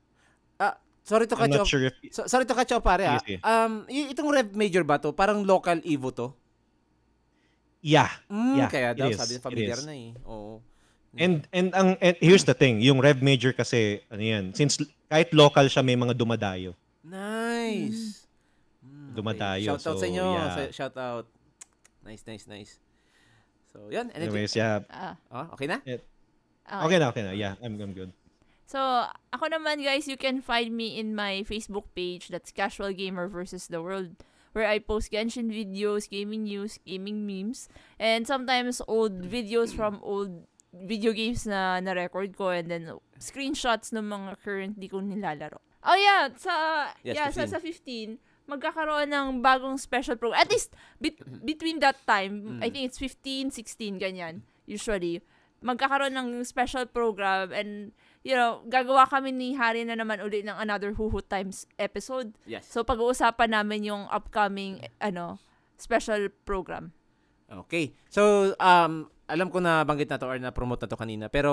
Ah, sorry to catch up. Sure if... so, sorry to catch up pare ah. Um, itong Rev Major ba to? Parang local Evo to? Yeah. Mm, yeah. Kaya daw sabi ng familiar na eh. Oo. And and ang and here's the thing, yung Rev Major kasi ano yan, since kahit local siya may mga dumadayo. Nice. Mm. Dumadayo. Okay. Shout out so, sa inyo. Yeah. Shout out. Nice, nice, nice. So, yun. Anyways, yeah. Ah. Oh, okay na? It, okay na, okay na. Yeah, I'm, I'm good. So, ako naman, guys, you can find me in my Facebook page, that's Casual Gamer versus the World, where I post Genshin videos, gaming news, gaming memes, and sometimes old videos from old video games na na-record ko, and then screenshots ng mga currently kong nilalaro. Oh, yeah. Sa, yes, yeah, fifteen. Sa, sa fifteen. magkakaroon ng bagong special program. At least, bet- between that time, mm. I think it's fifteen, sixteen, ganyan, usually. Magkakaroon ng special program and, you know, gagawa kami ni Hari na naman ulit ng another Huhu Times episode. Yes. So, pag-uusapan namin yung upcoming, ano, special program. Okay. So, um... alam ko na banggit na to or na promote na to kanina. Pero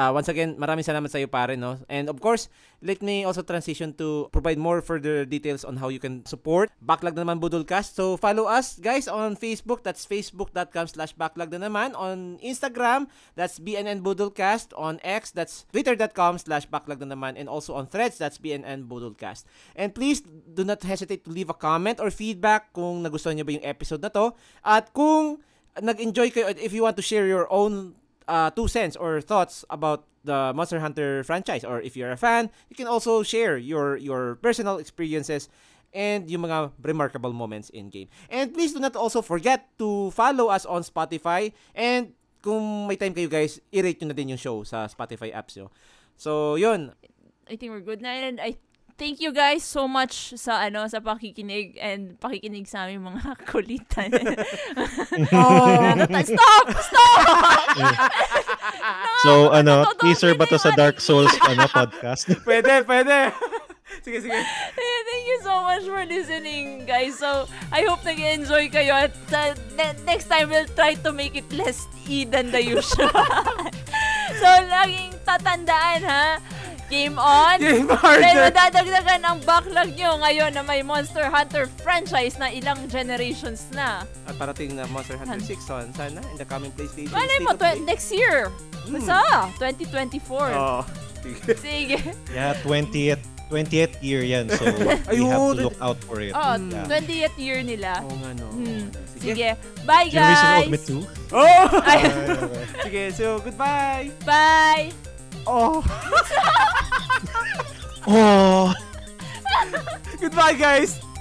uh, once again, maraming salamat sa iyo pare, no? And of course, let me also transition to provide more further details on how you can support Backlog na naman Budolcast. So follow us guys on Facebook, that's facebook dot com slash backlog na naman. On Instagram, that's B N N Budolcast. On X, that's twitter dot com slash backlog na naman. And also on Threads, that's B N N Budolcast. And please do not hesitate to leave a comment or feedback kung nagustuhan niyo ba yung episode na to. At kung nag-enjoy kayo, if you want to share your own uh, two cents or thoughts about the Monster Hunter franchise, or if you're a fan, you can also share your your personal experiences and yung mga remarkable moments in game. And please do not also forget to follow us on Spotify, and kung may time kayo guys, i-rate nyo na din yung show sa Spotify apps nyo. So yun, I think we're good na, and I thank you guys so much sa ano sa pakikinig and pakikinig sa aming mga kulitan. Oh, stop, stop. No, so ano, teaser ba to sa Dark Souls ano podcast? Pwede, pwede. Sige, sige. Thank you so much for listening, guys. So, I hope nag-enjoy kayo, at uh, ne- next time we'll try to make it less E than the usual. So, laging tatandaan ha. Game on! Game harder! Pero dadagdagan ang backlog nyo ngayon na may Monster Hunter franchise na ilang generations na. At parating na Monster Hunter six on, sana in the coming PlayStation. Malay mo, tw- next year! Mm. Basta, twenty twenty-four. Oh, sige. Sige. Yeah, twentieth, twentieth year yan. So, we have to look out for it. Oh, yeah. twentieth year nila. Oo oh, nga, no. Hmm. Sige. Sige. Bye, guys! Generation Ultimate two? Oh! Ay, sige, so goodbye! Bye! Oh. Oh. Goodbye, guys.